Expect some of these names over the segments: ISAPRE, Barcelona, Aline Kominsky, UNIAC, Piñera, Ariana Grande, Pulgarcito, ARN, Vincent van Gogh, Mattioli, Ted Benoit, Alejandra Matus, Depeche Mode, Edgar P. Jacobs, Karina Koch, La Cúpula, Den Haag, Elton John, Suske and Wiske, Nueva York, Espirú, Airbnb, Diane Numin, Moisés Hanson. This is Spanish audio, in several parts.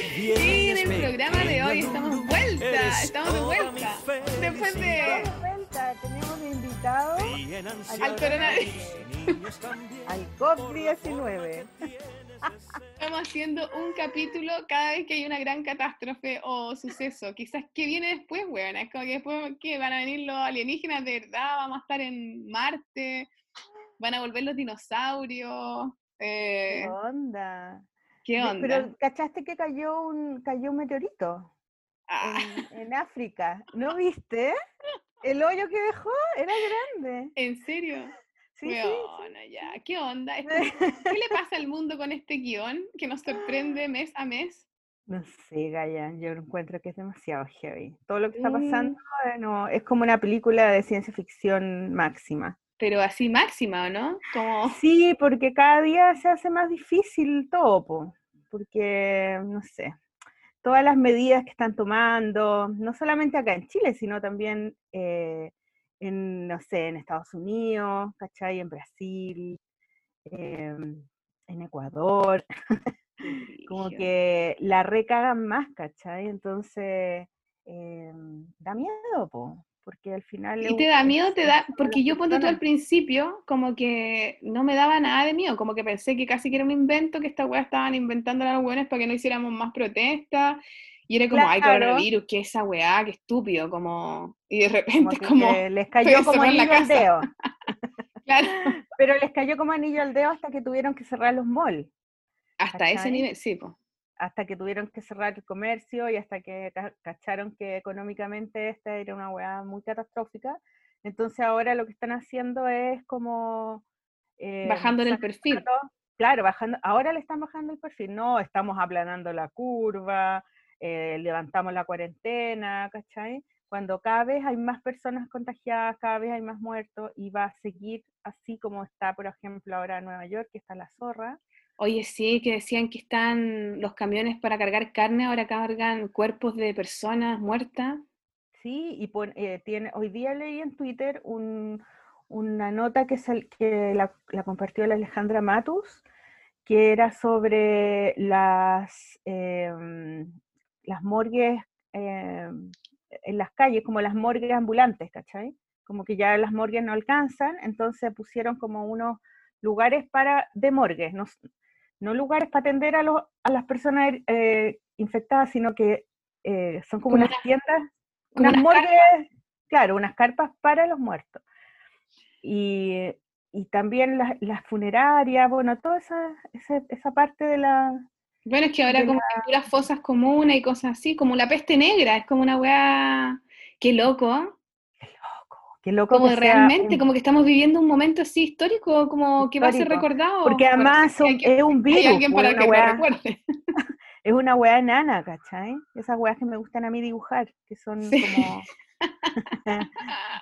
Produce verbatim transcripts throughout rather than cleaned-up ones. Sí, en el programa de hoy estamos vuelta, estamos de vuelta. Después de... Estamos de vuelta, tenemos invitados al coronavirus, al COVID diecinueve. Estamos haciendo un capítulo cada vez que hay una gran catástrofe o suceso. Quizás, ¿qué viene después, weona? Es como que después, ¿qué? ¿Van a venir los alienígenas de verdad? ¿Vamos a estar en Marte? ¿Van a volver los dinosaurios? Eh, ¿Qué onda? ¿Qué onda? Pero, ¿cachaste que cayó un, cayó un meteorito? Ah. En, en África. ¿No viste? El hoyo que dejó era grande. ¿En serio? Sí, bueno, sí, ya, ¿qué onda? ¿Qué le pasa al mundo con este guión que nos sorprende mes a mes? No sé, Gaya, yo encuentro que es demasiado heavy. Todo lo que está pasando mm. no, es como una película de ciencia ficción máxima. Pero así máxima, ¿no? Como... Sí, porque cada día se hace más difícil todo, po, porque, no sé, todas las medidas que están tomando, no solamente acá en Chile, sino también... Eh, en, no sé, en Estados Unidos, ¿cachai? En Brasil, eh, en Ecuador, como que la recagan más, ¿cachai? Entonces, eh, da miedo, po, porque al final... Y te da miedo, te da, porque yo ponte tú al principio, como que no me daba nada de miedo, como que pensé que casi que era un invento, que esta weá estaban inventando a los weones para que no hiciéramos más protestas, y era como, claro, ay, coronavirus, qué esa weá, qué estúpido, como... Y de repente como... como les cayó como anillo al dedo. Claro. Pero les cayó como anillo al dedo hasta que tuvieron que cerrar los malls. Hasta ¿cachai? Ese nivel, sí, po. Hasta que tuvieron que cerrar el comercio y hasta que cacharon que económicamente esta era una weá muy catastrófica. Entonces ahora lo que están haciendo es como... Eh, bajando en el perfil. Claro, bajando. Ahora le están bajando el perfil. No, estamos aplanando la curva... Eh, levantamos la cuarentena, ¿cachai? Cuando cada vez hay más personas contagiadas, cada vez hay más muertos, y va a seguir así como está, por ejemplo, ahora en Nueva York, que está la zorra. Oye, sí, que decían que están los camiones para cargar carne, ahora cargan cuerpos de personas muertas. Sí, y pon, eh, tiene, hoy día leí en Twitter un, una nota que, sal, que la, la compartió la Alejandra Matus, que era sobre las... Eh, las morgues eh, en las calles, como las morgues ambulantes, ¿cachai? Como que ya las morgues no alcanzan, entonces pusieron como unos lugares para de morgues, no, no lugares para atender a, los, a las personas eh, infectadas, sino que eh, son como, como unas una, tiendas, como unas, unas morgues, carpas. Claro, unas carpas para los muertos. Y, y también las la funerarias, bueno, toda esa, esa, esa parte de la... Bueno, es que ahora como la... puras fosas comunes y cosas así, como la peste negra, es como una weá... ¡Qué loco! ¡Qué loco! ¡Qué loco! Como que realmente, un... como que estamos viviendo un momento así histórico, como histórico. Que va a ser recordado. Porque además son, que, es un virus. Hay alguien para que weá, lo recuerde. Es una weá enana, ¿cachai? Esas weas que me gustan a mí dibujar, que son sí. como...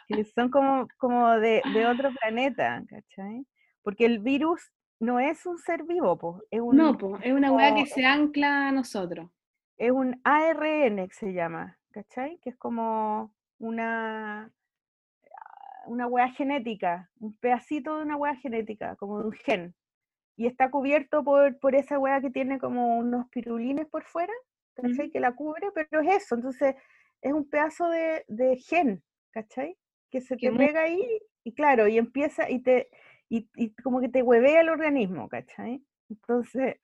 que son como, como de, de otro planeta, ¿cachai? Porque el virus... No es un ser vivo, po. Es un, no, po. Es una weá que se ancla a nosotros. Es un A R N que se llama, ¿cachai? Que es como una, una weá genética, un pedacito de una weá genética, como de un gen. Y está cubierto por, por esa weá que tiene como unos pirulines por fuera, ¿cachai? Uh-huh. Que la cubre, pero es eso. Entonces, es un pedazo de, de gen, ¿cachai? Que se te pega ahí, y claro, y empieza, y te... Y, y como que te huevea el organismo, ¿cachai? Entonces,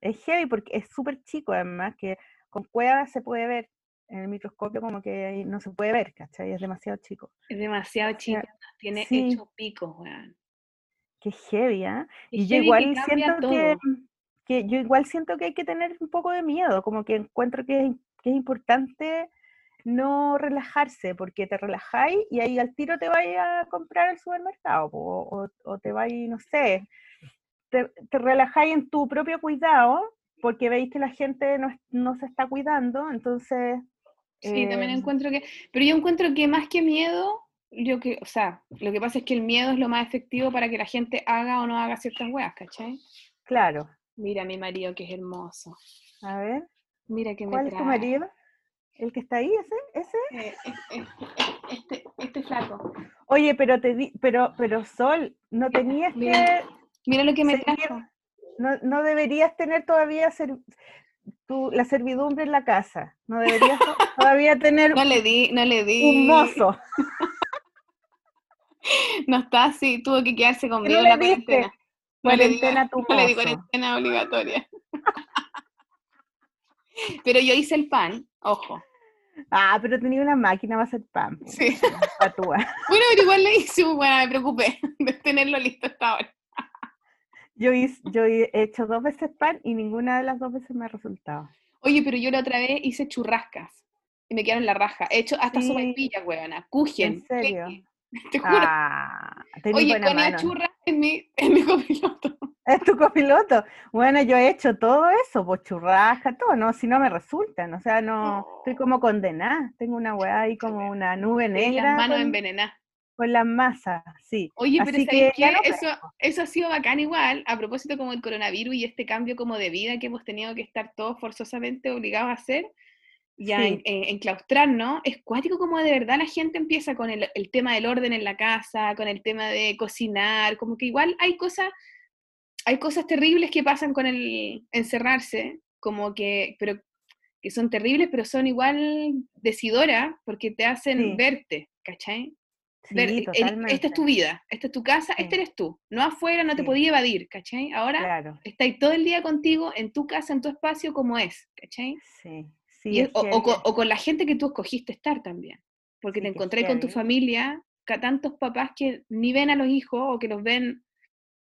es heavy porque es súper chico, además, que con cueva se puede ver, en el microscopio como que no se puede ver, ¿cachai? Es demasiado chico. Es demasiado chico, o sea, tiene sí. hecho picos, weón. Qué heavy, ¿eh? Y yo igual que siento que, que yo igual siento que hay que tener un poco de miedo, como que encuentro que, que es importante no relajarse, porque te relajáis y ahí al tiro te vais a comprar al supermercado, po, o, o te vais, no sé, te, te relajáis en tu propio cuidado, porque veis que la gente no, no se está cuidando, entonces... Sí, eh... también encuentro que... Pero yo encuentro que más que miedo, yo que, o sea, lo que pasa es que el miedo es lo más efectivo para que la gente haga o no haga ciertas weas, ¿cachai? Claro. Mira mi marido que es hermoso. A ver. Mira que me trae. ¿Cuál es tu marido? ¿El que está ahí, ese? ¿Ese? Eh, este, este, este flaco. Oye, pero te di, pero, pero Sol, no tenías mira, que... Mira lo que me trajo. No, no deberías tener todavía ser, tu, la servidumbre en la casa. No deberías todavía tener no le di, no le di. un mozo. No está así, tuvo que quedarse conmigo en la cuarentena. Cuarentena tu mozo. No le di cuarentena obligatoria. Pero yo hice el pan, ojo. Ah, pero tenía una máquina para hacer pan. Sí. Patúa. Bueno, pero igual le hice, bueno, me preocupé de tenerlo listo hasta ahora. Yo, hice, yo he hecho dos veces pan y ninguna de las dos veces me ha resultado. Oye, pero yo la otra vez hice churrascas y me quedaron la raja. He hecho hasta sí. sopaipillas, huevona. Cujen. ¿En serio? Peque. Te juro. Ah, oye, con la churra es mi, es mi copiloto. Es tu copiloto. Bueno, yo he hecho todo eso, pues churrasca, todo, no, si no me resultan, o sea, no, no. estoy como condenada, tengo una weá ahí como una nube negra. Con las manos envenenadas. Con las masas, sí. Oye, pero así ¿sabes que qué? No eso, eso ha sido bacán igual, a propósito como el coronavirus y este cambio como de vida que hemos tenido que estar todos forzosamente obligados a hacer. Ya sí. enclaustrar, en, en ¿no? Es cuático como de verdad la gente empieza con el, el tema del orden en la casa, con el tema de cocinar, como que igual hay cosas, hay cosas terribles que pasan con el encerrarse, como que, pero, que son terribles, pero son igual decidoras, porque te hacen sí. verte, ¿cachai? Sí, Ver, totalmente. Esta es tu vida, esta es tu casa, sí. este eres tú, no afuera, no te sí. podías evadir, ¿cachai? Ahora claro. estáis todo el día contigo, en tu casa, en tu espacio, como es, ¿cachai? Sí. Sí, es, o, o, con, o con la gente que tú escogiste estar también, porque sí, te encontré con tu familia, que a tantos papás que ni ven a los hijos, o que los ven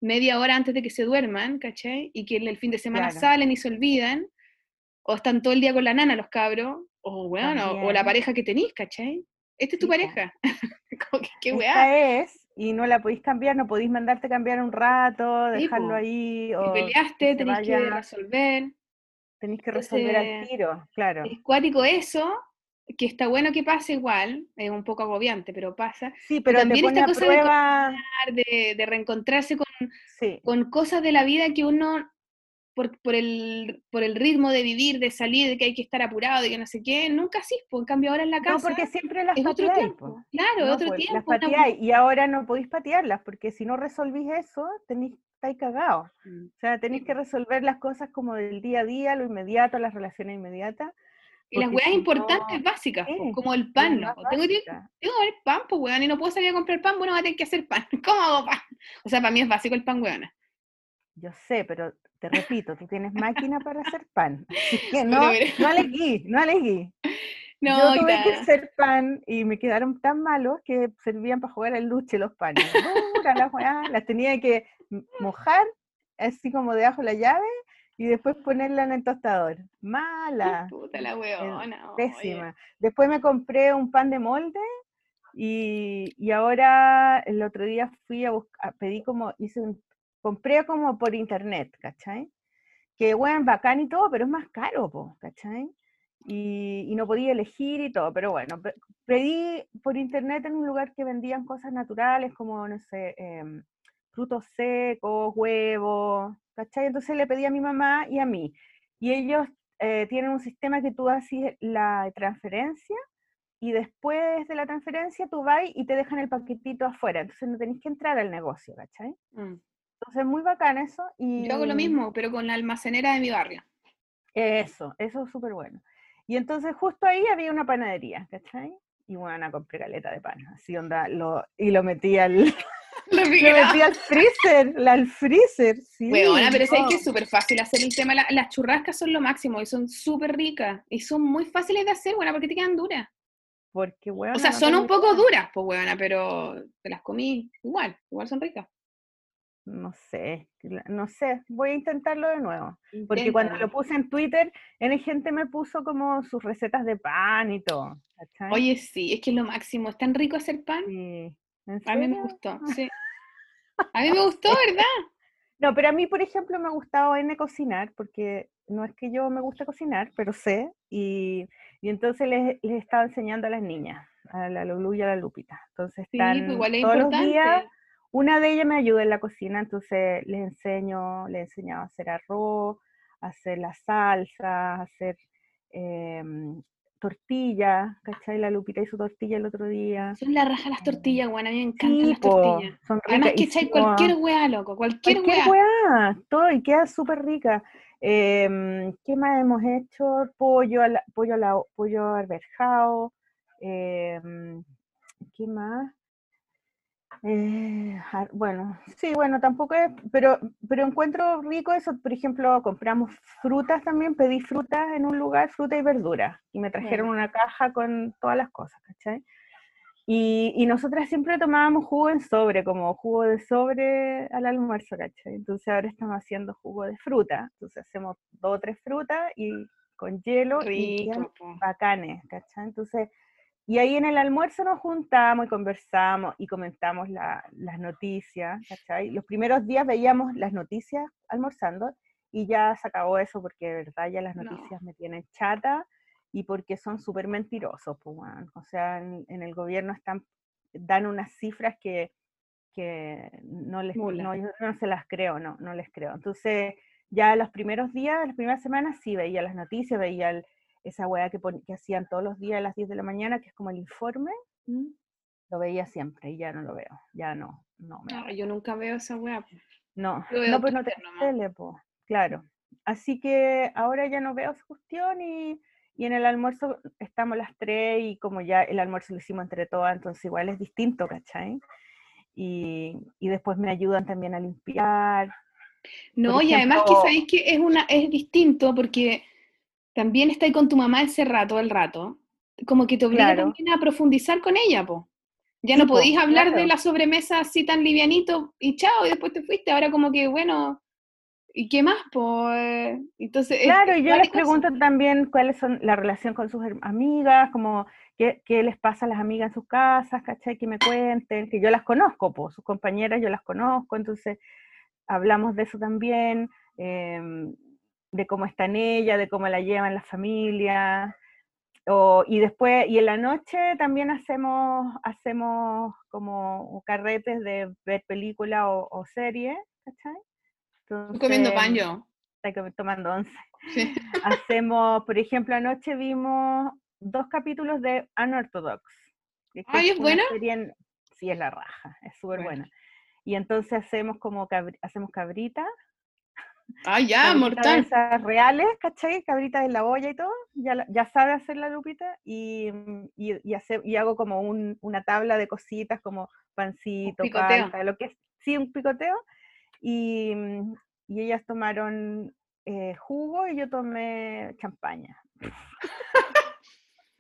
media hora antes de que se duerman, ¿cachai? Y que el fin de semana claro. salen y se olvidan, o están todo el día con la nana los cabros, o bueno, o, o la pareja que tenís, ¿cachai? Esta es tu sí, pareja, que, qué weá. Esta es, y no la podís cambiar, no podís mandarte cambiar un rato, dejarlo sí, ahí, o... Si peleaste, tenés vaya... que resolver... Tenés que resolver Entonces, al tiro, claro. Es cuático eso, que está bueno que pase igual, es un poco agobiante, pero pasa. Sí, pero también esta cosa prueba... de, de, de reencontrarse con, sí. con cosas de la vida que uno, por, por, el, por el ritmo de vivir, de salir, de que hay que estar apurado, de que no sé qué, nunca así, en cambio ahora en la casa. No, porque siempre las es otro tiempo. Claro, no, es otro pues, tiempo. Las pateáis, una... y ahora no podéis patearlas, porque si no resolvís eso, tenéis estáis cagados, o sea, tenéis que resolver las cosas como del día a día, lo inmediato, las relaciones inmediatas. Y las weas si importantes, no... básicas, sí, como el pan, ¿no? Tengo que ver pan, pues weón, y no puedo salir a comprar pan, bueno, voy a tener que hacer pan. ¿Cómo hago pan? O sea, para mí es básico el pan, weona. Yo sé, pero te repito, tú tienes máquina para hacer pan. Así que no, pero, pero... no elegí, no elegí. No, yo tuve que hacer pan y me quedaron tan malos que servían para jugar al luche los panes. las, las tenía que mojar, así como debajo de la llave, y después ponerla en el tostador. ¡Mala! ¡Puta la huevona! Pésima. Oye. Después me compré un pan de molde, y, y ahora el otro día fui a buscar, pedí como, hice un, compré como por internet, ¿cachai? Que bueno, bacán y todo, pero es más caro, po, ¿cachai? Y, y no podía elegir y todo, pero bueno, pedí por internet en un lugar que vendían cosas naturales como, no sé, eh, frutos secos, huevos, ¿cachai? Entonces le pedí a mi mamá y a mí, y ellos eh, tienen un sistema que tú haces la transferencia, y después de la transferencia tú vas y te dejan el paquetito afuera, entonces no tenés que entrar al negocio, ¿cachai? Mm. Entonces muy bacán eso. Y... Yo hago lo mismo, pero con la almacenera de mi barrio. Eso, eso es súper bueno. Y entonces justo ahí había una panadería, ¿cachai? Y bueno, compré caleta de pan, así onda, lo, y lo metí al... lo, lo metí al freezer, la, al freezer, sí. Bueno, pero sabes que es súper fácil hacer el tema, la, las churrascas son lo máximo, y son súper ricas, y son muy fáciles de hacer, bueno, porque te quedan duras. Porque, bueno... O sea, no son un poco duras, pues, bueno, pero te las comí igual, igual son ricas. No sé, no sé, voy a intentarlo de nuevo. Intenta. Porque cuando lo puse en Twitter, N gente me puso como sus recetas de pan y todo, ¿cachai? Oye, sí, es que es lo máximo, ¿es tan rico hacer pan? Sí. A mí me gustó, sí. A mí me gustó, ¿verdad? No, pero a mí, por ejemplo, me ha gustado N cocinar, porque no es que yo me guste cocinar, pero sé, y, y entonces les, les estaba enseñando a las niñas, a la Lulu y a la Lupita. Entonces están sí, pues igual es todos importante. Los días... Una de ellas me ayuda en la cocina, entonces les enseño, les he enseñado a hacer arroz, a hacer la salsa, a hacer eh, tortillas, ¿cachai? La Lupita hizo tortilla el otro día. Son la raja las tortillas, bueno, a mí me encantan sí, las tortillas. Po, son ricas. Además que echáis cualquier weá, loco, cualquier, cualquier weá. weá. Todo, y queda súper rica. Eh, ¿Qué más hemos hecho? Pollo al, pollo al, pollo arberjao. Eh, ¿Qué más? Eh, bueno, sí, bueno, tampoco es, pero, pero encuentro rico eso. Por ejemplo, compramos frutas también, pedí frutas en un lugar, fruta y verduras, y me trajeron una caja con todas las cosas, ¿cachai? Y, y nosotras siempre tomábamos jugo en sobre, como jugo de sobre al almuerzo, ¿cachai? Entonces ahora estamos haciendo jugo de fruta, entonces hacemos dos o tres frutas y con hielo rico, y bacanes, ¿cachai? Entonces... Y ahí en el almuerzo nos juntamos y conversamos y comentamos la, las noticias, ¿cachai? Los primeros días veíamos las noticias almorzando y ya se acabó eso porque de verdad ya las noticias no. me tienen chata y porque son súper mentirosos, pues, bueno. O sea, en, en el gobierno están dan unas cifras que, que no les no, yo no se las creo, no, no les creo. Entonces ya los primeros días, las primeras semanas sí veía las noticias, veía el... esa weá que, que hacían todos los días a las diez de la mañana, que es como el informe, ¿Mm? Lo veía siempre, y ya no lo veo, ya no, no me no, yo nunca veo esa weá. No, no, pues no te tele, po. Claro. Así que ahora ya no veo esa cuestión, y, y en el almuerzo estamos las tres, y como ya el almuerzo lo hicimos entre todas, entonces igual es distinto, ¿cachai? Y, y después me ayudan también a limpiar. No, por y ejemplo, además que sabéis que es, una, es distinto, porque... También está ahí con tu mamá ese rato, el rato, como que te obliga claro. también a profundizar con ella, po. Ya sí, no podís po, hablar claro. de la sobremesa así tan livianito, y chao, y después te fuiste, ahora como que, bueno, ¿y qué más, po? Entonces, claro, es, y yo les pregunto también cuáles son la relación con sus amigas, como qué, qué les pasa a las amigas en sus casas, ¿cachai? Que me cuenten, que yo las conozco, po, sus compañeras yo las conozco, entonces hablamos de eso también, eh, de cómo está en ella, de cómo la llevan la familia, o, y después, y en la noche también hacemos, hacemos como carretes de ver película o, o serie, ¿cachai? Entonces, estoy comiendo pan yo. Estoy tomando once. Sí. Hacemos, por ejemplo, anoche vimos dos capítulos de Unorthodox. ¿Ay, es buena? En, sí, es la raja, es súper bueno. buena. Y entonces hacemos como, cabri, hacemos cabritas, ah, ya, cabritas mortal. Esas reales, ¿cachai? Cabritas en la olla y todo, ya, la, ya sabe hacer la Lupita, y, y, y, hace, y hago como un, una tabla de cositas, como pancito, palta, lo que es, sí, un picoteo, y, y ellas tomaron eh, jugo y yo tomé champaña.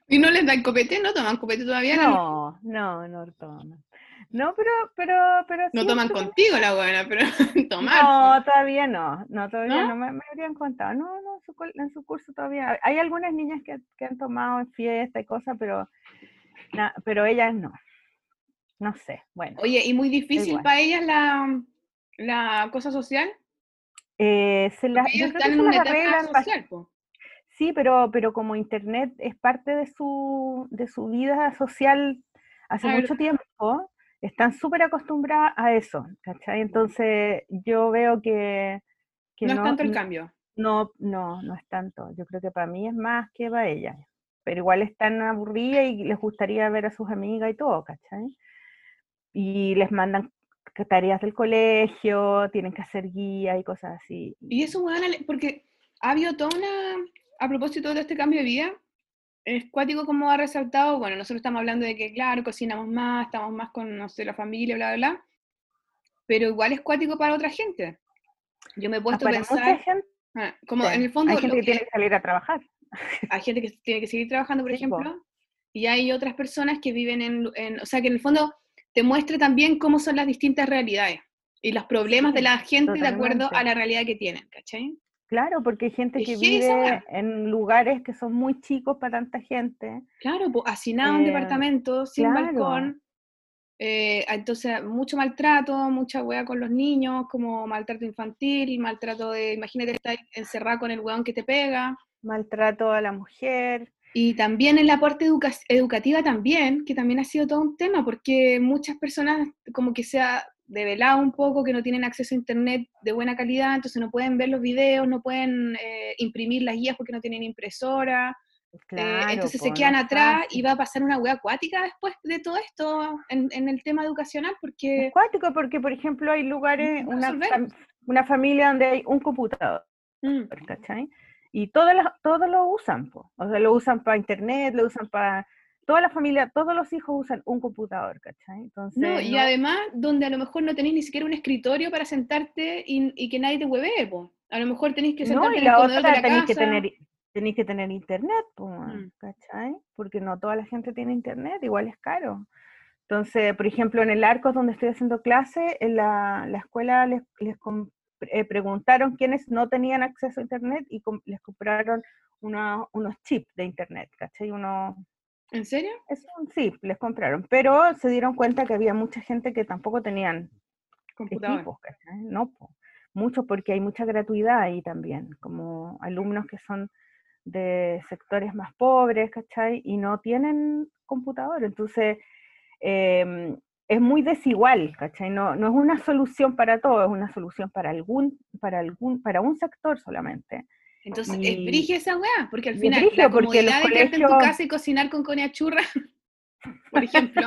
¿Y no les dan copete? ¿No toman copete todavía? No, no, no, no toman. No, pero, pero, pero sí, no toman contigo la buena, pero tomar. No, todavía no, no, todavía no, no me, me habrían contado. No, no, su, en su curso todavía. Hay algunas niñas que, que han tomado en fiesta y cosas, pero, na, pero ellas no. No sé, bueno. Oye, ¿y muy difícil para ellas la, la cosa social? Eh, se las, ellos están en una etapa social, pues. Sí, pero, pero como internet es parte de su, de su vida social hace ah, mucho tiempo, están súper acostumbradas a eso, ¿cachai? Entonces yo veo que... que no, no es tanto el cambio. No, no, no es tanto. Yo creo que para mí es más que para ellas. Pero igual están aburridas y les gustaría ver a sus amigas y todo, ¿cachai? Y les mandan tareas del colegio, tienen que hacer guías y cosas así. Y eso, bueno, porque ha habido toda una... A propósito de este cambio de vida, el cuático como ha resaltado, bueno, nosotros estamos hablando de que, claro, cocinamos más, estamos más con, no sé, la familia, bla, bla, bla, pero igual es cuático para otra gente. Yo me he puesto a pensar... Para mucha gente, ah, como sí, en el fondo... Hay gente que, que tiene que salir a trabajar. Hay gente que tiene que seguir trabajando, por sí, ejemplo, po. Y hay otras personas que viven en, en... O sea, que en el fondo te muestra también cómo son las distintas realidades y los problemas sí, de la gente totalmente. De acuerdo a la realidad que tienen, ¿cachai? Claro, porque hay gente que vive en lugares que son muy chicos para tanta gente. Claro, pues hacinado en eh, departamento, sin claro. balcón. Eh, entonces, mucho maltrato, mucha hueá con los niños, como maltrato infantil, maltrato de, imagínate estar encerrado con el hueón que te pega. Maltrato a la mujer. Y también en la parte educa educativa también, que también ha sido todo un tema, porque muchas personas como que se ha... develado un poco, que no tienen acceso a internet de buena calidad, entonces no pueden ver los videos, no pueden eh, imprimir las guías porque no tienen impresora, Claro, eh, entonces se quedan atrás fácil. Y va a pasar una hueá acuática después de todo esto en, en el tema educacional, porque... Acuático porque, por ejemplo, hay lugares, una, fam- una familia donde hay un computador, mm. ¿cachai? Y todas las, todos lo usan, po. O sea, lo usan para internet, lo usan para... Toda la familia, todos los hijos usan un computador, ¿cachai? Entonces, no, y no... además, donde a lo mejor no tenés ni siquiera un escritorio para sentarte y, y que nadie te huevee, po. A lo mejor tenés que sentarte no, y la en el comedor otra, de la tenés casa... Que tener... Tenéis que tener internet, ¿cachai? Porque no toda la gente tiene internet, igual es caro. Entonces, por ejemplo, en el Arcos, donde estoy haciendo clase, en la, la escuela les, les comp- eh, preguntaron quiénes no tenían acceso a internet y com- les compraron una, unos chips de internet, ¿cachai? Uno... ¿En serio? Es un chip, les compraron, pero se dieron cuenta que había mucha gente que tampoco tenían equipos, ¿cachai? No, po. Mucho, porque hay mucha gratuidad ahí también, como alumnos que son... de sectores más pobres, ¿cachai? Y no tienen computador, entonces eh, es muy desigual, ¿cachai? No, no es una solución para todo, es una solución para algún, para algún, para un sector solamente. Entonces, y, es brígida esa weá, porque al final la comodidad de quedarte en tu casa y cocinar con conea churra, por ejemplo,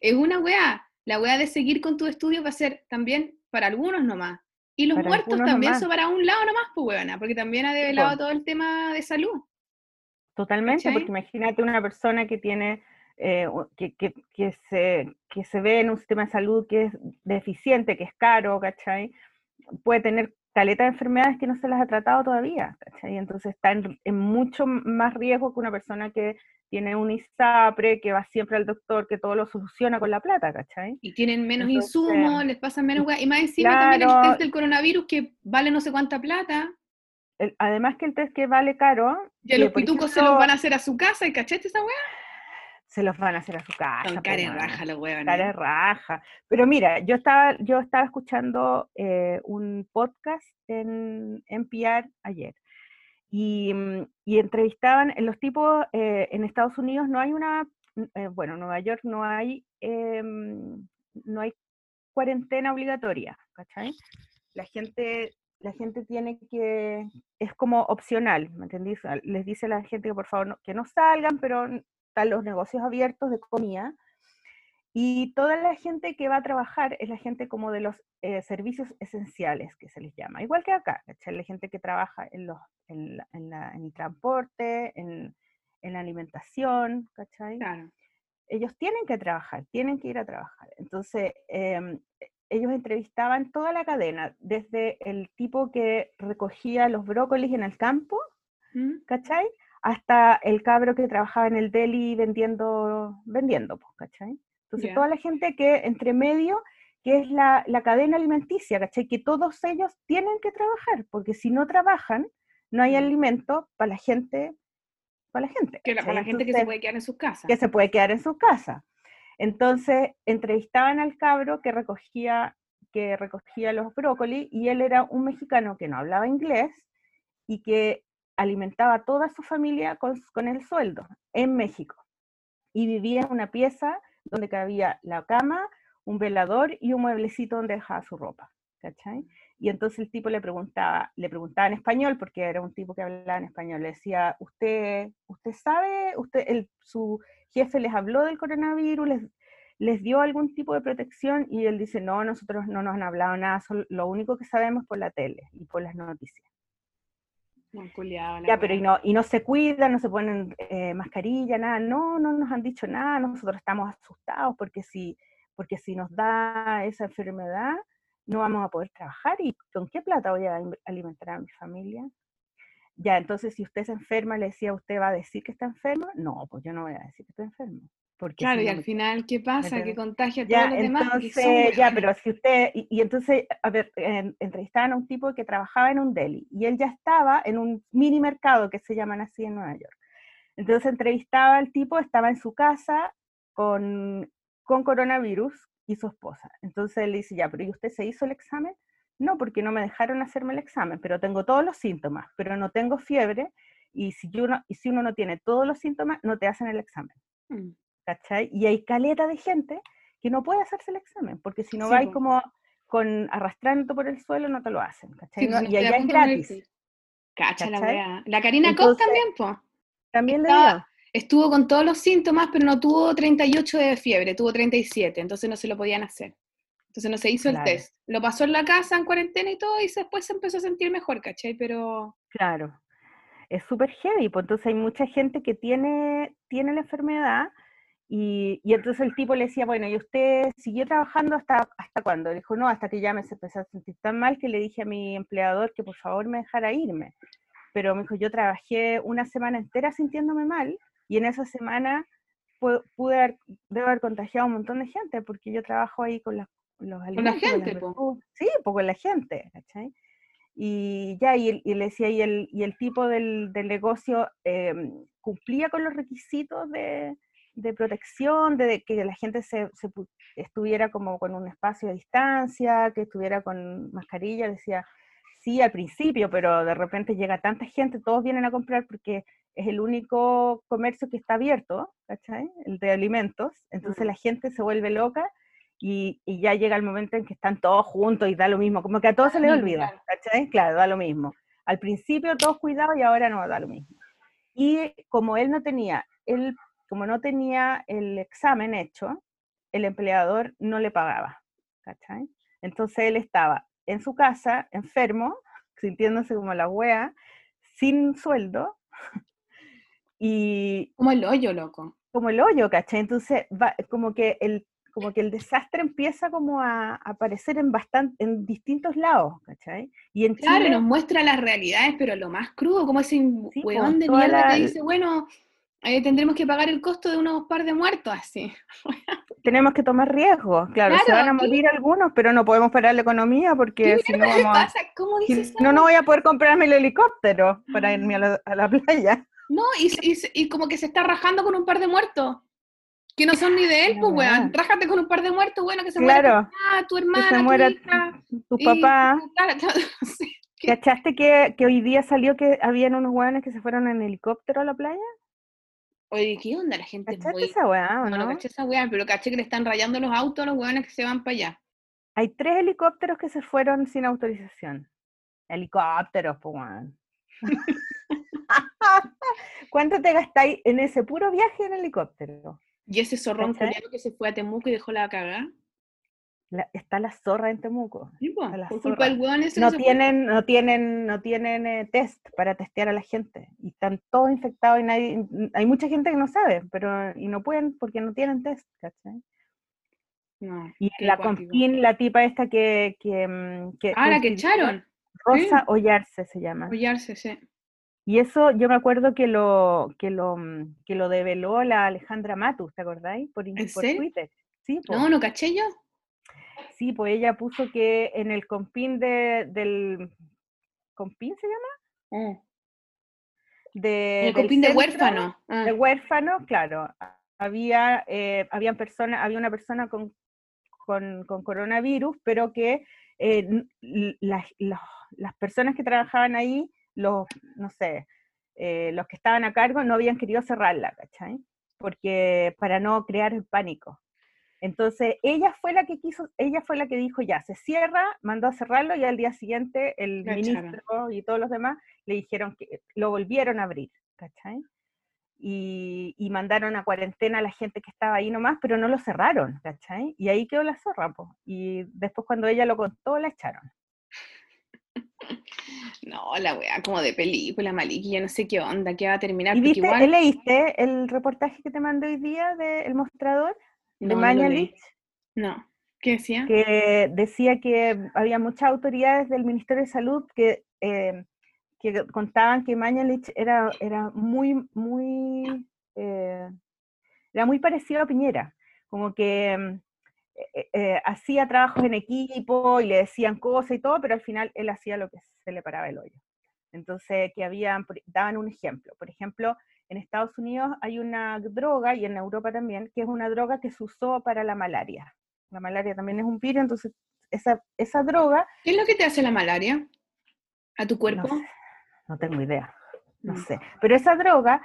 es una weá. La weá de seguir con tu estudio va a ser también para algunos nomás. Y los muertos también son para un lado nomás, pues huevona, porque también ha develado sí, todo el tema de salud. Totalmente, ¿cachai? Porque imagínate una persona que tiene, eh, que, que, que, se, que se ve en un sistema de salud que es deficiente, que es caro, ¿cachai? Puede tener caleta de enfermedades que no se las ha tratado todavía, ¿cachai? Entonces está en, en mucho más riesgo que una persona que tiene un ISAPRE, que va siempre al doctor, que todo lo soluciona con la plata, ¿cachai? Y tienen menos Entonces, insumos, les pasan menos hueá, y más encima claro, también el test del coronavirus que vale no sé cuánta plata. El, además que el test que vale caro... Y a los pitucos se los van a hacer a su casa, ¿y cachete esa hueá? Se los van a hacer a su casa. Son cara de raja los hueones. Cara de raja. Pero mira, yo estaba, yo estaba escuchando eh, un podcast en N P R ayer. Y, y entrevistaban los tipos, eh, en Estados Unidos no hay una, eh, bueno, en Nueva York no hay, eh, no hay cuarentena obligatoria, ¿cachai? La gente, la gente tiene que, es como opcional, ¿me entendís? Les dice a la gente que por favor no, que no salgan, pero están los negocios abiertos de comida. Y toda la gente que va a trabajar es la gente como de los eh, servicios esenciales, que se les llama. Igual que acá, ¿cachai? La gente que trabaja en, los, en, la, en, la, en el transporte, en, en la alimentación, ¿cachai? Claro. Ellos tienen que trabajar, tienen que ir a trabajar. Entonces, eh, ellos entrevistaban toda la cadena, desde el tipo que recogía los brócolis en el campo, ¿Mm? ¿Cachai? Hasta el cabro que trabajaba en el deli vendiendo, vendiendo pues, ¿cachai? Entonces yeah. toda la gente que, entre medio, que es la, la cadena alimenticia, ¿cachai? Que todos ellos tienen que trabajar, porque si no trabajan, no hay alimento para la gente, para la gente. Que la, para la gente Entonces, que se puede quedar en sus casas. Que se puede quedar en sus casas. Entonces, entrevistaban al cabro que recogía, que recogía los brócolis, y él era un mexicano que no hablaba inglés, y que alimentaba a toda su familia con, con el sueldo, en México. Y vivía en una pieza... donde cabía la cama, un velador y un mueblecito donde dejaba su ropa, ¿cachai? Y entonces el tipo le preguntaba, le preguntaba en español, porque era un tipo que hablaba en español, le decía, usted, usted sabe, usted, el, su jefe les habló del coronavirus, les, les dio algún tipo de protección, y él dice, no, nosotros no nos han hablado nada, solo, lo único que sabemos es por la tele y por las noticias. Muy culiado, ya, pero y no, y no se cuidan, no se ponen eh, mascarilla, nada, no, no nos han dicho nada, nosotros estamos asustados porque si, porque si nos da esa enfermedad no vamos a poder trabajar y ¿con qué plata voy a alimentar a mi familia? Ya, entonces si usted se enferma, le decía, ¿usted va a decir que está enfermo? No, pues yo no voy a decir que está enfermo. Porque claro, si y al me... final, ¿qué pasa? Que contagia a todos ya, los demás. Entonces, que son... Ya, pero si usted... Y, y entonces, a ver, en, entrevistaban a un tipo que trabajaba en un deli, y él ya estaba en un mini mercado, que se llaman así en Nueva York. Entonces entrevistaba al tipo, estaba en su casa con, con coronavirus y su esposa. Entonces él dice, ya, pero ¿y usted se hizo el examen? No, porque no me dejaron hacerme el examen, pero tengo todos los síntomas, pero no tengo fiebre, y si, yo no, y si uno no tiene todos los síntomas, no te hacen el examen. Mm. ¿Cachai? Y hay caleta de gente que no puede hacerse el examen, porque si no sí, va ahí como con, arrastrando por el suelo, no te lo hacen, ¿cachai? Sí, no, y allá es gratis. Cacha la weá. La Karina Koch también, po. También estaba, le dio. Estuvo con todos los síntomas, pero no tuvo treinta y ocho de fiebre, tuvo treinta y siete, entonces no se lo podían hacer. Entonces no se hizo claro. el test. Lo pasó en la casa, en cuarentena y todo, y después se empezó a sentir mejor, ¿cachai? Pero... Claro. Es súper heavy, pues entonces hay mucha gente que tiene, tiene la enfermedad, y, y entonces el tipo le decía, bueno, ¿y usted siguió trabajando hasta, hasta cuándo? Le dijo, no, hasta que ya me empecé a sentir tan mal que le dije a mi empleador que por favor me dejara irme. Pero me dijo, yo trabajé una semana entera sintiéndome mal, y en esa semana pude, pude haber, debo haber contagiado a un montón de gente, porque yo trabajo ahí con, la, los alimentos, ¿Con la gente? Con po. Sí, pues con la gente, ¿cachai? Y ya, y, y le decía, y el, y el tipo del, del negocio eh, cumplía con los requisitos de, de protección, de, de que la gente se, se estuviera como con un espacio de distancia, que estuviera con mascarilla, decía, sí, al principio, pero de repente llega tanta gente, todos vienen a comprar porque es el único comercio que está abierto, ¿cachai? El de alimentos, entonces uh-huh. la gente se vuelve loca. Y, y ya llega el momento en que están todos juntos y da lo mismo, como que a todos se les olvida, ¿cachai? Claro, da lo mismo. Al principio todos cuidados y ahora no, da lo mismo. Y como él no tenía, él, como no tenía el examen hecho, el empleador no le pagaba, ¿cachai? Entonces él estaba en su casa, enfermo, sintiéndose como la wea, sin sueldo, y... Como el hoyo, loco. Como el hoyo, ¿cachai? Entonces, va, como que el... como que el desastre empieza como a, a aparecer en bastante, en distintos lados, ¿cachai? Y en claro, Chile, nos muestra las realidades, pero lo más crudo, como ese sí, huevón de mierda la... que dice, bueno, eh, tendremos que pagar el costo de unos par de muertos, así. Tenemos que tomar riesgos, claro, claro, se van a morir ¿qué? Algunos, pero no podemos parar la economía, porque si no vamos a... ¿Cómo dices si, no, no voy a poder comprarme el helicóptero para irme a la, a la playa. No, y, y, y como que se está rajando con un par de muertos. Que no son ni de él, no, pues, weón. Rájate con un par de muertos, bueno, que se claro, muera tu hermana, que se muera tu hija, tu papá. Y... ¿Cachaste que, que hoy día salió que habían unos weones que se fueron en helicóptero a la playa? Oye, ¿qué onda? La gente ¿Cachaste muy... esa weá, ¿o no? No, no caché esa weá, pero caché que le están rayando los autos a los weones que se van para allá. Hay tres helicópteros que se fueron sin autorización. Helicópteros, pues, weón. ¿Cuánto te gastáis en ese puro viaje en helicóptero? Y ese zorrón culiado que se fue a Temuco y dejó la cagada. La, está la zorra en Temuco. Sí, po, por culpa del hueón ese. No tienen, no tienen, no tienen eh, test para testear a la gente. Y están todos infectados y nadie, hay mucha gente que no sabe, pero y no pueden porque no tienen test, ¿cachai? No, y la confín, la tipa esta que... que, que ah, la que echaron. Rosa ¿sí? Oyarce se llama. Oyarce, sí. Y eso yo me acuerdo que lo que lo, que lo develó la Alejandra Matus, ¿te acordáis? Por, por Twitter. Sí, por, no, no caché yo. Sí, pues ella puso que en el compín de, del... ¿Compín se llama? Eh. De, el compín de huérfano. Ah. De huérfano, claro. Había, eh, habían persona, había una persona con, con, con coronavirus, pero que eh, las, los, las personas que trabajaban ahí los, no sé, eh, los que estaban a cargo no habían querido cerrarla, ¿cachai? Porque para no crear el pánico. Entonces ella fue la que quiso, ella fue la que dijo ya, se cierra, mandó a cerrarlo y al día siguiente el la ministro chara. Y todos los demás le dijeron que lo volvieron a abrir, ¿cachai? Y, y mandaron a cuarentena a la gente que estaba ahí nomás, pero no lo cerraron, ¿cachai? Y ahí quedó la zorra, po. Y después cuando ella lo contó, la echaron. No, la weá, como de película, Maliki, yo no sé qué onda, qué va a terminar. ¿Y viste, igual... leíste el reportaje que te mandé hoy día del de mostrador no, de Mañalich? No, ¿qué decía? Que decía que había muchas autoridades del Ministerio de Salud que, eh, que contaban que Mañalich era, era muy, muy, eh, era muy parecido a Piñera, como que... Eh, eh, hacía trabajos en equipo y le decían cosas y todo, pero al final él hacía lo que se le paraba el hoyo. Entonces, que habían, daban un ejemplo. Por ejemplo, en Estados Unidos hay una droga, y en Europa también, que es una droga que se usó para la malaria. La malaria también es un virus, entonces esa, esa droga... ¿Qué es lo que te hace la malaria? ¿A tu cuerpo? No sé, no tengo idea, no, no sé. Pero esa droga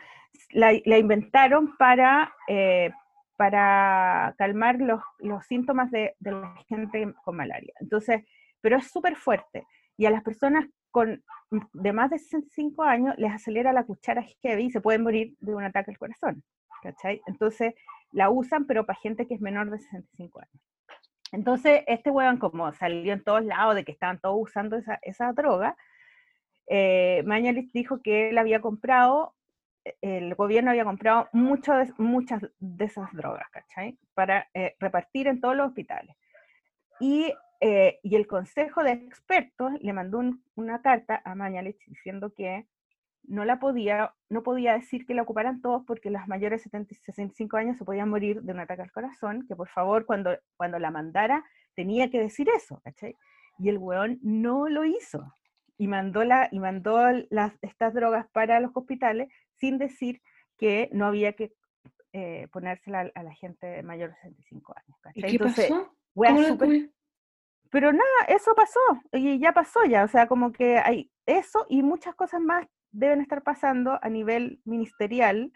la, la inventaron para... Eh, para calmar los, los síntomas de, de la gente con malaria. Entonces, pero es súper fuerte, y a las personas con de más de sesenta y cinco años les acelera la cuchara heavy y se pueden morir de un ataque al corazón, ¿cachai? Entonces la usan, pero para gente que es menor de sesenta y cinco años. Entonces este huevón, como salió en todos lados de que estaban todos usando esa, esa droga, eh, Mañalich dijo que él había comprado, el gobierno había comprado mucho de, muchas de esas drogas, ¿cachai? Para eh, repartir en todos los hospitales. Y, eh, y el consejo de expertos le mandó un, una carta a Mañalich diciendo que no la podía, no podía decir que la ocuparan todos porque las mayores de sesenta y cinco años se podían morir de un ataque al corazón, que por favor cuando, cuando la mandara tenía que decir eso, ¿cachai? Y el weón no lo hizo, y mandó, la, y mandó las, estas drogas para los hospitales sin decir que no había que eh, ponérsela a, a la gente mayor de sesenta y cinco años, ¿cachai? ¿Y qué Entonces, pasó? Wea super... Pero nada, eso pasó, y ya pasó ya, o sea, como que hay eso y muchas cosas más deben estar pasando a nivel ministerial,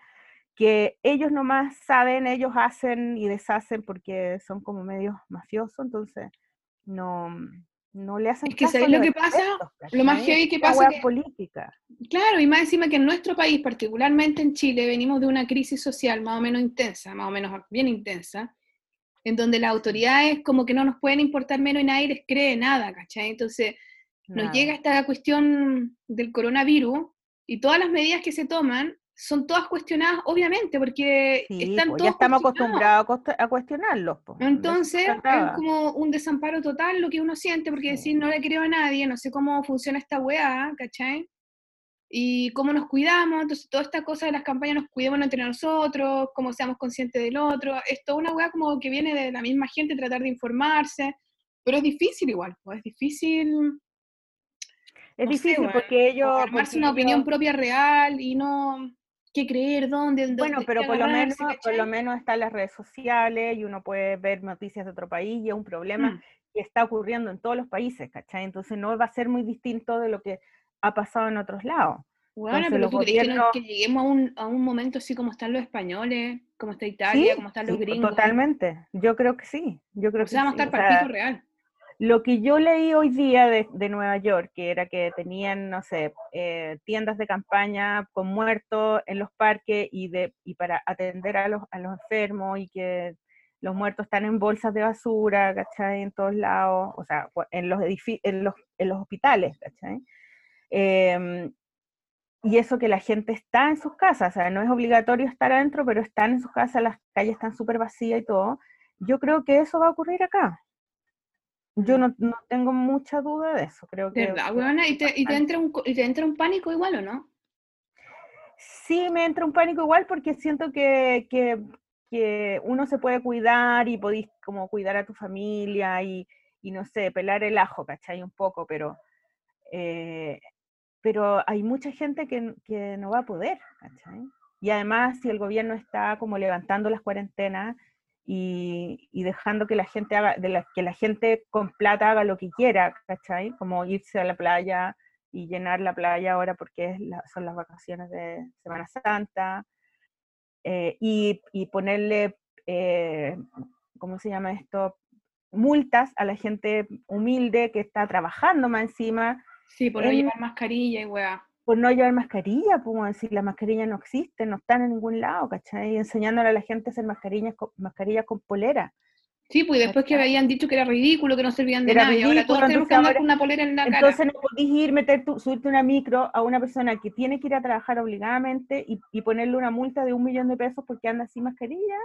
que ellos nomás saben, ellos hacen y deshacen porque son como medios mafiosos, entonces no, no le hacen es que caso. ¿Sabes lo que pasa? Estos, lo más heavy que pasa es que... política. Claro, y más encima que en nuestro país, particularmente en Chile, venimos de una crisis social más o menos intensa, más o menos bien intensa, en donde las autoridades como que no nos pueden importar menos y nadie les cree nada, ¿cachai? Entonces nos nada. Llega esta cuestión del coronavirus, y todas las medidas que se toman son todas cuestionadas, obviamente, porque sí, están pues, todos ya estamos acostumbrados a cuestionarlos. Pues, Entonces, es como un desamparo total lo que uno siente, porque decir, no le creo a nadie, no sé cómo funciona esta weá, ¿cachai? Y cómo nos cuidamos, entonces toda esta cosa de las campañas, nos cuidemos entre nosotros, cómo seamos conscientes del otro, es toda una weá como que viene de la misma gente, tratar de informarse, pero es difícil igual, pues, es difícil... Es no difícil sé, bueno, porque ellos... Armarse una opinión ellos, propia real y no... ¿Qué creer? ¿Dónde? dónde bueno, pero por lo, menos, por lo menos están las redes sociales y uno puede ver noticias de otro país y es un problema mm. que está ocurriendo en todos los países, ¿cachai? Entonces no va a ser muy distinto de lo que ha pasado en otros lados. Bueno, entonces, pero tú gobiernos... crees que, no, que lleguemos a un, a un momento así como están los españoles, como está Italia, ¿sí? como están los sí, gringos. Totalmente, yo creo que sí. Yo creo o sea, que vamos sí. a estar o sea, partido real. Lo que yo leí hoy día de, de Nueva York, que era que tenían, no sé, eh, tiendas de campaña con muertos en los parques y, de, y para atender a los, a los enfermos, y que los muertos están en bolsas de basura, ¿cachai? En todos lados, o sea, en los, edific- en los, en los hospitales, ¿cachai? Eh, y eso que la gente está en sus casas, o sea, no es obligatorio estar adentro, pero están en sus casas, las calles están súper vacías y todo. Yo creo que eso va a ocurrir acá. Yo no, no tengo mucha duda de eso, creo que... ¿Verdad, huevona? ¿Y te, y te entra un, y te entra un pánico igual o no? Sí, me entra un pánico igual porque siento que, que, que uno se puede cuidar y podís como cuidar a tu familia y, y no sé, pelar el ajo, ¿cachai? Un poco, pero... Eh, pero hay mucha gente que, que no va a poder, ¿cachai? Y además si el gobierno está como levantando las cuarentenas... Y, y dejando que la gente haga, de la, que la gente con plata haga lo que quiera, ¿cachai? Como irse a la playa y llenar la playa ahora porque es la, son las vacaciones de Semana Santa, eh, y, y ponerle, eh, ¿cómo se llama esto? Multas a la gente humilde que está trabajando más encima. Sí, por en, no llevar mascarilla y weá. Por no llevar mascarilla, podemos decir, las mascarillas no existen, no están en ningún lado, ¿cachai? Enseñándole a la gente a hacer mascarillas con, mascarillas con polera. Sí, pues después ¿cachai? Que habían dicho que era ridículo, que no servían de era nada, y ahora todos tenemos que andar con una polera en la entonces cara. Entonces no podés ir, meter tu, subirte una micro a una persona que tiene que ir a trabajar obligadamente y, y ponerle una multa de un millón de pesos porque anda sin mascarilla.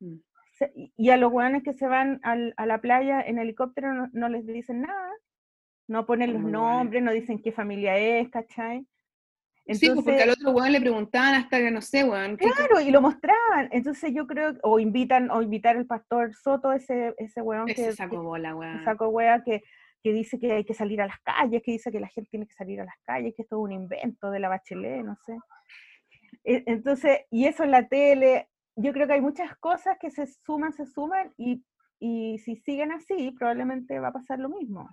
Mm. Se, y a los hueones que se van al, a la playa en helicóptero no, no les dicen nada, no ponen los nombres, no dicen qué familia es, ¿cachai? Entonces, sí, pues porque al otro weón le preguntaban hasta que no sé, weón. Claro, y lo mostraban. Entonces yo creo, o invitan, o invitar al pastor Soto, ese, ese weón ese que... saco bola, weón. Saco weón que, que dice que hay que salir a las calles, que dice que la gente tiene que salir a las calles, que esto es un invento de la Bachelet, no sé. Entonces, y eso en la tele, yo creo que hay muchas cosas que se suman, se suman, y, y si siguen así, probablemente va a pasar lo mismo.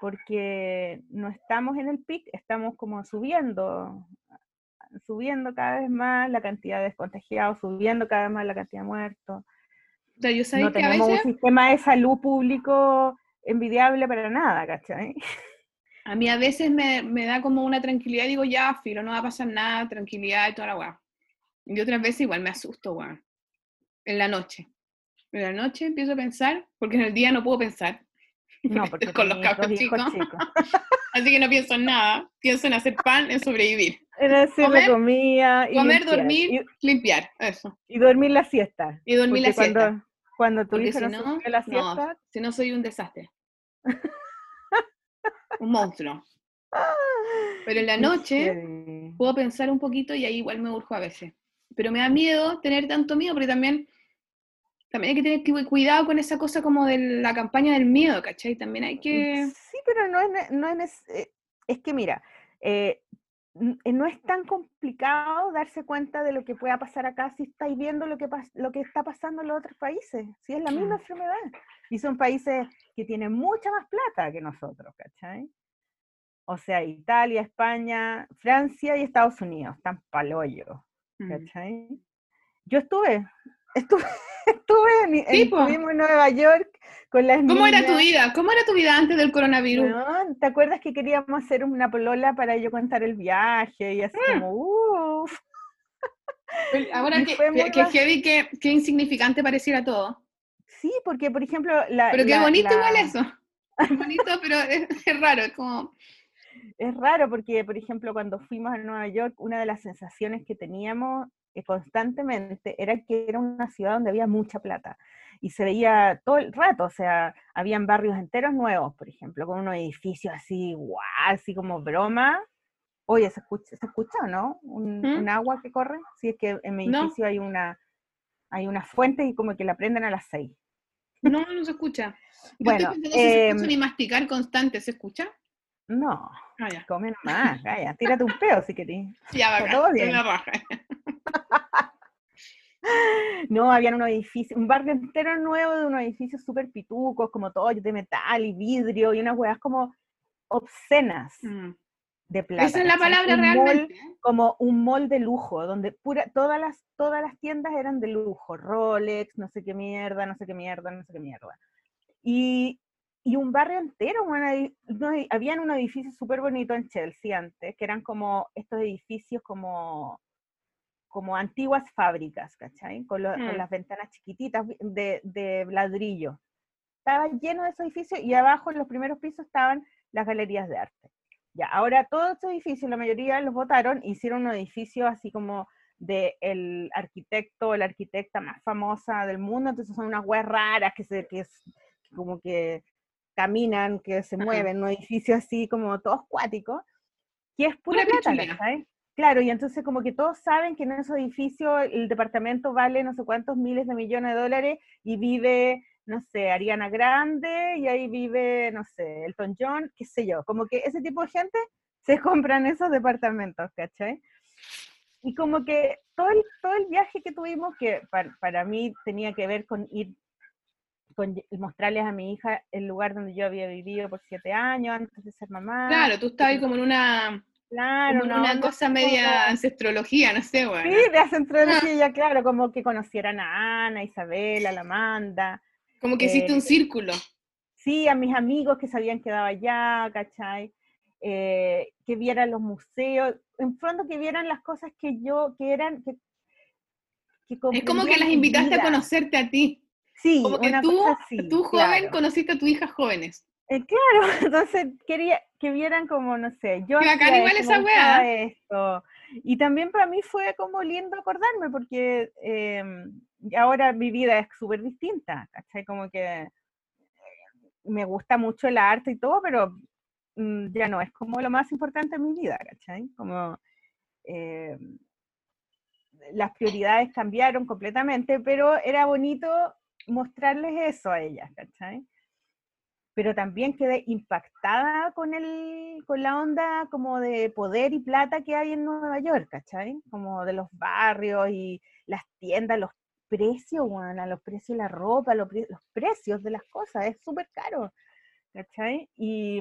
Porque no estamos en el pic, estamos como subiendo, subiendo cada vez más la cantidad de contagiados, subiendo cada vez más la cantidad de muertos. O sea, yo sabía no que tenemos a veces... un sistema de salud público envidiable para nada, ¿cachai? A mí a veces me, me da como una tranquilidad, digo, ya, filo, no va a pasar nada, tranquilidad y toda la weá. Y otras veces igual me asusto, weá. En la noche. En la noche empiezo a pensar, porque en el día no puedo pensar. No, porque estoy con los cabros chicos. chicos. Así que no pienso en nada. Pienso en hacer pan, en sobrevivir. En hacer comer, la comida. Y comer, limpiar. dormir, y, limpiar. Eso. Y dormir la siesta. Y dormir porque la siesta. Cuando, cuando tu hijo si no, no la siesta... No, si no soy un desastre. Un monstruo. Pero en la noche sí. puedo pensar un poquito y ahí igual me urjo a veces. Pero me da miedo tener tanto miedo, porque también... También hay que tener cuidado con esa cosa como de la campaña del miedo, ¿cachai? También hay que... Sí, pero no es... No es, es que mira, eh, no es tan complicado darse cuenta de lo que pueda pasar acá si estáis viendo lo que, lo que está pasando en los otros países. Sí, es la misma enfermedad. Y son países que tienen mucha más plata que nosotros, ¿cachai? O sea, Italia, España, Francia y Estados Unidos. Están palollo, ¿cachai? Mm. Yo estuve... Estuve, estuve en, en, estuvimos en Nueva York con las niñas. ¿Cómo era tu vida? ¿Cómo era tu vida antes del coronavirus? No, ¿te acuerdas que queríamos hacer una polola para yo contar el viaje? Y así mm. como, uff. Ahora que, que, que heavy, que, que insignificante pareciera todo. Sí, porque por ejemplo... La, pero qué la, bonito la... igual eso. Es bonito, pero es, es raro, es como... Es raro porque, por ejemplo, cuando fuimos a Nueva York, una de las sensaciones que teníamos constantemente era que era una ciudad donde había mucha plata y se veía todo el rato, o sea, habían barrios enteros nuevos, por ejemplo, con unos edificios así, guau, así como broma. Oye, ¿se escucha, ¿se escucha o no? Un, ¿Mm? un agua que corre. Si sí, es que en mi edificio no. hay una hay una fuente y como que la prenden a las seis. No, no se escucha. Yo bueno, estoy pensando, eh, si se escucha ni masticar constante, ¿se escucha? No, ah, come nomás, calla, tírate un peo si querés. Ya, va, todo bien. Una raja. No, habían unos edificios, un barrio entero nuevo de unos edificios súper pitucos, como todo de metal y vidrio, y unas huevas como obscenas mm. de plata. Esa es la palabra un realmente. Mall, como un mall de lujo, donde pura, todas las, todas las tiendas eran de lujo, Rolex, no sé qué mierda, no sé qué mierda, no sé qué mierda. Y, y un barrio entero, una, no, habían unos edificios súper bonitos en Chelsea antes, que eran como estos edificios como... como antiguas fábricas, ¿cachai? Con, lo, mm. con las ventanas chiquititas de, de ladrillo. Estaba lleno de esos edificios y abajo en los primeros pisos estaban las galerías de arte. Ya, ahora todos esos edificios, la mayoría los botaron, hicieron un edificio así como del arquitecto o la arquitecta más famosa del mundo, entonces son unas weas raras que, se, que, es, que como que caminan, que se mueven, un edificio así como todos cuáticos, que es pura plata, ¿cachai? Claro, y entonces como que todos saben que en esos edificios el departamento vale no sé cuántos miles de millones de dólares y vive, no sé, Ariana Grande, y ahí vive, no sé, Elton John, qué sé yo. Como que ese tipo de gente se compran esos departamentos, ¿cachai? Y como que todo el, todo el viaje que tuvimos, que para, para mí tenía que ver con ir, con mostrarles a mi hija el lugar donde yo había vivido por siete años antes de ser mamá. Claro, tú estabas ahí como en una... Claro, como no, una cosa no, media no. ancestrología, no sé, bueno. Sí, de ancestrología, ah. claro, como que conocieran a Ana, Isabela, la Amanda. Como que eh, hiciste un círculo. Sí, a mis amigos que se habían quedado allá, ¿cachai? Eh, que vieran los museos, en fondo que vieran las cosas que yo, que eran... Que, que es como que las invitaste vida. a conocerte a ti. Sí, como que una tú, cosa así, tú joven, claro. conociste a tus hijas jóvenes. Eh, claro, entonces quería que vieran como, no sé, yo hacía esto, esto, y también para mí fue como lindo acordarme, porque eh, ahora mi vida es súper distinta, ¿cachai? Como que me gusta mucho el arte y todo, pero mmm, ya no, es como lo más importante en mi vida, ¿cachai? Como eh, las prioridades cambiaron completamente, pero era bonito mostrarles eso a ellas, ¿cachai? Pero también quedé impactada con el con la onda como de poder y plata que hay en Nueva York, ¿cachai? Como de los barrios y las tiendas, los precios, bueno, los precios de la ropa, los, pre, los precios de las cosas, es súper caro, ¿cachai? Y,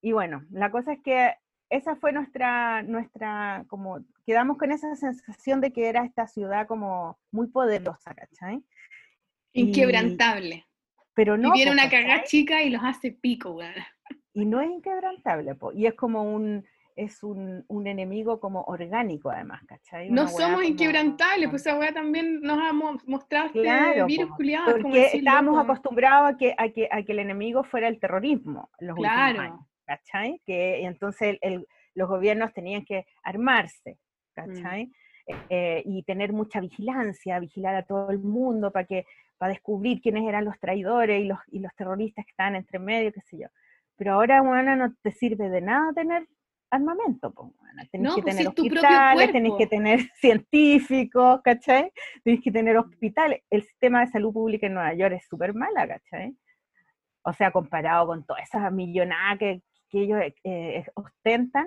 y bueno, la cosa es que esa fue nuestra, nuestra, como, quedamos con esa sensación de que era esta ciudad como muy poderosa, ¿cachai? Inquebrantable. Y, Pero no, y viene una cagada chica y los hace pico, güey. y no es inquebrantable, po. Y es como un, es un, un enemigo como orgánico además, ¿cachai? Una no somos inquebrantables, como, pues esa weá también nos ha mostrado claro, este virus po, culiado. Porque como estábamos como... acostumbrados a que, a, que, a que el enemigo fuera el terrorismo en los claro. últimos años, ¿cachai? Que, y entonces el, el, los gobiernos tenían que armarse, ¿cachai? Mm. Eh, y tener mucha vigilancia, vigilar a todo el mundo para que para descubrir quiénes eran los traidores y los, y los terroristas que estaban entre medio, qué sé yo. Pero ahora, bueno, no te sirve de nada tener armamento, pues, bueno. Tenés no, que pues tener si hospitales, tenés que tener científicos, ¿cachai? Tenés que tener hospitales. El sistema de salud pública en Nueva York es súper mala, ¿cachai? O sea, comparado con todas esas millonadas que, que ellos eh, ostentan,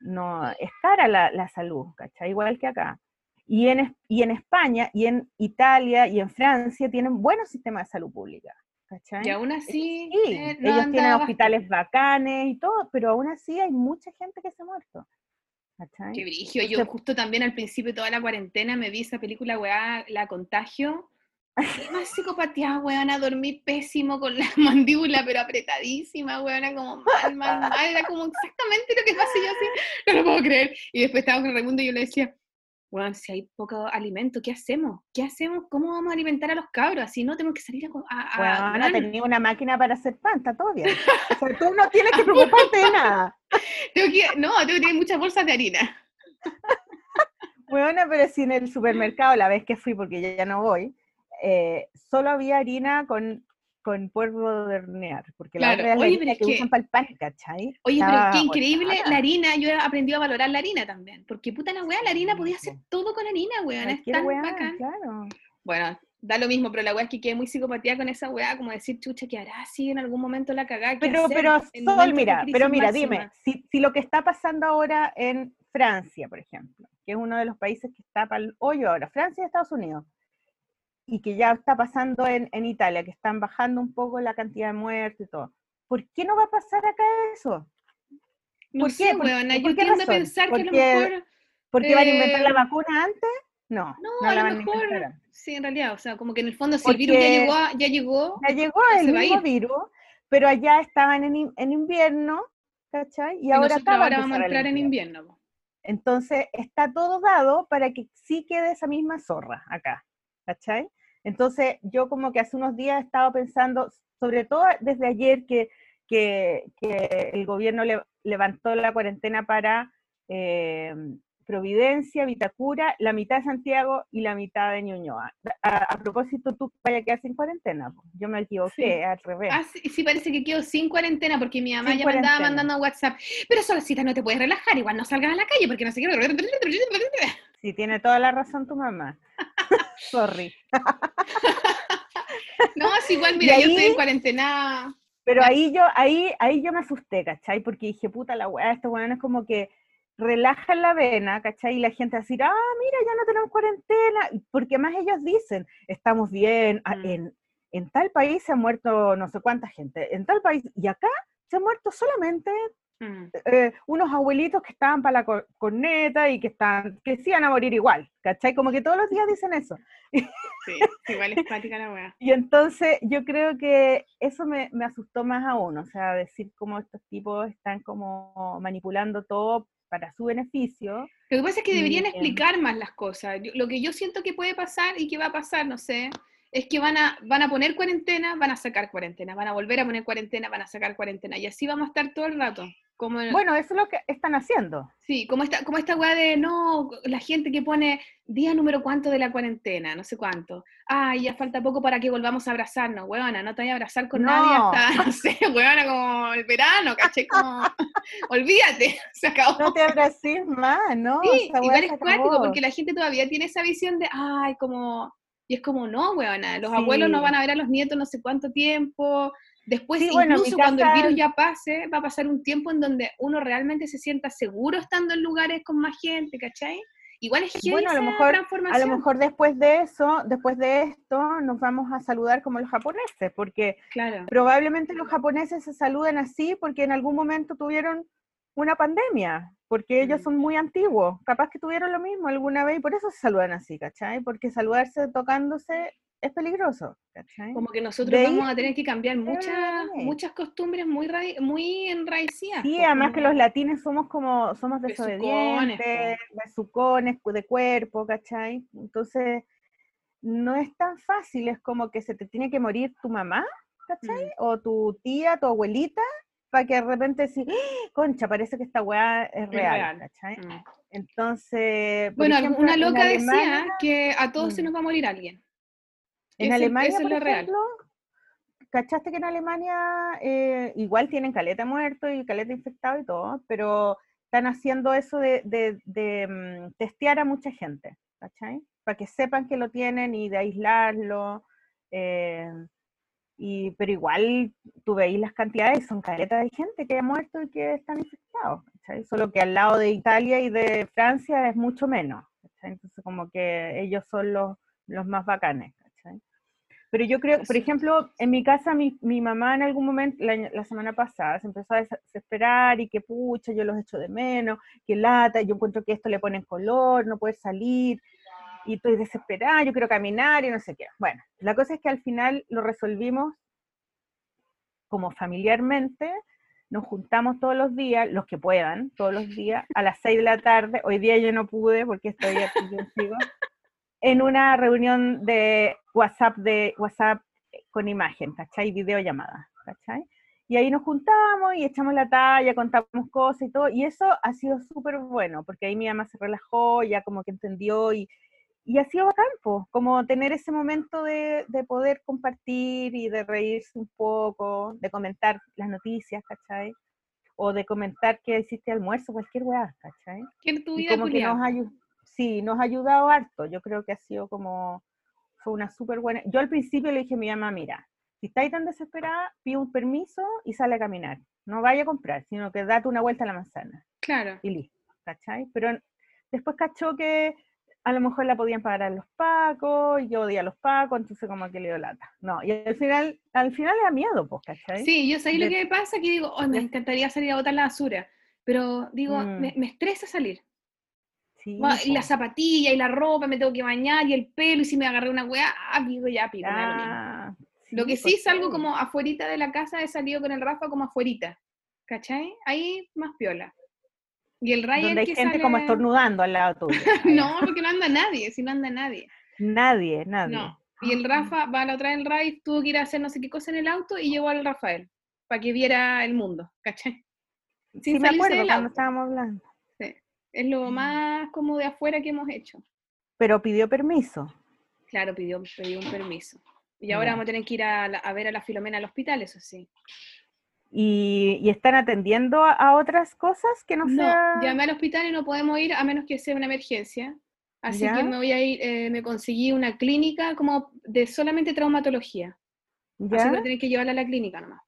no es cara la, la salud, ¿cachai? Igual que acá. Y en, y en España, y en Italia, y en Francia tienen buenos sistemas de salud pública, ¿cachai? Y aún así... Sí, eh, no ellos tienen hospitales bastante. Bacanes y todo, pero aún así hay mucha gente que se ha muerto, ¿cachai? Qué brigio, yo o sea, justo también al principio de toda la cuarentena me vi esa película, weá, La Contagio, y más psicopatía, weona, dormí pésimo con la mandíbula, pero apretadísima, weona, como mal, mal, mal, era como exactamente lo que pasa, yo así, no lo puedo creer, y después estaba con Raimundo y yo le decía... Bueno, si hay poco alimento, ¿qué hacemos? ¿Qué hacemos? ¿Cómo vamos a alimentar a los cabros? Así no tenemos que salir a... a, a bueno, no tenía una máquina para hacer pan, está todo bien. O sea, tú no tienes que preocuparte de nada. Tengo que, no, tengo que tener muchas bolsas de harina. Bueno, pero si en el supermercado, la vez que fui, porque yo ya no voy, eh, solo había harina con... con polvo de hornear, porque claro. La oye, pero es que, que usan para el pan, ¿cachai? Oye, estaba, pero qué increíble bueno, la harina, yo he aprendido a valorar la harina también, porque puta la weá, la harina podía hacer todo con harina, weón, es tan weá, bacán. Claro. Bueno, da lo mismo, pero la weá es que quedé muy psicopatía con esa weá, como decir, chucha, que hará así en algún momento la cagada. Pero, pero, Sol, mira, pero mira, máxima. Dime, si, si lo que está pasando ahora en Francia, por ejemplo, que es uno de los países que está para el hoyo ahora, Francia y Estados Unidos, y que ya está pasando en, en Italia, que están bajando un poco la cantidad de muertos y todo. ¿Por qué no va a pasar acá eso? No sé, huevona, yo tiendo a pensar que a lo mejor... ¿Por qué eh... van a inventar la vacuna antes? No, no, no a lo mejor, sí, en realidad, o sea, como que en el fondo si el virus ya llegó, ya llegó... Ya llegó el mismo virus, pero allá estaban en, en invierno, ¿cachai? Y, y ahora acá ahora vamos a entrar en invierno. Entonces, está todo dado para que sí quede esa misma zorra acá. ¿Cachai? Entonces yo como que hace unos días he estado pensando, sobre todo desde ayer que, que, que el gobierno le, levantó la cuarentena para eh, Providencia, Vitacura, la mitad de Santiago y la mitad de Ñuñoa. A, a propósito, tú vaya a quedar sin cuarentena, yo me equivoqué, sí. Al revés. Ah, sí, sí, parece que quedo sin cuarentena porque mi mamá sin ya cuarentena. Me andaba mandando WhatsApp, pero Solcita, no te puedes relajar, igual no salgas a la calle porque no sé qué... Sí, tiene toda la razón tu mamá. Sorry. No, es igual, mira, ahí, yo estoy en cuarentena. Pero ahí yo, ahí, ahí yo me asusté, ¿cachai? Porque dije, puta la weá, estos weones como que relajan la vena, ¿cachai? Y la gente va a decir, ah, mira, ya no tenemos cuarentena. Porque más ellos dicen, estamos bien, mm. en, en tal país se ha muerto no sé cuánta gente, en tal país, y acá se ha muerto solamente... Mm. Eh, unos abuelitos que estaban para la cor- corneta y que estaban, que sí iban a morir igual, ¿cachai? Como que todos los días dicen eso. Sí, igual es práctica la weá. Y entonces yo creo que eso me, me asustó más aún, o sea, decir cómo estos tipos están como manipulando todo para su beneficio. Lo que pasa es que deberían y, explicar eh, más las cosas. Lo que yo siento que puede pasar y que va a pasar, no sé... es que van a, van a poner cuarentena, van a sacar cuarentena, van a volver a poner cuarentena, van a sacar cuarentena, y así vamos a estar todo el rato. Como, bueno, eso es lo que están haciendo. Sí, como esta, como esta weá de, no, la gente que pone día número cuánto de la cuarentena, no sé cuánto. Ay, ya falta poco para que volvamos a abrazarnos, weona, no te vayas a abrazar con no. nadie hasta, no sé, weona, como el verano, caché, como, olvídate, se acabó. No te abracís más, ¿no? Sí, igual es cuántico, porque la gente todavía tiene esa visión de, ay, como... Y es como, no, huevona, los sí. abuelos no van a ver a los nietos no sé cuánto tiempo, después sí, incluso bueno, mi casa... cuando el virus ya pase, va a pasar un tiempo en donde uno realmente se sienta seguro estando en lugares con más gente, ¿cachai? Igual es bueno, a lo mejor, transformación. A lo mejor después de eso, después de esto, nos vamos a saludar como los japoneses, porque claro. probablemente los japoneses se saludan así porque en algún momento tuvieron una pandemia, porque ellos son muy antiguos, capaz que tuvieron lo mismo alguna vez, y por eso se saludan así, ¿cachai? Porque saludarse tocándose es peligroso, ¿cachai? Como que nosotros de vamos ahí, a tener que cambiar muchas eh, muchas costumbres muy radi- muy enraicidas. Sí, además que los latines somos como, somos desobedientes, besucones, de cuerpo, ¿cachai? Entonces, no es tan fácil, es como que se te tiene que morir tu mamá, ¿cachai? Mm. O tu tía, tu abuelita, para que de repente sí, concha, parece que esta weá es real, ¿cachai? Mm. Entonces, bueno, ejemplo, una loca Alemania, decía que a todos mm. se nos va a morir alguien. En es Alemania, el, por ejemplo, real. ¿Cachaste que en Alemania eh, igual tienen caleta muerto y caleta infectado y todo, pero están haciendo eso de, de, de, de testear a mucha gente, ¿cachai? Para que sepan que lo tienen y de aislarlo, eh, y, pero igual tú veis las cantidades, son caletas de gente que ha muerto y que están infectados, ¿cachai? Solo que al lado de Italia y de Francia es mucho menos, ¿cachai? Entonces como que ellos son los, los más bacanes. Pero yo creo, por ejemplo, en mi casa, mi, mi mamá en algún momento, la, la semana pasada, se empezó a desesperar y que pucha, yo los echo de menos, que lata, yo encuentro que esto le ponen color, no puede salir, y estoy desesperada, yo quiero caminar y no sé qué. Bueno, la cosa es que al final lo resolvimos como familiarmente, nos juntamos todos los días, los que puedan, todos los días, a las seis de la tarde, hoy día yo no pude porque estoy aquí, yo sigo, en una reunión de WhatsApp de WhatsApp con imagen, ¿cachai? Videollamada, ¿cachai? Y ahí nos juntamos y echamos la talla, contamos cosas y todo, y eso ha sido súper bueno, porque ahí mi mamá se relajó, ya como que entendió, y, y ha sido bacán, pues, como tener ese momento de, de poder compartir y de reírse un poco, de comentar las noticias, ¿cachai? O de comentar que hiciste almuerzo, cualquier weá, ¿cachai? ¿Quién tu vida, Sí, nos ha ayudado harto, yo creo que ha sido como, fue una súper buena, yo al principio le dije a mi mamá, mira, si estáis tan desesperada, pide un permiso y sale a caminar, no vaya a comprar, sino que date una vuelta a la manzana. Claro. Y listo, ¿cachai? Pero después cachó que a lo mejor la podían pagar a los pacos, yo odiaba a los pacos, entonces como que le dio lata. No, y al final, al final le da miedo, pues, ¿cachai? Sí, yo sé de... lo que pasa, que digo, oh, me encantaría salir a botar la basura, pero digo, mm. me, me estresa salir. Sí, y la zapatilla, y la ropa, me tengo que bañar, y el pelo, y si me agarré una weá, ah, pico, ya pico. Ah, sí, lo que sí salgo como afuerita de la casa, he salido con el Rafa como afuerita, ¿cachai? Ahí más piola. Y el Ray donde hay que gente sale... como estornudando al lado tuyo. No, porque no anda nadie, si no anda nadie. Nadie, nadie. No. Y el Rafa, va a la otra vez el Ray, tuvo que ir a hacer no sé qué cosa en el auto, y llevó al Rafael, para que viera el mundo, ¿cachai? Sin sí, me acuerdo del cuando estábamos hablando. Es lo más como de afuera que hemos hecho. Pero pidió permiso. Claro, pidió, pidió un permiso. Y ahora no. vamos a tener que ir a, la, a ver a la Filomena al hospital, eso sí. ¿Y, y están atendiendo a, a otras cosas que no sea...? No, llamé al hospital y no podemos ir a menos que sea una emergencia. Así ¿Ya? que me voy a ir, eh, me conseguí una clínica como de solamente traumatología. ¿Ya? Así que voy a tener que llevarla a la clínica nomás.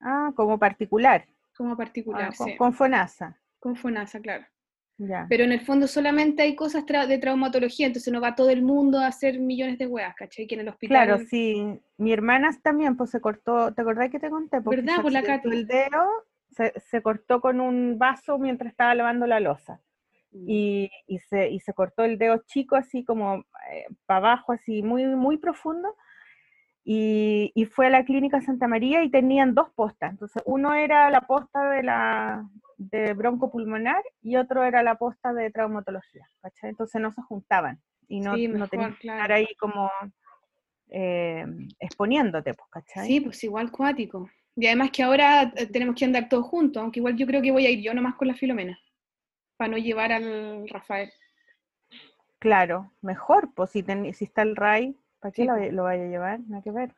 Ah, como particular. Como particular, ah, con, sí. Con Fonasa. Con Fonasa, claro. Ya. Pero en el fondo solamente hay cosas tra- de traumatología, entonces no va todo el mundo a hacer millones de hueás, ¿cachai? Que en el hospital... Claro, sí. Mi hermana también, pues se cortó, ¿te acordás que te conté? Porque ¿verdad? Por la Cata. El dedo se, se cortó con un vaso mientras estaba lavando la loza. Y, y, se, y se cortó el dedo chico, así como eh, para abajo, así muy, muy profundo. Y, y fue a la clínica Santa María y tenían dos postas, entonces uno era la posta de la de broncopulmonar y otro era la posta de traumatología, ¿cachai? Entonces no se juntaban y no, sí, mejor, no tenías que estar ahí como eh, exponiéndote, pues, ¿cachai? Sí, pues igual cuático, y además que ahora tenemos que andar todos juntos, aunque igual yo creo que voy a ir yo nomás con la Filomena, para no llevar al Rafael. Claro, mejor, pues si, ten, si está el Ray... ¿Para qué sí. lo, lo vaya a llevar? Nada que ver.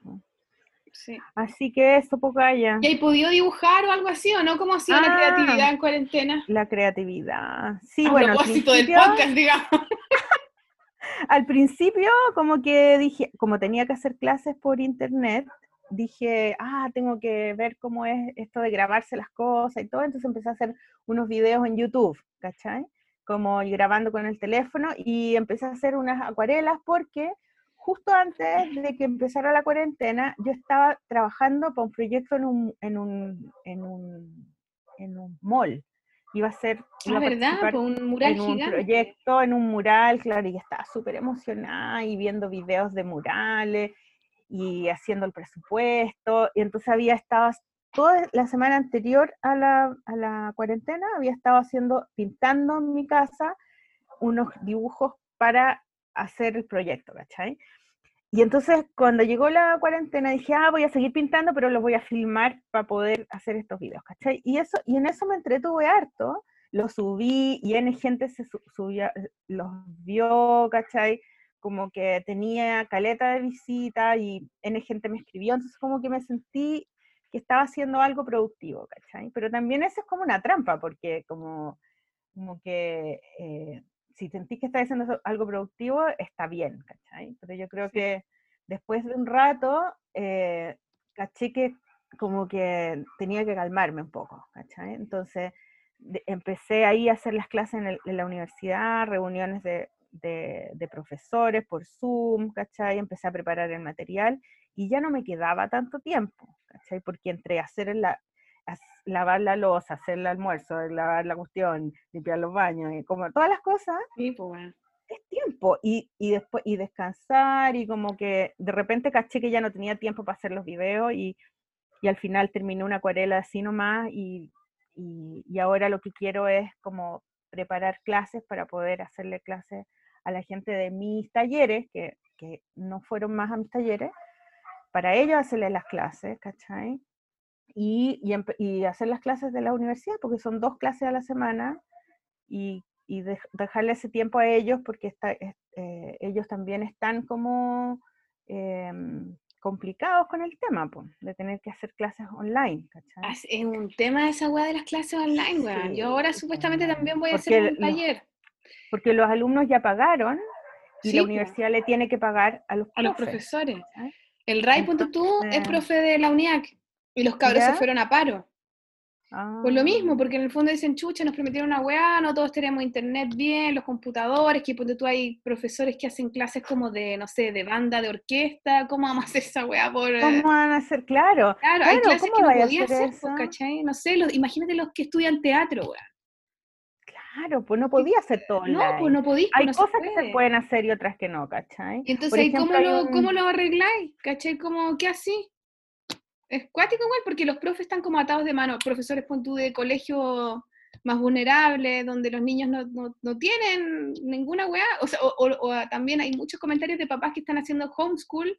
Sí. Así que eso, poco allá. ¿Y ahí pudió dibujar o algo así, o no? ¿Cómo ha sido ah, la creatividad en cuarentena? La creatividad. Sí, a bueno. A propósito del podcast, digamos. Al principio, como que dije, como tenía que hacer clases por internet, dije, ah, tengo que ver cómo es esto de grabarse las cosas y todo, entonces empecé a hacer unos videos en YouTube, ¿cachai? Como grabando con el teléfono, y empecé a hacer unas acuarelas porque... Justo antes de que empezara la cuarentena, yo estaba trabajando para un proyecto en un, en un, en un, en un mall. iba a ser iba ¿verdad? A un mural en un gigante. Proyecto, en un mural, claro, y estaba súper emocionada y viendo videos de murales y haciendo el presupuesto, y entonces había estado toda la semana anterior a la, a la cuarentena, había estado haciendo, pintando en mi casa unos dibujos para hacer el proyecto, ¿cachai? Y entonces cuando llegó la cuarentena dije, ah, voy a seguir pintando, pero los voy a filmar para poder hacer estos videos, ¿cachai? Y, eso, y en eso me entretuve harto, lo subí, y N gente se subió, los vio, ¿cachai? Como que tenía caleta de visita, y N gente me escribió, entonces como que me sentí que estaba haciendo algo productivo, ¿cachai? Pero también eso es como una trampa, porque como, como que... Eh, si sentís que estás haciendo algo productivo, está bien, ¿cachai? Pero yo creo que después de un rato, eh, caché que como que tenía que calmarme un poco, ¿cachai? Entonces de, empecé ahí a hacer las clases en, el, en la universidad, reuniones de, de, de profesores por Zoom, ¿cachai? Empecé a preparar el material, y ya no me quedaba tanto tiempo, ¿cachai? Porque entre hacer la... lavar la loza, hacer el almuerzo, lavar la cuestión, limpiar los baños, y como todas las cosas, sí, pues, bueno. Es tiempo, y, y después y descansar, y como que de repente caché que ya no tenía tiempo para hacer los videos, y, y al final terminé una acuarela así nomás, y, y, y ahora lo que quiero es como preparar clases para poder hacerle clases a la gente de mis talleres, que, que no fueron más a mis talleres, para ellos hacerles las clases, ¿cachai? Y, y, y hacer las clases de la universidad, porque son dos clases a la semana, y, y de, dejarle ese tiempo a ellos, porque está, eh, ellos también están como eh, complicados con el tema, po, de tener que hacer clases online, ¿cachai? Es un tema esa weá de las clases online, weá. Sí, yo ahora supuestamente sí. También voy a porque hacer un taller. Los, porque los alumnos ya pagaron, y sí, la universidad le tiene que pagar a los, a profes, los profesores. ¿Cachai? El R A I, punto tú, es profe de la UNIAC. Y los cabros ¿Ya? se fueron a paro. Ah. Pues lo mismo, porque en el fondo dicen, chucha, nos prometieron una weá, no todos tenemos internet bien, los computadores, que ponte tú, hay profesores que hacen clases como de, no sé, de banda, de orquesta, ¿cómo vamos a hacer esa weá? Por, ¿Cómo van a hacer? Claro. Claro, claro, hay clases que no podía hacer, hacer pues, ¿cachai? No sé, los, imagínate los que estudian teatro, weá. Claro, pues no podía hacer todo online. No, pues no podís. Hay no cosas se que se pueden hacer y otras que no, ¿cachai? Entonces, Por ejemplo, ¿cómo, lo, un... ¿cómo lo arregláis? ¿Cachai? ¿Cómo, qué así? Es cuático igual, porque los profes están como atados de mano, profesores puntu de colegio más vulnerables, donde los niños no, no, no tienen ninguna weá, o sea, o, o, o también hay muchos comentarios de papás que están haciendo homeschool,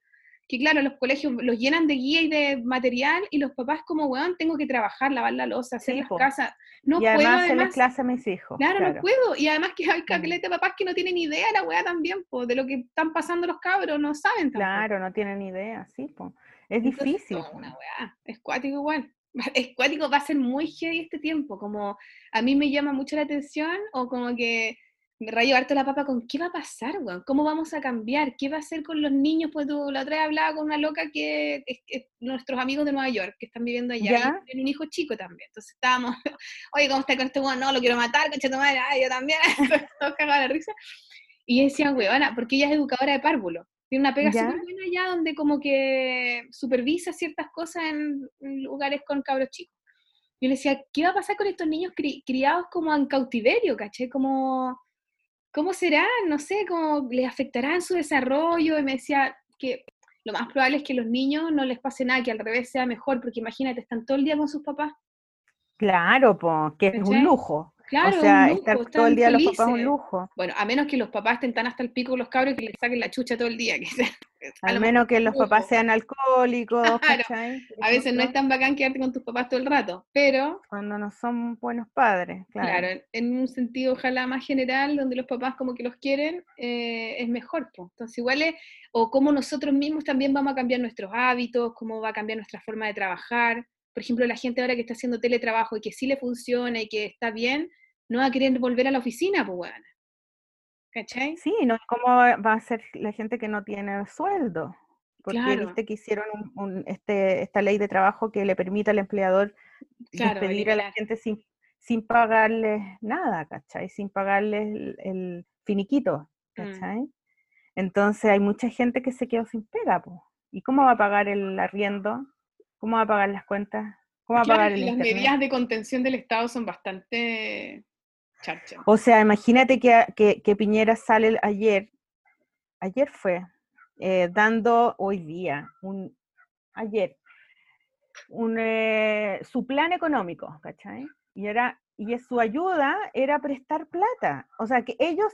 que claro, los colegios los llenan de guía y de material, y los papás como, weón, tengo que trabajar, lavar la loza, hacer sí, las po. casas, no y puedo además. además hacerle clase a mis hijos. Claro, claro, no puedo, y además que hay cacletas de papás que no tienen idea, la weá también, po, de lo que están pasando los cabros, no saben tampoco. Claro, no tienen idea, sí, pues. Es Entonces, difícil. No, una weá. Es cuático igual. Es cuático, va a ser muy heavy este tiempo. Como a mí me llama mucho la atención, o como que me rayo harto la papa con qué va a pasar, weón. ¿Cómo vamos a cambiar? ¿Qué va a hacer con los niños? Pues tú la otra vez hablaba con una loca que es, es, nuestros amigos de Nueva York que están viviendo allá. ¿Ya? Y tienen un hijo chico también. Entonces estábamos, oye, ¿cómo está con este weón? No, lo quiero matar, concha tu madre. Ay, yo también. Todos cagados de risa. Y decían, weona, porque ella es educadora de párvulo. Tiene una pega súper buena allá, donde como que supervisa ciertas cosas en lugares con cabros chicos. Yo le decía, ¿qué va a pasar con estos niños cri- criados como en cautiverio, caché? Como, ¿cómo serán? No sé, ¿cómo les afectará en su desarrollo? Y me decía que lo más probable es que a los niños no les pase nada, que al revés sea mejor, porque imagínate, están todo el día con sus papás. Claro, po, que es ¿caché? Un lujo. Claro, o sea, lujo, estar todo el día felices. Los papás es un lujo. Bueno, a menos que los papás estén tan hasta el pico con los cabros que les saquen la chucha todo el día. Que sea, al menos que los papás sean alcohólicos. Claro. A veces no es tan bacán quedarte con tus papás todo el rato, pero... Cuando no son buenos padres, claro. Claro, en, en un sentido ojalá más general, donde los papás como que los quieren, eh, es mejor. Pues. Entonces igual es, o como nosotros mismos también vamos a cambiar nuestros hábitos, cómo va a cambiar nuestra forma de trabajar. Por ejemplo, la gente ahora que está haciendo teletrabajo y que sí le funciona y que está bien, no va a querer volver a la oficina, pues, bueno. ¿Cachai? Sí, no, ¿cómo va a ser la gente que no tiene sueldo? Porque claro. Viste que hicieron un, un, este, esta ley de trabajo que le permite al empleador claro, despedir a la gente sin, sin pagarles nada, ¿cachai? Sin pagarles el, el finiquito, ¿cachai? Mm. Entonces hay mucha gente que se quedó sin pega, pues. ¿Y cómo va a pagar el arriendo? ¿Cómo va a pagar las cuentas? ¿Cómo apagar el internet? Las medidas de contención del Estado son bastante charcha. O sea, imagínate que, que, que Piñera sale ayer, ayer fue, eh, dando hoy día, un, ayer, un, eh, su plan económico, ¿cachai? Y, era, y su ayuda era prestar plata. O sea, que ellos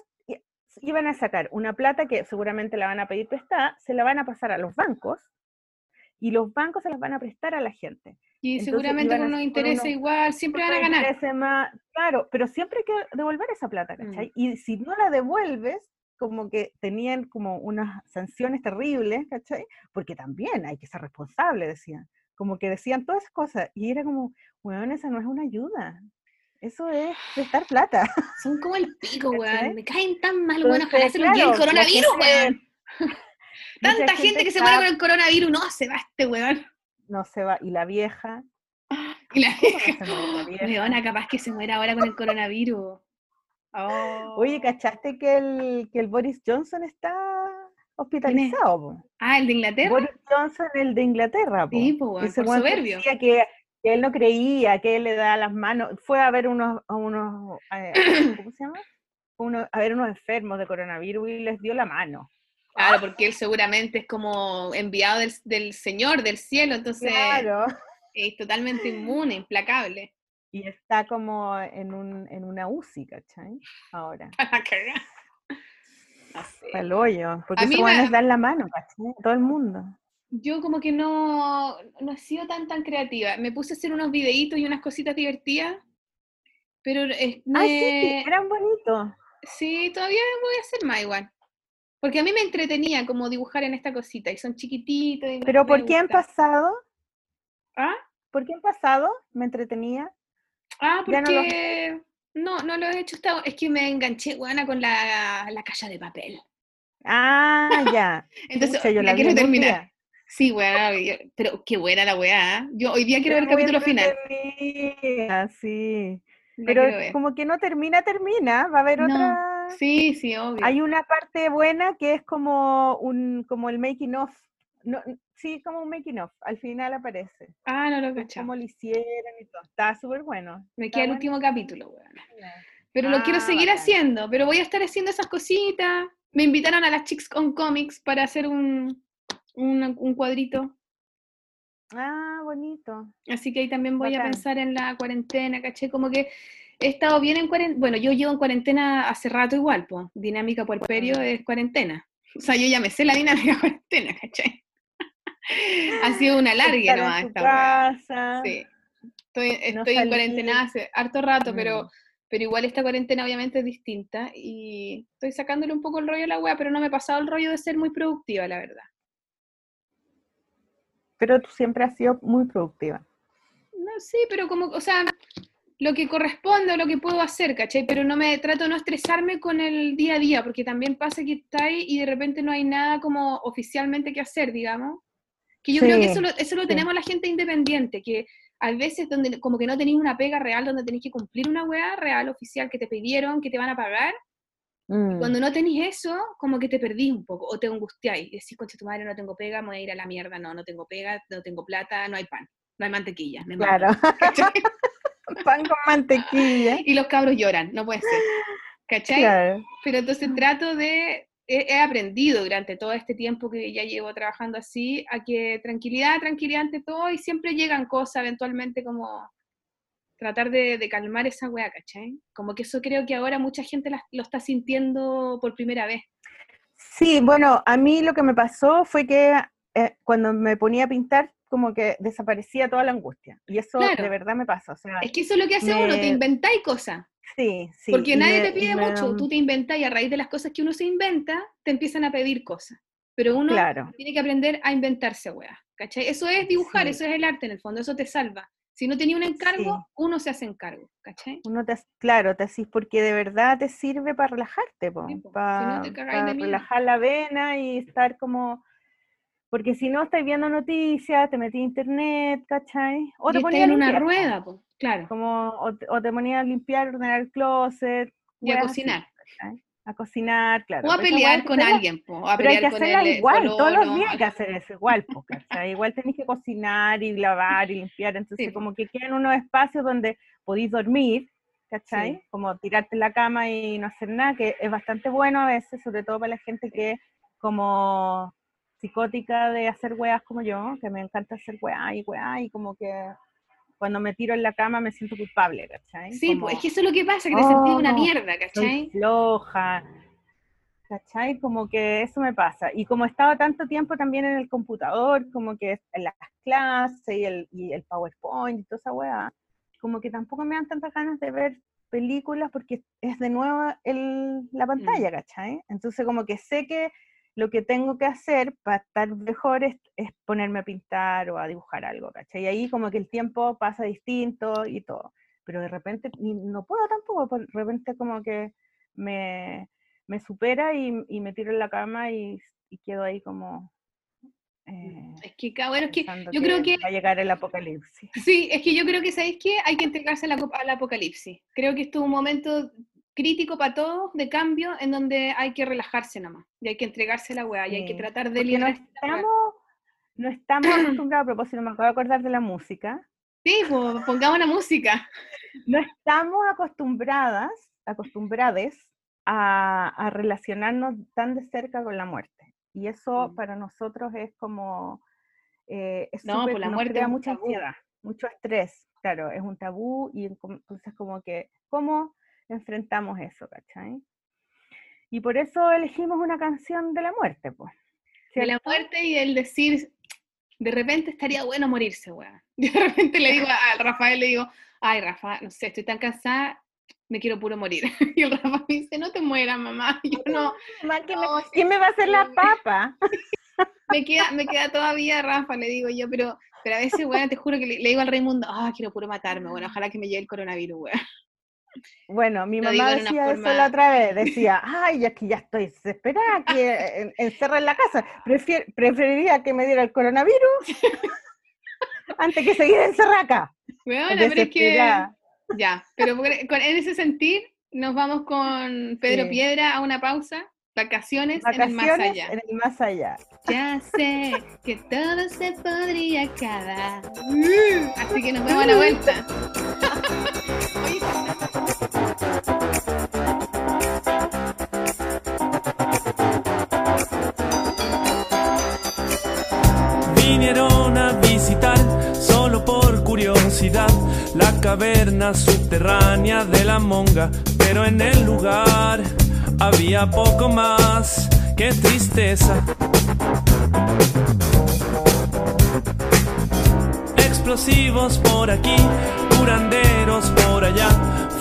iban a sacar una plata que seguramente la van a pedir prestada, se la van a pasar a los bancos, y los bancos se las van a prestar a la gente. Y entonces, seguramente con unos intereses igual, siempre van a ganar. Más, claro, pero siempre hay que devolver esa plata, ¿cachai? Mm. Y si no la devuelves, como que tenían como unas sanciones terribles, ¿cachai? Porque también hay que ser responsable, decían. Como que decían todas esas cosas, y era como, weón, esa no es una ayuda. Eso es prestar plata. Son como el pico, weón. Me caen tan mal, weón. Ojalá se nos lleve el coronavirus, weón. Tanta gente, gente que se muere con el coronavirus. No se va este weón. No se va. Y la vieja. Y la vieja. Weona, capaz que se muera ahora con el coronavirus. Oh. Oye, ¿cachaste que el, que el Boris Johnson está hospitalizado? Po? Ah, ¿el de Inglaterra? Boris Johnson, el de Inglaterra. Po. Sí, po, weón, por soberbio. Que... que él no creía, que él le daba las manos, fue a ver unos, unos eh, ¿cómo se llama? Uno, a ver unos enfermos de coronavirus y les dio la mano. Claro, porque él seguramente es como enviado del, del Señor, del cielo, entonces claro. Es totalmente inmune, implacable. Y está como en, un, en una U C I, ¿cachai? Ahora. Para cagar. No sé. Para el hoyo, porque eso van a dar la mano, ¿cachai? Todo el mundo. Yo como que no, no he sido tan tan creativa. Me puse a hacer unos videitos y unas cositas divertidas, pero... Eh, me... ¡Ay, sí! Eran bonitos. Sí, todavía voy a hacer más igual. Porque a mí me entretenía como dibujar en esta cosita, y son chiquititos. Y ¿pero por qué han pasado? ¿Ah? ¿Por qué han pasado? ¿Me entretenía? Ah, porque... No, no, no lo he hecho. Hasta... Es que me enganché, buena, con la, la Casa de Papel. Ah, ya. Entonces, Pucha, yo la, la quiero terminar. Sí, weá, pero qué buena la weá, ¿eh? Yo hoy día quiero pero ver el capítulo final. Sí, no, pero como que no termina, termina, va a haber no. otra... Sí, sí, obvio. Hay una parte buena que es como un como el making of, no, sí, como un making of, al final aparece. Ah, no lo cachaba. Como lo hicieron y todo, está súper bueno. Me queda el último capítulo, weá. Pero ah, lo quiero seguir bacán. haciendo, pero voy a estar haciendo esas cositas. Me invitaron a las Chicks on Comics para hacer un... Un, un cuadrito. Ah, bonito. Así que ahí también voy Bacán. a pensar en la cuarentena, ¿caché? Como que he estado bien en cuarentena. Bueno, yo llevo en cuarentena hace rato igual, pues. Dinámica puerperio es cuarentena. O sea, yo ya me sé la dinámica cuarentena, ¿caché? Ha sido una larga nomás esta casa. Sí. Estoy, estoy no en cuarentena hace harto rato, mm. pero, pero igual esta cuarentena obviamente es distinta. Y estoy sacándole un poco el rollo a la wea, pero no me he pasado el rollo de ser muy productiva, la verdad. Pero tú siempre has sido muy productiva. No, sí, pero como, o sea, lo que corresponde o lo que puedo hacer, ¿cachai? Pero no me, trato de no estresarme con el día a día, porque también pasa que está ahí y de repente no hay nada como oficialmente que hacer, digamos. Que yo sí, creo que eso lo, eso lo sí. tenemos la gente independiente, que a veces donde como que no tenéis una pega real, donde tenéis que cumplir una weá real, oficial, que te pidieron, que te van a pagar, mm. cuando no tenéis eso, como que te perdís un poco, o te angustiáis, y decís, concha tu madre, no tengo pega, me voy a ir a la mierda, no, no tengo pega, no tengo plata, no hay pan, no hay mantequilla. Me claro. Pan con mantequilla. Y los cabros lloran, no puede ser, ¿cachai? Claro. Pero entonces trato de, he, he aprendido durante todo este tiempo que ya llevo trabajando así, a que tranquilidad, tranquilidad ante todo, y siempre llegan cosas eventualmente como... tratar de, de calmar esa weá, ¿cachai? Como que eso creo que ahora mucha gente la, lo está sintiendo por primera vez. Sí, bueno, a mí lo que me pasó fue que eh, cuando me ponía a pintar, como que desaparecía toda la angustia. Y eso claro. de verdad me pasa. O sea, es que eso es lo que hace me... uno, te inventáis cosas. Sí, sí. Porque nadie me, te pide me... mucho, tú te inventas y a raíz de las cosas que uno se inventa, te empiezan a pedir cosas. Pero uno claro. tiene que aprender a inventarse weá, ¿cachai? Eso es dibujar, sí. eso es el arte en el fondo, eso te salva. Si no tenía un encargo, sí. uno se hace encargo, ¿cachai? Uno te, claro, te haces porque de verdad te sirve para relajarte, po, sí, po. para, si no para relajar la vena y estar como... Porque si no, estás viendo noticias, te metí a internet, ¿cachai? O y te ponías en limpiar, una rueda, po. Claro. Como, o, o te ponías a limpiar, ordenar el closet. Y a cocinar. Así, a cocinar, claro. O a pelear con alguien, po, a pelear con él. Pero hay que hacerla igual, todos los días hay que hacer eso igual, po, ¿cachai? Igual tenés que cocinar y lavar y limpiar, entonces sí, como que quedan unos espacios donde podís dormir, ¿cachai? Sí. Como tirarte en la cama y no hacer nada, que es bastante bueno a veces, sobre todo para la gente que es como psicótica de hacer weas como yo, que me encanta hacer weas y weas, y como que cuando me tiro en la cama me siento culpable, ¿cachai? Sí, como, pues es que eso es lo que pasa, que te oh, sentís una mierda, ¿cachai? Soy floja, ¿cachai? Como que eso me pasa. Y como estaba tanto tiempo también en el computador, como que en las clases y el, y el PowerPoint y toda esa weá, como que tampoco me dan tantas ganas de ver películas porque es de nuevo el, la pantalla, ¿cachai? Entonces como que sé que lo que tengo que hacer para estar mejor es, es ponerme a pintar o a dibujar algo, ¿cachai? Y ahí como que el tiempo pasa distinto y todo. Pero de repente, y no puedo tampoco, de repente como que me, me supera y, y me tiro en la cama y, y quedo ahí como... Eh, es que, bueno, es que yo creo que... Va a llegar el apocalipsis. Sí, es que yo creo que, ¿sabéis qué? Hay que entregarse al, al apocalipsis. Creo que esto es un momento crítico para todos, de cambio, en donde hay que relajarse nomás, y hay que entregarse la weá, sí, y hay que tratar de lidiar. No estamos, no estamos acostumbrados, a propósito, me acabo de acordar de la música. Sí, pues, pongamos la música. No estamos acostumbradas, acostumbradas a, a relacionarnos tan de cerca con la muerte, y eso mm. para nosotros es como, eh, es no, super, por la nos muerte crea mucha ansiedad, mucho estrés, claro, es un tabú, y entonces como que, ¿cómo enfrentamos eso, ¿cachai? Y por eso elegimos una canción de la muerte, pues. De la muerte y el decir, de repente estaría bueno morirse, weón. De repente le digo a Rafael, le digo, ay Rafa, no sé, estoy tan cansada, me quiero puro morir. Y el Rafa me dice, no te mueras, mamá. Y yo no, mamá, ¿quién, no me, ¿quién me va a hacer la papa? me queda, me queda todavía Rafa, le digo yo, pero, pero a veces, weón, te juro que le, le digo al Raimundo, ah, oh, quiero puro matarme, bueno, ojalá que me lleve el coronavirus, weón. Bueno, mi no mamá decía de forma... eso la otra vez, decía, ay, aquí ya estoy desesperada, que encerra en la casa, Prefier, preferiría que me diera el coronavirus antes que seguir encerrada acá. Bueno, pero es que, ya, pero con, en ese sentido nos vamos con Pedro sí. Piedra a una pausa, vacaciones, vacaciones en el más allá. En el más allá. Ya sé que todo se podría acabar, así que nos vemos a la vuelta. Vinieron a visitar solo por curiosidad la caverna subterránea de la Monga, pero en el lugar había poco más que tristeza. Explosivos por aquí, curanderos por allá,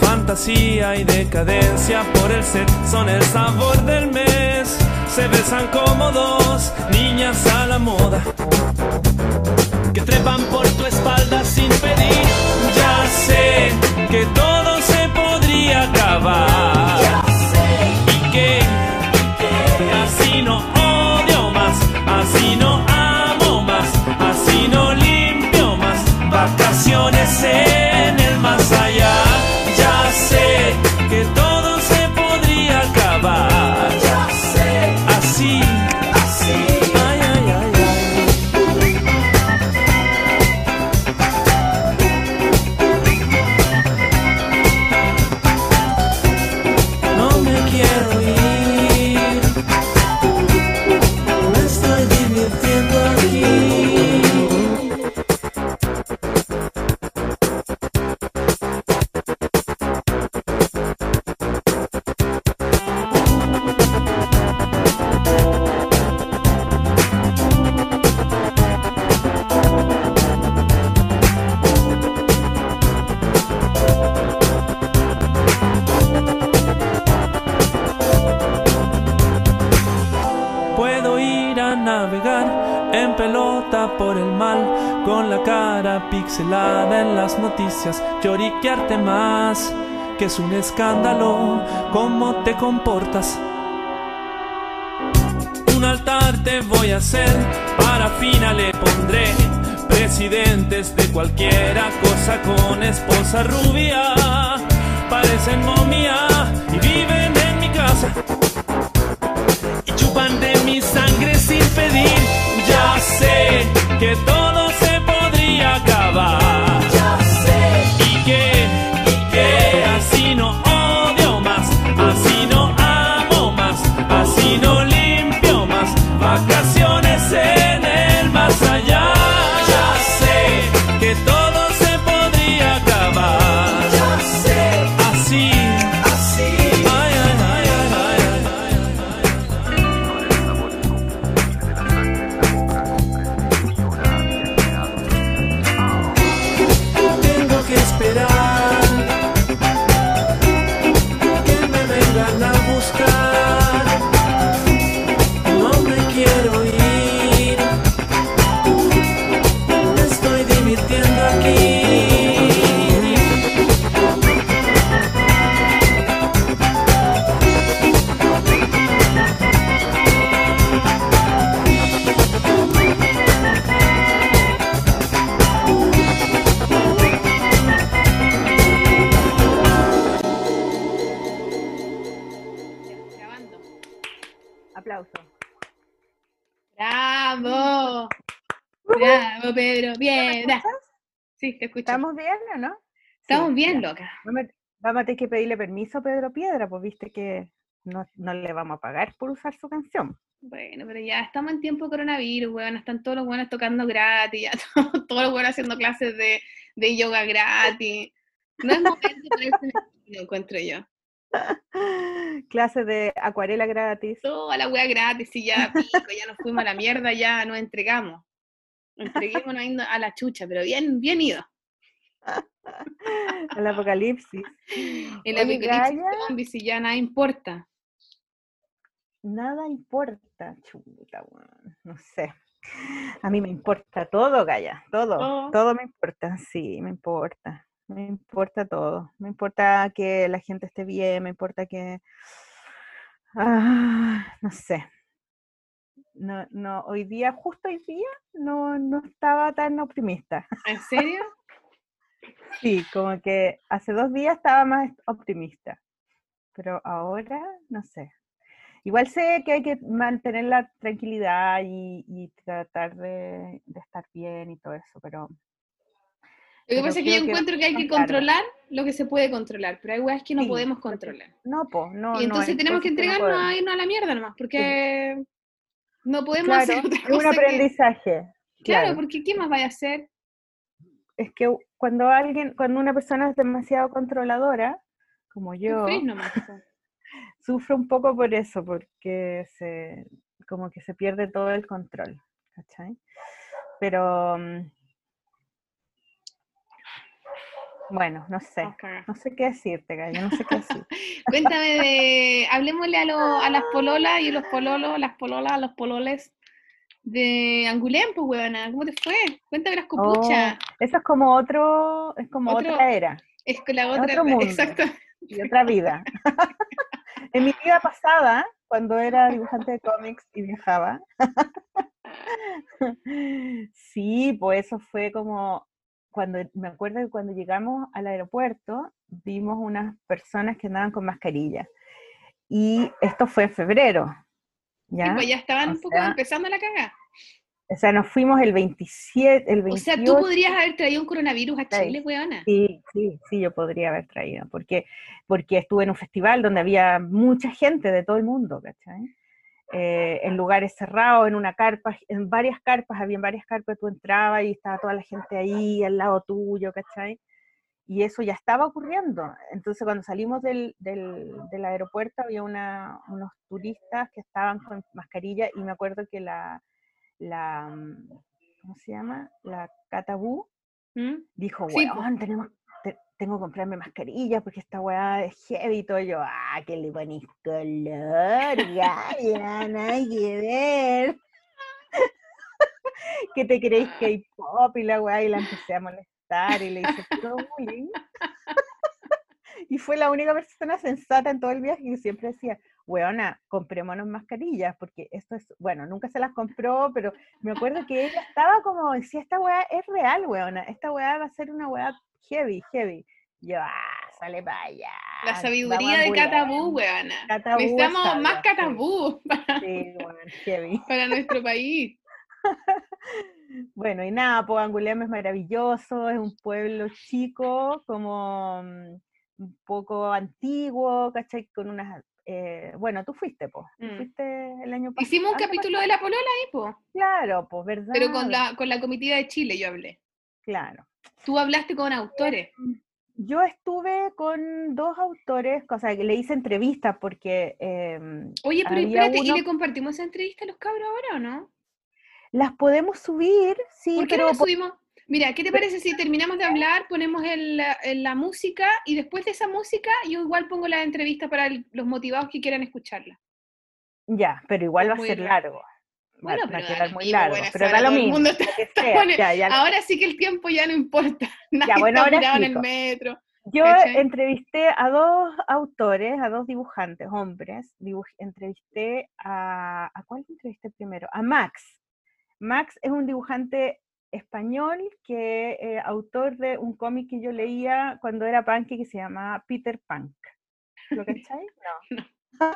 fantasía y decadencia por el set, son el sabor del mes, se besan como dos niñas a la moda, que trepan por tu espalda sin pedir. Ya sé que todo se podría acabar, ya sé, y que, y que así no odio más, así no amo más, así no limpio más, vacaciones en el más allá. Ya sé que todo se podría acabar, ya sé, así, así, ay, ay, ay, ay. No me quiero ir, me estoy divirtiendo aquí. Por el mal, con la cara pixelada en las noticias, lloriquearte más, que es un escándalo, cómo te comportas. Un altar te voy a hacer, para fina le pondré, presidentes de cualquiera cosa con esposa rubia, parecen momia y viven en mi casa. Aplauso. ¡Bravo! ¡Bravo, Pedro! ¡Bien! Sí, te escucho. ¿Estamos bien o no? Estamos sí, bien, ya. Loca. Vamos a tener que pedirle permiso a Pedro Piedra, pues viste que no, no le vamos a pagar por usar su canción. Bueno, pero ya estamos en tiempo de coronavirus, weón. Están todos los buenos tocando gratis, ya todos, todos los buenos haciendo clases de, de yoga gratis. No es momento para eso, lo encuentro yo. Clases de acuarela gratis. Toda la weá gratis, y ya pico, ya nos fuimos a la mierda, ya nos entregamos. Entreguémonos a la chucha, pero bien, bien ido. El apocalipsis. El Oye, apocalipsis Gaya, zombie, si ya nada importa. Nada importa, chuta, bueno, no sé. A mí me importa todo, Gaya, todo, todo, todo me importa, sí, me importa. Me importa todo. Me importa que la gente esté bien, me importa que... Ah, no sé. No, no, hoy día, justo hoy día, no, no estaba tan optimista. ¿En serio? Sí, como que hace dos días estaba más optimista. Pero ahora, no sé. Igual sé que hay que mantener la tranquilidad y, y tratar de, de estar bien y todo eso, pero... Lo que pasa es que yo encuentro que hay que controlar lo que se puede controlar, pero hay weas que no podemos controlar. No, po, no. Y entonces tenemos que entregarnos a irnos a la mierda nomás, porque no podemos hacer otra cosa. Es un aprendizaje. Claro, porque ¿qué más vaya a hacer? Es que cuando alguien, cuando una persona es demasiado controladora, como yo, sufro un poco por eso, porque se, como que se pierde todo el control, ¿cachai? Pero... Bueno, no sé, okay. no sé qué decirte, Gaya, no sé qué decir. Cuéntame de, hablemosle a, lo, a las pololas y los pololos, las pololas, los pololes de Angoulême, pues, huevona, ¿cómo te fue? Cuéntame las copuchas. Oh, eso es como otro, es como otro, otra era. Es la otra, otro mundo, exacto. Y otra vida. En mi vida pasada, cuando era dibujante de cómics y viajaba, sí, pues eso fue como... Cuando, me acuerdo que cuando llegamos al aeropuerto, vimos unas personas que andaban con mascarilla. Y esto fue en febrero. ¿Ya? Sí, pues ya estaban o un poco sea, empezando la cagada. O sea, nos fuimos el veintisiete, el veintiocho. O sea, ¿tú podrías haber traído un coronavirus a Chile, weona? Sí, sí, sí, yo podría haber traído. Porque, porque estuve en un festival donde había mucha gente de todo el mundo, ¿cachai? Eh, en lugares cerrados, en una carpa, en varias carpas, había en varias carpas, tú entrabas y estaba toda la gente ahí, al lado tuyo, ¿cachai? Y eso ya estaba ocurriendo. Entonces cuando salimos del, del, del aeropuerto había una, unos turistas que estaban con mascarilla y me acuerdo que la, la ¿cómo se llama? La Catabú ¿Mm? dijo, sí, weón, tenemos tengo que comprarme mascarilla porque esta weá es heavy y todo. Yo, ah, que le pones color, Gaya, nada que ver. ¿Qué te creéis que hay pop y la weá? Y la empecé a molestar y le hice todo bullying. Y fue la única persona sensata en todo el viaje que siempre decía, weona, comprémonos mascarillas, porque esto es, bueno, nunca se las compró, pero me acuerdo que ella estaba como, si esta weá es real, weona, esta weá va a ser una weá heavy, heavy. Yo, ah, sale para allá. La sabiduría de Catabú, weona. Catabú necesitamos sabia, más Catabú. Sí, para, sí, bueno, heavy. Para nuestro país. Bueno, y nada, pues Angoulême es maravilloso, es un pueblo chico, como un poco antiguo, ¿cachai? Con unas... Eh, bueno, tú fuiste, po. Mm. Fuiste el año pasado. Hicimos un capítulo pasado? de LaPolola ahí, po. Claro, po, verdad. Pero con la, con la comitiva de Chile yo hablé. Claro. Tú hablaste con autores. Yo estuve con dos autores, o sea, le hice entrevistas porque... Eh, Oye, pero espérate, uno... ¿y le compartimos esa entrevista a los cabros ahora o no? Las podemos subir, sí. ¿Por qué pero no las por... subimos? Mira, ¿qué te parece si terminamos de hablar, ponemos el, el, la música, y después de esa música yo igual pongo la entrevista para el, los motivados que quieran escucharla? Ya, pero igual va a ser largo. Bueno, va, pero va a quedar muy mismo, largo, pero da lo mismo. Está, que sea, el, ya, ya, ahora sí que el tiempo ya no importa. Nadie ya, bueno, está ahora en el metro. Yo ¿cachai? entrevisté a dos autores, a dos dibujantes, hombres. Dibuj, entrevisté a... ¿A cuál entrevisté primero? A Max. Max es un dibujante español que eh, autor de un cómic que yo leía cuando era punk que se llamaba Peter Pan. ¿Lo cachai? No. no.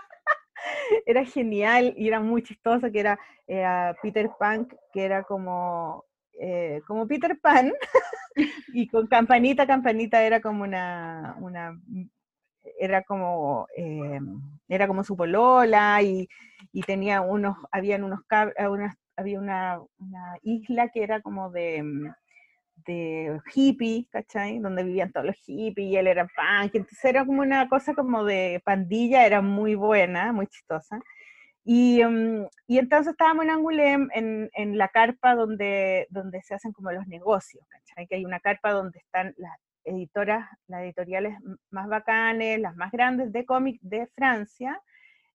era genial y era muy chistoso, que era eh, Peter Pan, que era como, eh, como Peter Pan, y con Campanita, Campanita era como una... una era como eh, era como su polola, y, y tenía unos, habían unos unas, había una, una isla que era como de, de hippie, ¿cachai? Donde vivían todos los hippies, y él era punk, entonces era como una cosa como de pandilla, era muy buena, muy chistosa. Y, um, y entonces estábamos en Angoulême, en, en la carpa donde, donde se hacen como los negocios, ¿cachai? Que hay una carpa donde están las editoras, las editoriales más bacanes, las más grandes de cómic de Francia,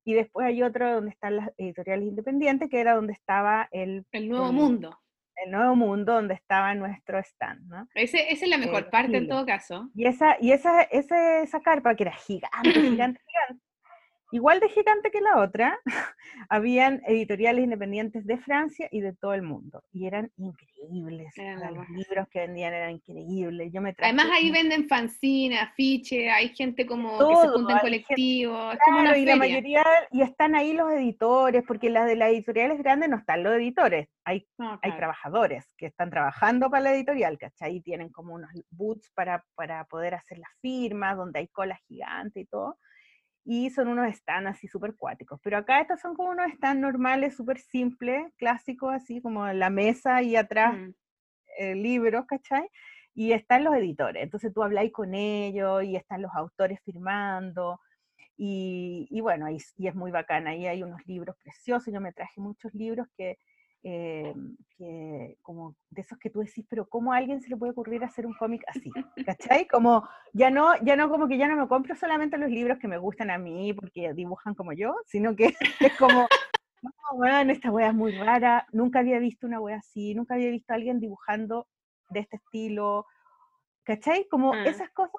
y después hay otro donde están las editoriales independientes, que era donde estaba el... El Nuevo el, Mundo. El Nuevo Mundo, donde estaba nuestro stand, ¿no? Ese, esa es la mejor eh, parte, sí, en todo caso. Y esa y esa, esa, esa carpa, que era gigante, gigante, gigante, igual de gigante que la otra, habían editoriales independientes de Francia y de todo el mundo, y eran increíbles, eran los libros que vendían eran increíbles, yo me traje... Además ahí venden fanzines, afiches, hay gente como todo, que se junta en colectivos, gente, es como una claro, feria. Y la mayoría, y están ahí los editores, porque las de las editoriales grandes no están los editores, hay, no, claro. hay trabajadores que están trabajando para la editorial, ¿cachai? Y tienen como unos booths para, para poder hacer las firmas, donde hay colas gigantes y todo, y son unos stands así súper cuáticos, pero acá estos son como unos stands normales, súper simples, clásicos, así como la mesa y atrás mm. eh, libros, ¿cachai? Y están los editores, entonces tú habláis con ellos, y están los autores firmando, y, y bueno, y, y es muy bacana, ahí hay unos libros preciosos, yo me traje muchos libros que, eh, que como de esos que tú decís, pero ¿cómo a alguien se le puede ocurrir hacer un cómic así? ¿Cachai? Como, ya no, ya no, como que ya no me compro solamente los libros que me gustan a mí, porque dibujan como yo, sino que es como, no, bueno, esta wea es muy rara, nunca había visto una wea así, nunca había visto a alguien dibujando de este estilo, ¿cachai? Como ah. esas cosas,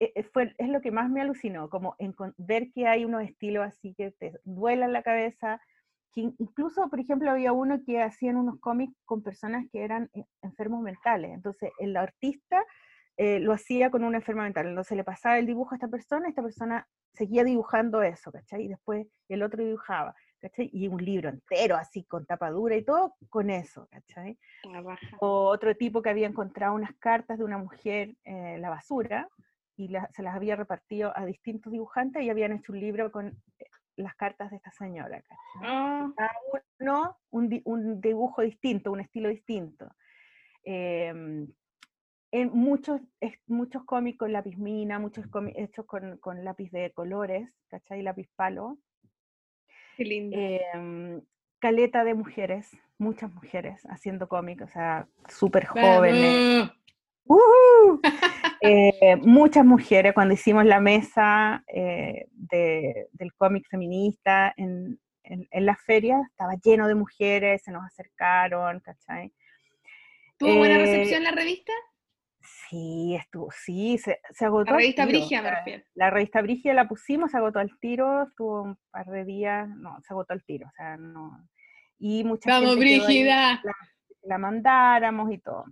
eh, fue, es lo que más me alucinó, como en, ver que hay unos estilos así que te duelan la cabeza, incluso, por ejemplo, había uno que hacían unos cómics con personas que eran enfermos mentales, entonces el artista eh, lo hacía con un enfermo mental, entonces le pasaba el dibujo a esta persona, esta persona seguía dibujando eso, ¿cachai? Y después el otro dibujaba, ¿cachai? Y un libro entero, así, con tapa dura y todo, con eso, ¿cachai? O otro tipo que había encontrado unas cartas de una mujer eh, en la basura, y la, se las había repartido a distintos dibujantes, y habían hecho un libro con... las cartas de esta señora, ¿no? Oh. Cada uno un, di, un dibujo distinto, un estilo distinto. Eh, en muchos, es, muchos cómics con lápiz mina, muchos cómics hechos con, con lápiz de colores, ¿cachai? Lápiz palo. Qué lindo. Eh, caleta de mujeres, muchas mujeres haciendo cómics, o sea, súper jóvenes. Uh-huh. Eh, muchas mujeres, cuando hicimos la mesa eh, de, del cómic feminista en, en, en las ferias, estaba lleno de mujeres, se nos acercaron, ¿cachai? ¿Tuvo eh, buena recepción la revista? Sí, estuvo, sí, se, se agotó. La revista Brígida, me refiero. La revista Brígida la pusimos, se agotó al tiro, estuvo un par de días, no, se agotó al tiro, o sea, no. Y mucha gente ¡vamos, Brígida! La, la mandáramos y todo.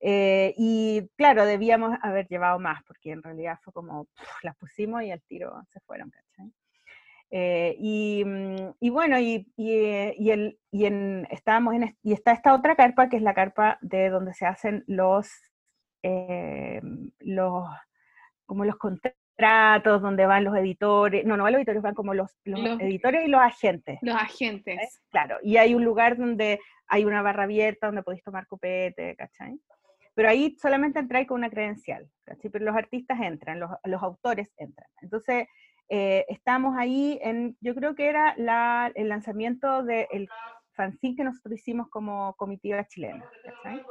Eh, y claro, debíamos haber llevado más, porque en realidad fue como, pff, las pusimos y al tiro se fueron, ¿cachai? Eh, y, y bueno, y, y, y, el, y en, estábamos en, y está esta otra carpa, que es la carpa de donde se hacen los, eh, los, como los contratos, donde van los editores, no, no van los editores, van como los, los, los editores y los agentes. Los agentes. ¿Eh? Claro, y hay un lugar donde hay una barra abierta, donde podéis tomar copete, ¿cachai? Pero ahí solamente entráis con una credencial, ¿cachai? Pero los artistas entran, los, los autores entran. Entonces, eh, estamos ahí en, yo creo que era la, el lanzamiento del fanzine que nosotros hicimos como comitiva chilena, ¿cachai?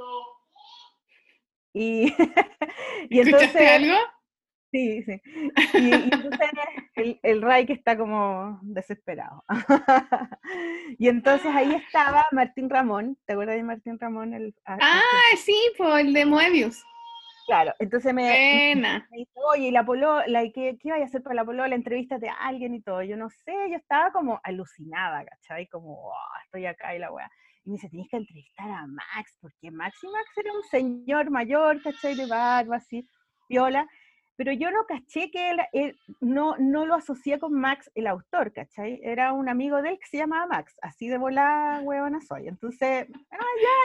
Y, y entonces... ¿Escuchaste algo? Sí, sí. Y, y entonces el, el Ray que está como desesperado. Y entonces ahí estaba Martín Ramón, ¿te acuerdas de Martín Ramón? El, ah, el, sí, por el de Moebius. Claro, entonces me, me dijo, oye, ¿y LaPolola? ¿Qué, qué vaya a hacer para LaPolola? Entrevístate a alguien y todo. Yo no sé, yo estaba como alucinada, ¿cachai? Como, oh, estoy acá y la weá. Y me dice, tienes que entrevistar a Max, porque Max y Max era un señor mayor, ¿cachai? De barba, así, viola. pero yo no caché que él, él no, no lo asocié con Max, el autor, ¿cachai? Era un amigo de él que se llamaba Max, así de volada huevona soy. Entonces, ah,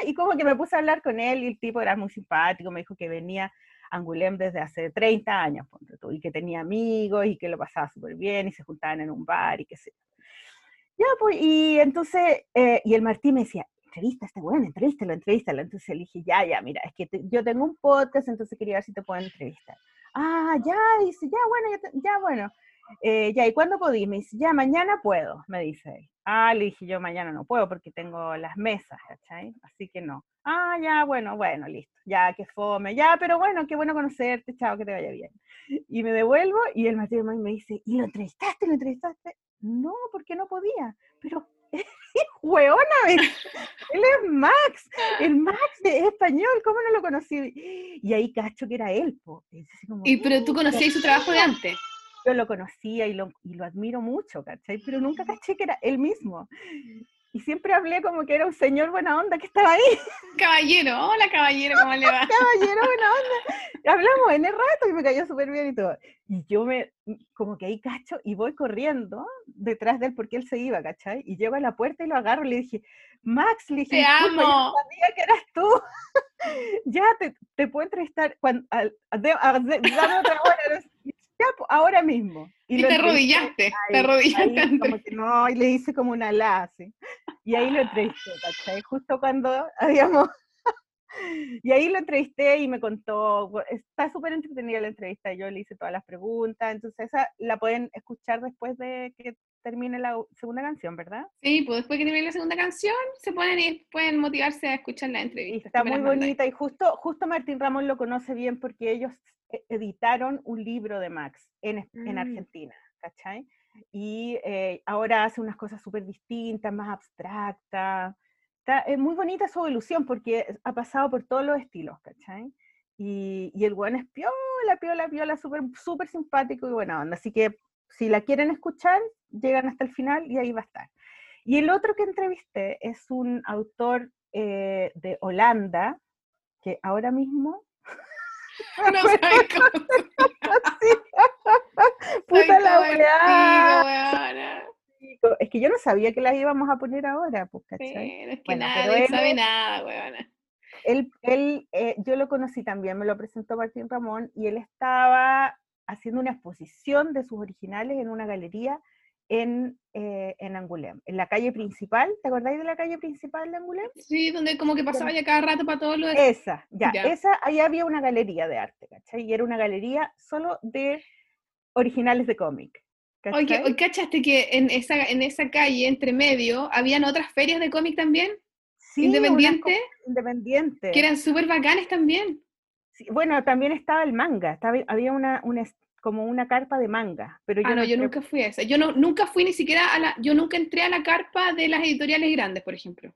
ya, y como que me puse a hablar con él, y el tipo era muy simpático, me dijo que venía a Angoulême desde hace treinta años, y que tenía amigos, y que lo pasaba súper bien, y se juntaban en un bar, y qué sé yo. Ya, pues, y entonces, eh, y el Martín me decía, entrevista a este weón, entrevístalo, entrevístalo. Entonces le dije, ya, ya, mira, es que te, yo tengo un podcast, entonces quería ver si te puedo entrevistar. Ah, ya, dice, ya, bueno, ya, te, ya bueno, eh, ya, ¿y cuándo podís? Me dice, ya, mañana puedo, me dice él. Ah, le dije yo, mañana no puedo porque tengo las mesas, ¿cachai? Así que no. Ah, ya, bueno, bueno, listo, ya, que fome, ya, pero bueno, qué bueno conocerte, chao, que te vaya bien. Y me devuelvo, y el Mateo me dice, ¿y lo entrevistaste, lo entrevistaste? No, porque no podía, pero... ¡Hueona! Él es Max, el Max es español, ¿cómo no lo conocí? Y ahí cacho que era él, po. Y como, ¿y pero tú conocías su trabajo de antes? Yo lo conocía y lo, y lo admiro mucho, ¿cachai? Pero nunca caché que era él mismo. Y siempre hablé como que era un señor buena onda que estaba ahí. Caballero, hola caballero, ¿cómo le va? Caballero buena onda. Hablamos en el rato y me cayó súper bien y todo. Y yo me, como que ahí cacho, y voy corriendo detrás de él porque él se iba, ¿cachai? Y llego a la puerta y lo agarro y le dije, Max, le dije, te amo. Yo no sabía que eras tú. Ya, te, te puedo entrevistar. Cuando, a, a, a, dame otra hora. Ahora mismo. Y, y te arrodillaste, ahí, te arrodillaste. Ahí, como que no, y le hice como una ala, así. Y ahí lo entrevisté, ¿cachai? Justo cuando habíamos... Y ahí lo entrevisté y me contó, está súper entretenida la entrevista, yo le hice todas las preguntas, entonces esa la pueden escuchar después de que termine la segunda canción, ¿verdad? Sí, pues después que termine la segunda canción, se pueden ir, pueden motivarse a escuchar la entrevista. Está muy bonita, y justo, justo Martín Ramón lo conoce bien porque ellos editaron un libro de Max en, mm. en Argentina, ¿cachai? Y eh, ahora hace unas cosas súper distintas, más abstractas. Está, es muy bonita su evolución porque ha pasado por todos los estilos, ¿cachai? Y, y el weón es piola, piola, piola, súper super simpático y buena onda. Así que si la quieren escuchar, llegan hasta el final y ahí va a estar. Y el otro que entrevisté es un autor eh, de Holanda, que ahora mismo... No sabes cómo... Puta la weá. Es que yo no sabía que las íbamos a poner ahora, pues, ¿cachai? Sí, no es que bueno, nadie él, sabe nada, weona. Él, él, eh, yo lo conocí también, me lo presentó Martín Ramón, y él estaba haciendo una exposición de sus originales en una galería en, eh, en Angoulême, en la calle principal, ¿te acordáis de la calle principal de Angoulême? Sí, donde como que pasaba ya cada rato para todos los... Esa, ya, ya, esa, ahí había una galería de arte, ¿cachai? Y era una galería solo de originales de cómic. ¿Cachai? Oye, ¿o cachaste que en esa, en esa calle, entre medio, habían otras ferias de cómic también? Sí, independientes. Independientes. Que eran súper bacanes también. Sí, bueno, también estaba el manga, estaba, había una, una, como una carpa de manga. Pero yo ah, no, no yo creo... nunca fui a esa. Yo no, nunca fui ni siquiera a la, yo nunca entré a la carpa de las editoriales grandes, por ejemplo.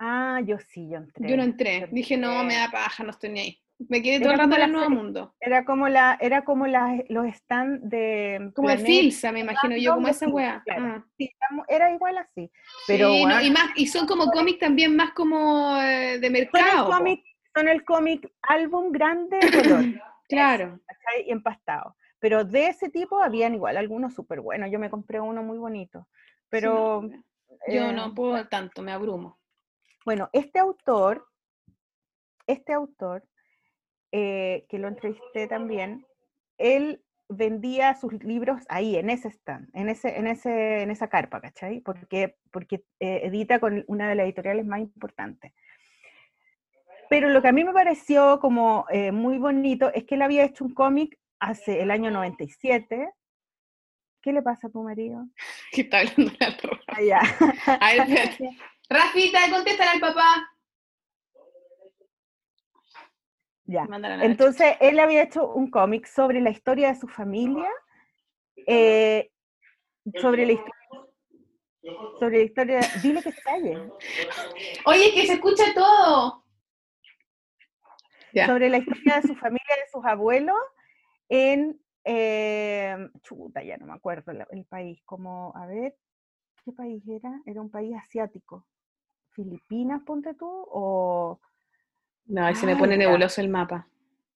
Ah, yo sí, yo entré. Yo no entré. Yo Dije, entré. no, me da paja, no estoy ni ahí. Me quedé todo el rato en el Nuevo Mundo. Era como la, era como la, los stand de... Como de Filsa, me imagino yo, como esa weá. Claro. Ah. Sí, era igual así. Pero, sí, bueno, no, y, más, y son como cómics también más como eh, de mercado. Son el cómic álbum grande de color. Claro. Así, y empastado. Pero de ese tipo habían igual algunos súper buenos. Yo me compré uno muy bonito. Pero... Sí, no, yo eh, no puedo tanto, me abrumo. Bueno, este autor, este autor... Eh, que lo entrevisté también, él vendía sus libros ahí, en ese stand, en, ese, en, ese, en esa carpa, ¿cachai? Porque, porque eh, edita con una de las editoriales más importantes. Pero lo que a mí me pareció como eh, muy bonito es que él había hecho un cómic hace el año noventa y siete. ¿Qué le pasa a tu marido? Que está hablando la ropa. Ah, ya. A ver, Rafita, contéstale al papá. Ya. Entonces él había hecho un cómic sobre la historia de su familia, eh, sobre la historia, sobre la historia, dile que se calle. Oye, que se escucha todo. Ya. Sobre la historia de su familia, de sus abuelos, en eh, chuta, ya no me acuerdo el, el país, como, a ver, ¿qué país era? Era un país asiático. ¿Filipinas, ponte tú? O... No, ahí se me pone Ay, nebuloso ya. el mapa.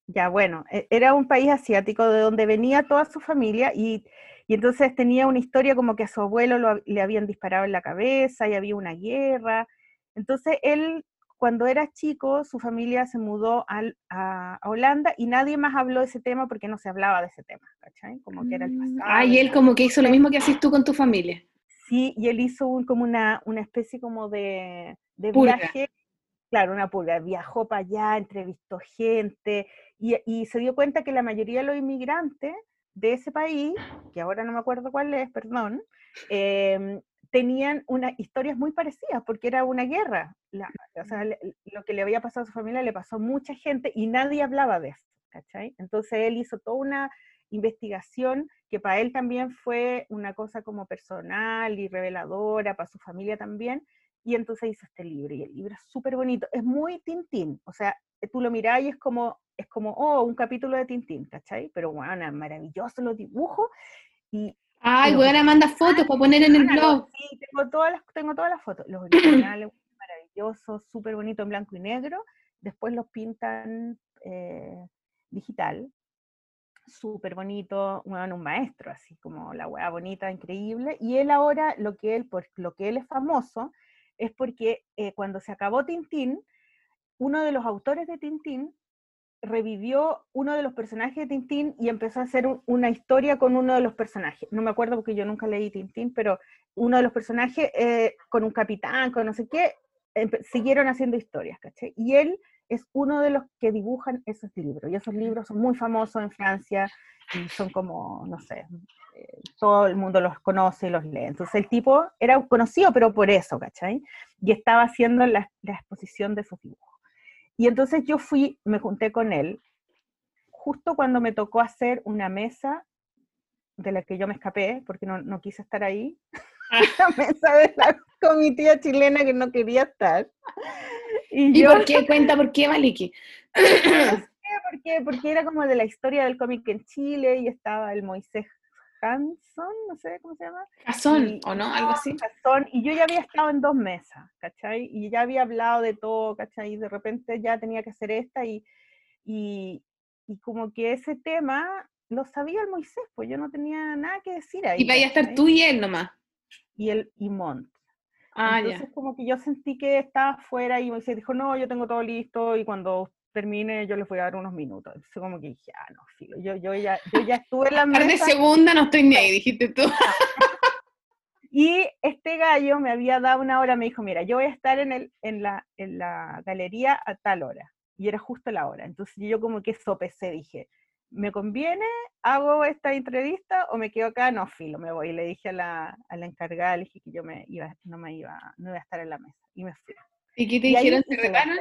Ya, bueno, era un país asiático de donde venía toda su familia y, y entonces tenía una historia como que a su abuelo lo, le habían disparado en la cabeza y había una guerra. Entonces él, cuando era chico, su familia se mudó al, a, a Holanda y nadie más habló de ese tema porque no se hablaba de ese tema, ¿cachai? Como que era el pasado. Ah, y él como que hizo lo mismo que haces tú con tu familia. Sí, y él hizo un, como una, una especie como de, de viaje. Claro, una pulga. Viajó para allá, entrevistó gente, y, y se dio cuenta que la mayoría de los inmigrantes de ese país, que ahora no me acuerdo cuál es, perdón, eh, tenían unas historias muy parecidas, porque era una guerra. La, o sea, le, lo que le había pasado a su familia le pasó a mucha gente, y nadie hablaba de eso, ¿cachai? Entonces él hizo toda una investigación que para él también fue una cosa como personal y reveladora, para su familia también, y entonces hizo este libro, y el libro es súper bonito, es muy Tintín, o sea, tú lo mirás y es como, es como, oh, un capítulo de Tintín, ¿cachai? Pero bueno, maravilloso los dibujos, y... Ay, bueno, bueno, manda fotos ah, para poner en el blog. Sí, tengo todas las, tengo todas las fotos, los originales, maravillosos, súper bonito en blanco y negro, después los pintan eh, digital, súper bonito, bueno, un maestro, así como la hueá bonita, increíble, y él ahora, lo que él, por lo que él es famoso, es porque eh, cuando se acabó Tintín, uno de los autores de Tintín revivió uno de los personajes de Tintín y empezó a hacer un, una historia con uno de los personajes, no me acuerdo porque yo nunca leí Tintín, pero uno de los personajes eh, con un capitán, con no sé qué, siguieron haciendo historias, ¿cachai? Y él es uno de los que dibujan esos libros, y esos libros son muy famosos en Francia, y son como, no sé, eh, todo el mundo los conoce y los lee. Entonces el tipo era conocido, pero por eso, ¿cachai? Y estaba haciendo la, la exposición de sus dibujos. Y entonces yo fui, me junté con él, justo cuando me tocó hacer una mesa, de la que yo me escapé, porque no, no quise estar ahí, la mesa de la comitiva chilena que no quería estar. ¿Y, ¿Y yo, por qué? Cuenta por qué, Maliki. ¿Por qué? Porque era como de la historia del cómic en Chile, y estaba el Moisés Hanson, no sé cómo se llama. Hanson, ¿o no? Algo así. Hanson, y yo ya había estado en dos mesas, ¿cachai? Y ya había hablado de todo, ¿cachai? Y de repente ya tenía que hacer esta, y, y, y como que ese tema lo sabía el Moisés, pues yo no tenía nada que decir ahí. Y vaya a estar tú y él nomás. Y él, y Mont. Ah, entonces ya. Como que yo sentí que estaba fuera, y Moisés dijo, no, yo tengo todo listo, y cuando termine, yo les voy a dar unos minutos. Entonces como que dije, ah, no, filo, yo, yo, ya, yo ya estuve en la mesa. Tarde segunda no estoy ni ahí, dijiste tú. Y este gallo me había dado una hora, me dijo, mira, yo voy a estar en, el, en, la, en la galería a tal hora, y era justo la hora. Entonces yo como que sopesé, dije, ¿me conviene? ¿Hago esta entrevista o me quedo acá? No, filo, me voy. Y le dije a la, a la encargada, le dije que yo me iba, no me iba, no iba a estar en la mesa, y me fui. ¿Y qué te dijeron? ¿Te retaron?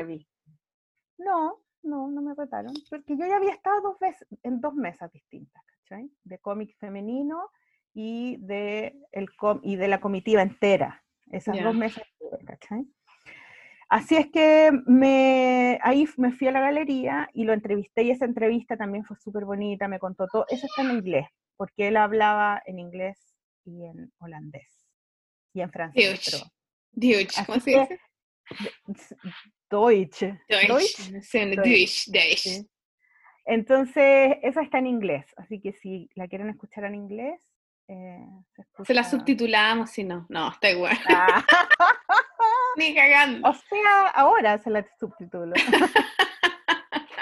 No. No, no me retaron, porque yo ya había estado dos veces, en dos mesas distintas, ¿cachai? De cómic femenino y de, el com, y de la comitiva entera, esas yeah. dos mesas, ¿cachai? Así es que me, ahí me fui a la galería y lo entrevisté, y esa entrevista también fue súper bonita, me contó todo, eso está en inglés, porque él hablaba en inglés y en holandés, y en francés. Deutsch, ¿cómo se dice? Deutsch. Deutsch. Deutsch. Deutsch. Deutsch. Sí. Entonces, esa está en inglés, así que si la quieren escuchar en inglés, eh, se, escucha... se la subtitulamos, si no, no, está igual. Ah. Ni cagando. O sea, ahora se la subtitulo.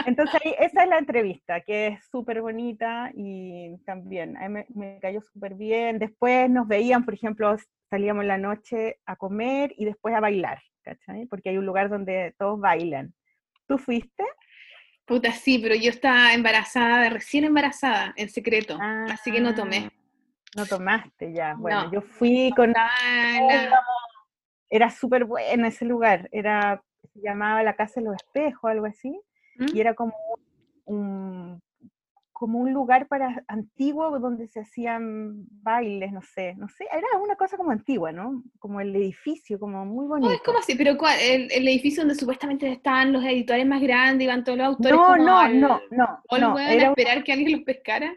Entonces, esa es la entrevista, que es súper bonita, y también a mí me, me cayó súper bien. Después nos veían, por ejemplo, salíamos la noche a comer y después a bailar, ¿cachai? Porque hay un lugar donde todos bailan. ¿Tú fuiste? Puta, sí, pero yo estaba embarazada, recién embarazada, en secreto, ah, así que no tomé. No tomaste ya, bueno, no. Yo fui con... No, no. Era súper bueno ese lugar, era, se llamaba la Casa de los Espejos, algo así, ¿Mm? Y era como un, como un lugar para antiguo donde se hacían bailes, no sé, no sé, era una cosa como antigua, ¿no? Como el edificio, como muy bonito. No, es como así, pero ¿cuál? El, el edificio donde supuestamente estaban los editores más grandes, iban todos los autores no, como no, al, no, no, no, a esperar un, que alguien los pescara.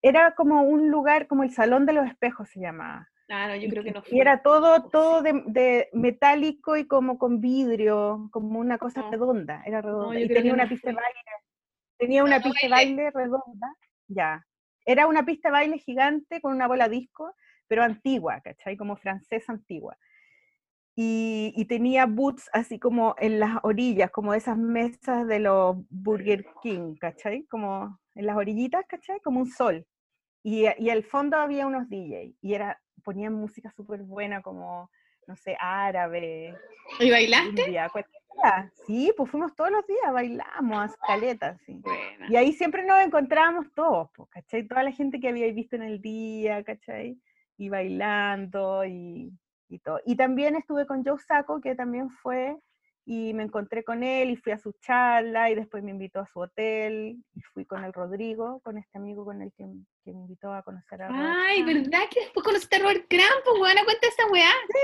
Era como un lugar, como el Salón de los Espejos se llamaba. Claro, yo creo que no fue. Y era todo, todo de, de metálico y como con vidrio, como una cosa no. redonda, era redonda, no, y tenía una pista de baile. Tenía una no, pista de no baile redonda, ya. Era una pista de baile gigante con una bola disco, pero antigua, ¿cachai? Como francesa antigua. Y, y tenía boots así como en las orillas, como esas mesas de los Burger King, ¿cachai? Como en las orillitas, ¿cachai? Como un sol. Y, y al fondo había unos D Js, y era, ponían música súper buena, como, no sé, árabe. ¿Y bailaste? India, sí, pues fuimos todos los días, bailamos, caletas, sí. Buena. Y ahí siempre nos encontrábamos todos, pues, ¿cachai? Toda la gente que habíais visto en el día, ¿cachai? Y bailando, y, y todo. Y también estuve con Joe Sacco, que también fue, y me encontré con él, y fui a su charla, y después me invitó a su hotel, y fui con el Rodrigo, con este amigo con el que, que me invitó a conocer a Robert. Ay, ¿verdad que después conociste a Robert Crumb? Pues, bueno, cuenta esa weá. Sí.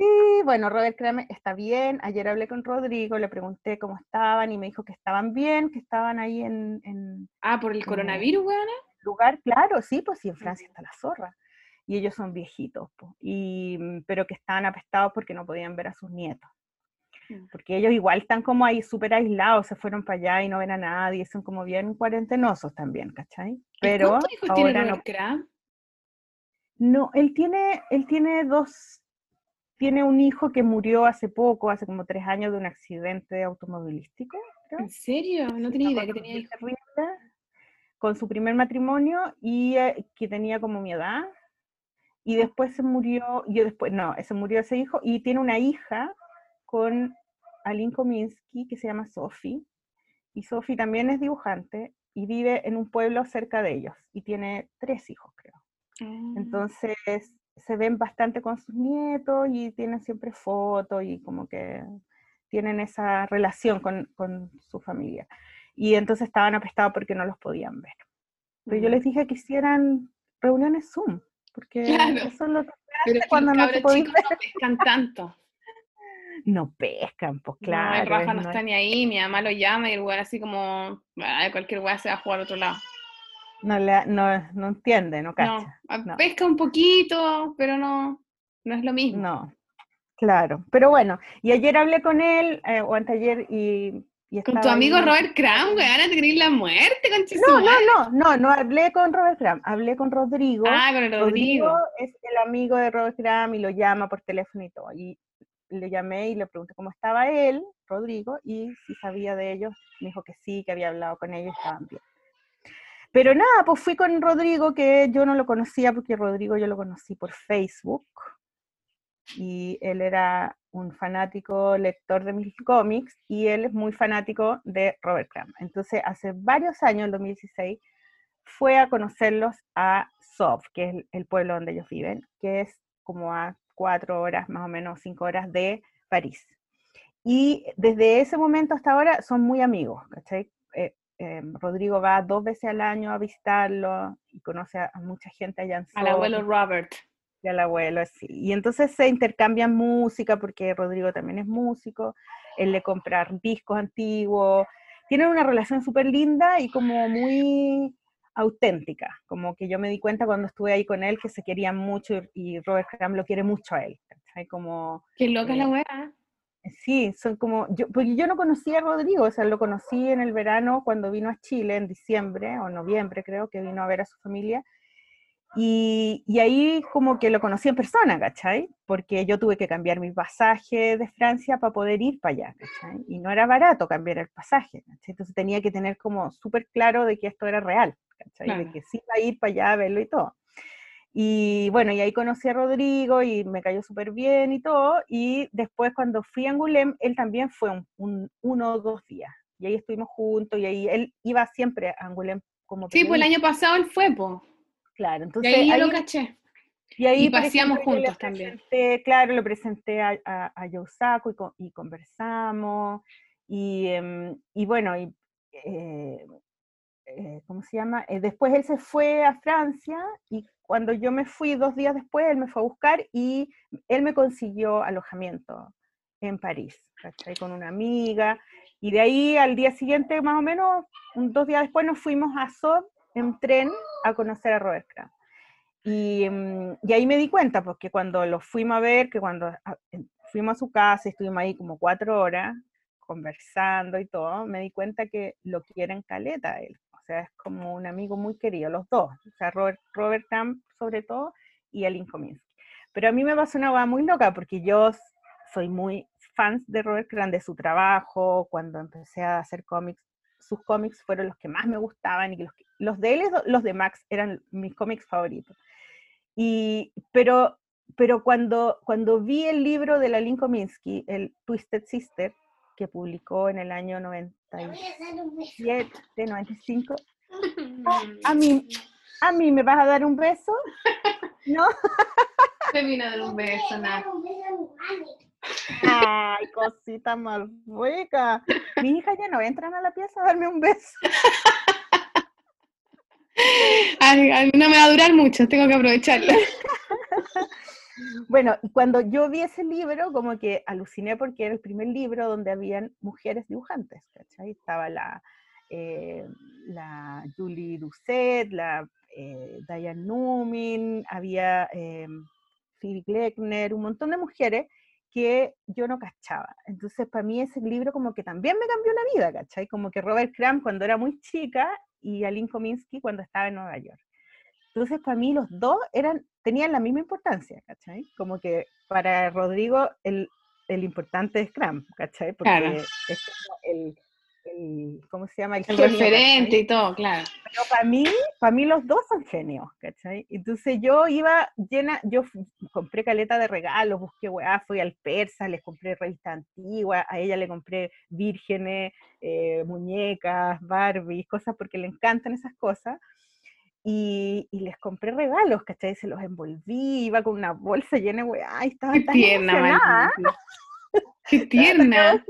Sí, bueno, Robert Crumb está bien. Ayer hablé con Rodrigo, le pregunté cómo estaban y me dijo que estaban bien, que estaban ahí en... en ah, ¿por el en coronavirus, weona? Lugar, claro, sí, pues sí, en Francia está la zorra. Y ellos son viejitos, pues, y, pero que estaban apestados porque no podían ver a sus nietos. Porque ellos igual están como ahí súper aislados, se fueron para allá y no ven a nadie, son como bien cuarentenosos también, ¿cachai? Pero ¿cuántos hijos ahora tiene Robert Crumb? No, él tiene, él tiene dos... Tiene un hijo que murió hace poco, hace como tres años, de un accidente automovilístico, creo. ¿En serio? No tenía idea que tenía hijo. Con su primer matrimonio, y eh, que tenía como mi edad, y después se murió, y después, no, se murió ese hijo, y tiene una hija con Aline Kominsky, que se llama Sophie, y Sophie también es dibujante, y vive en un pueblo cerca de ellos, y tiene tres hijos, creo. Mm. Entonces... se ven bastante con sus nietos y tienen siempre fotos y como que tienen esa relación con, con su familia. Y entonces estaban apestados porque no los podían ver. Pero mm. yo les dije que hicieran reuniones Zoom, porque claro. eso es lo que hace cuando no se pueden ver. No pescan tanto. No pescan, pues claro. No, el Rafa no, no está ni ahí, mi mamá lo llama y el lugar así como, de cualquier lugar se va a jugar a otro lado. No, la, no, no entiende, no cacha. No, no. Pesca un poquito, pero no, no es lo mismo. No, claro. Pero bueno, y ayer hablé con él, eh, o anteayer, y, y estaba... Con tu amigo ahí, Robert Crumb, güey, ahora te queréis la muerte, conchis. No, no, no, no, no hablé con Robert Crumb, hablé con Rodrigo. Ah, con el Rodrigo. Rodrigo es el amigo de Robert Crumb y lo llama por teléfono y todo. Y le llamé y le pregunté cómo estaba él, Rodrigo, y si sabía de ellos. Me dijo que sí, que había hablado con ellos, estaban bien. Pero nada, pues fui con Rodrigo, que yo no lo conocía, porque Rodrigo yo lo conocí por Facebook, y él era un fanático lector de mis cómics, y él es muy fanático de Robert Crumb. Entonces, hace varios años, en dos mil dieciséis, fue a conocerlos a Sob, que es el pueblo donde ellos viven, que es como a cuatro horas, más o menos cinco horas de París. Y desde ese momento hasta ahora son muy amigos, ¿cachai? Eh, Eh, Rodrigo va dos veces al año a visitarlo y conoce a, a mucha gente allá en Sob. Al abuelo Robert. Y al abuelo, sí. Y entonces se intercambian música, porque Rodrigo también es músico, él le compra discos antiguos, tienen una relación súper linda y como muy auténtica, como que yo me di cuenta cuando estuve ahí con él que se querían mucho y Robert Crumb lo quiere mucho a él. ¿Sí? Como, qué loca eh, la wea. Sí, son como, yo, porque yo no conocía a Rodrigo, o sea, lo conocí en el verano cuando vino a Chile, en diciembre, o noviembre creo, que vino a ver a su familia, y, y ahí como que lo conocí en persona, ¿cachai? Porque yo tuve que cambiar mi pasaje de Francia para poder ir para allá, ¿cachai? Y no era barato cambiar el pasaje, ¿cachai? Entonces tenía que tener como súper claro de que esto era real, ¿cachai? Claro. De que sí iba a ir para allá a verlo y todo. Y bueno, y ahí conocí a Rodrigo y me cayó súper bien y todo, y después cuando fui a Angoulême, él también fue un, un, uno o dos días, y ahí estuvimos juntos, y ahí él iba siempre a Angoulême como... Sí, pues el año pasado él fue, po. Claro, entonces... Y ahí, ahí lo caché. Y ahí y paseamos ejemplo, juntos también. Presenté, claro, lo presenté a, a, a Joe Sacco y, con, y conversamos, y, um, y bueno, y... Eh, ¿cómo se llama? Después él se fue a Francia y cuando yo me fui dos días después, él me fue a buscar y él me consiguió alojamiento en París, ¿cachai? Con una amiga, y de ahí al día siguiente, más o menos, dos días después nos fuimos a Sob en tren a conocer a Robert Crumb. Y, y ahí me di cuenta, porque cuando lo fuimos a ver, que cuando fuimos a su casa, estuvimos ahí como cuatro horas, conversando y todo, me di cuenta que lo quieren caleta a él. O sea, es como un amigo muy querido, los dos. O sea, Robert, Robert Crumb sobre todo y Aline Kominsky. Pero a mí me pasó una hueá muy loca porque yo soy muy fan de Robert Crumb, de su trabajo. Cuando empecé a hacer cómics, sus cómics fueron los que más me gustaban, y los, los de él, los de Max, eran mis cómics favoritos. Y, pero pero cuando, cuando vi el libro de la Aline Kominsky, el Twisted Sister, que publicó en el año noventa y siete, noventa y cinco, a mí, a mí me vas a dar un beso, ¿no? Me vino a dar un beso, nada. Ay, cosita malfueca. Mis hijas ya no entran a la pieza a darme un beso. Ay, no me va a durar mucho, tengo que aprovecharlo. Bueno, cuando yo vi ese libro, como que aluciné porque era el primer libro donde habían mujeres dibujantes, ¿cachai? Estaba la, eh, la Julie Doucet, la eh, Diane Numin, había eh, Phil Gleckner, un montón de mujeres que yo no cachaba. Entonces, para mí ese libro como que también me cambió la vida, ¿cachai? Como que Robert Crumb cuando era muy chica y Aline Kominsky cuando estaba en Nueva York. Entonces, para mí los dos eran, tenían la misma importancia, ¿cachai? Como que para Rodrigo el, el importante es Crumb, ¿cachai? Porque claro, es como el, el, ¿cómo se llama? El, el genio, referente, ¿cachai? Y todo, claro. Pero para mí, para mí los dos son genios, ¿cachai? Entonces yo iba llena, yo compré caleta de regalos, busqué weá, fui al Persa, les compré revista antigua, a ella le compré vírgenes, eh, muñecas, Barbies, cosas porque le encantan esas cosas. Y, y les compré regalos, ¿cachai? Se los envolví, iba con una bolsa llena de weá, y estaba tan emocionada. ¡Qué tierna!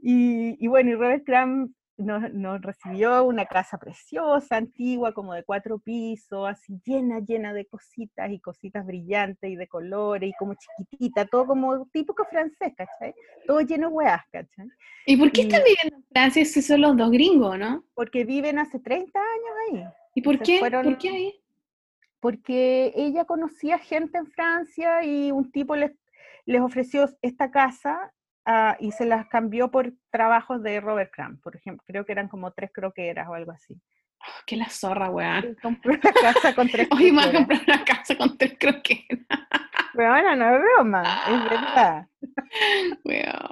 Y, y bueno, y Robert Crumb nos, nos recibió una casa preciosa, antigua, como de cuatro pisos, así llena, llena de cositas, y cositas brillantes, y de colores, y como chiquitita, todo como típico francés, ¿cachai? Todo lleno de weás, ¿cachai? ¿Y por qué y, están viviendo en Francia si son los dos gringos, no? Porque viven hace treinta años ahí. ¿Y por qué? Fueron, ¿Por qué ahí? Porque ella conocía gente en Francia y un tipo les, les ofreció esta casa uh, y se las cambió por trabajos de Robert Crumb, por ejemplo. Creo que eran como tres croqueras o algo así. Oh, ¡qué la zorra, weá! Compró una casa con tres croqueras. Hoy me voy a comprar una casa con tres croqueras. Weona, no es broma, es verdad. Weona.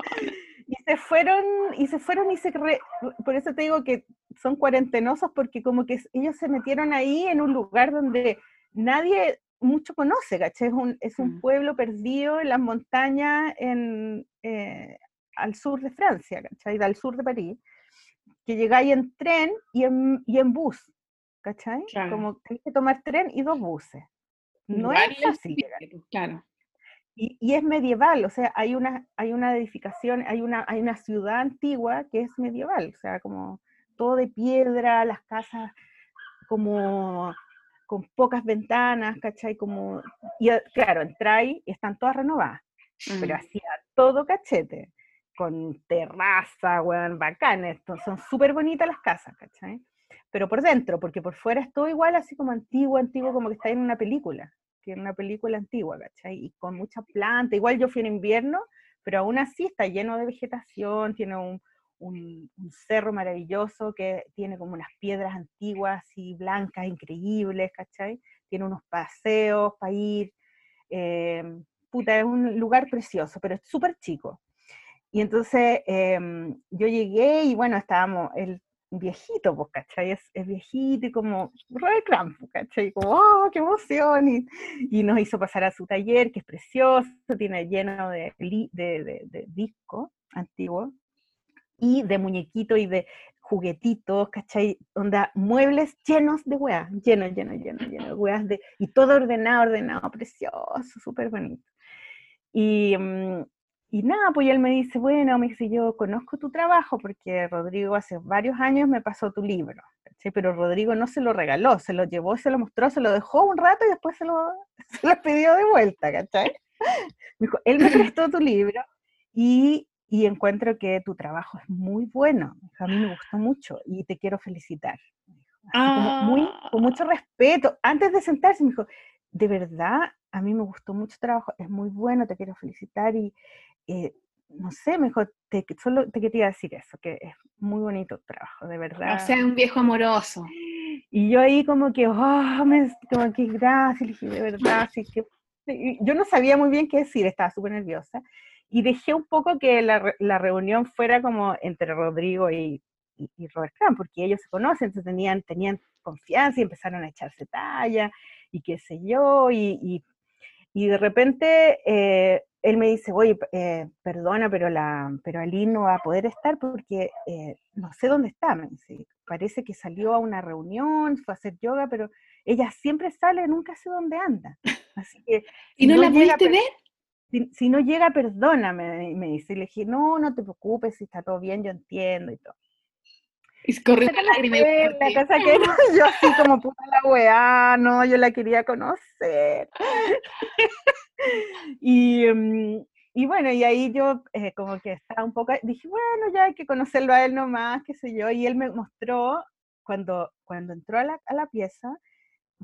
Y se fueron, y se fueron, y se re, por eso te digo que son cuarentenosos, porque como que ellos se metieron ahí en un lugar donde nadie mucho conoce, ¿cachai? Es un, es un pueblo perdido en las montañas en, eh, al sur de Francia, ¿cachai? Al sur de París, que llegáis en tren y en, y en bus, ¿cachai? Claro. Como tenés que tomar tren y dos buses. No vale, es fácil llegar. Claro. Y, y es medieval, o sea, hay una, hay una edificación, hay una, hay una ciudad antigua que es medieval, o sea, como todo de piedra, las casas como con pocas ventanas, ¿cachai? Como, y claro, entráis y están todas renovadas, mm. pero hacía todo cachete, con terraza, weón, bacanes, son súper bonitas las casas, ¿cachai? Pero por dentro, porque por fuera es todo igual, así como antiguo, antiguo, como que está en una película. En una película antigua, ¿cachai? Y con mucha planta, igual yo fui en invierno, pero aún así está lleno de vegetación, tiene un, un, un cerro maravilloso que tiene como unas piedras antiguas y blancas, increíbles, ¿cachai? Tiene unos paseos para ir, eh, puta, es un lugar precioso, pero es súper chico. Y entonces eh, yo llegué y bueno, estábamos, el viejito, pues, ¿cachai? Es, es viejito y como Robert Crumb, ¿cachai? Como, ¡oh, qué emoción! Y, y nos hizo pasar a su taller, que es precioso, tiene lleno de, de, de, de discos antiguos, y de muñequitos y de juguetitos, ¿cachai? Onda, muebles llenos de weas, llenos, llenos, llenos, llenos de weas, de, y todo ordenado, ordenado, precioso, súper bonito. Y... Um, Y nada, pues él me dice, bueno, me dice, yo conozco tu trabajo, porque Rodrigo hace varios años me pasó tu libro, ¿cachai? Pero Rodrigo no se lo regaló, se lo llevó, se lo mostró, se lo dejó un rato y después se lo, se lo pidió de vuelta, ¿cachai? Me dijo, él me prestó tu libro y, y encuentro que tu trabajo es muy bueno, a mí me gustó mucho y te quiero felicitar. Ah. Como muy, con mucho respeto, antes de sentarse me dijo, de verdad, a mí me gustó mucho tu trabajo, es muy bueno, te quiero felicitar y... Eh, no sé, mejor te, solo te quería decir eso, que es muy bonito el trabajo, de verdad. O sea, un viejo amoroso. Y yo ahí como que, oh, me, como que gracias, de verdad, así que... Yo no sabía muy bien qué decir, estaba súper nerviosa, y dejé un poco que la, la reunión fuera como entre Rodrigo y, y, y Robert Crumb, porque ellos se conocen, entonces tenían, tenían confianza y empezaron a echarse talla, y qué sé yo, y, y, y de repente eh, él me dice, oye, eh, perdona, pero, la, pero Aline no va a poder estar porque eh, no sé dónde está, me dice, parece que salió a una reunión, fue a hacer yoga, pero ella siempre sale, nunca sé dónde anda. Así que, ¿y no, no la llega, pudiste ver? Si, si no llega, perdóname, me dice. Y le dije, no, no te preocupes, si está todo bien, yo entiendo y todo. Y corrió la lágrima. La casa que yo así como puta la weá, no, yo la quería conocer. y, y bueno, y ahí yo eh, como que estaba un poco, dije, bueno, ya hay que conocerlo a él nomás, qué sé yo. Y él me mostró, cuando, cuando entró a la, a la pieza,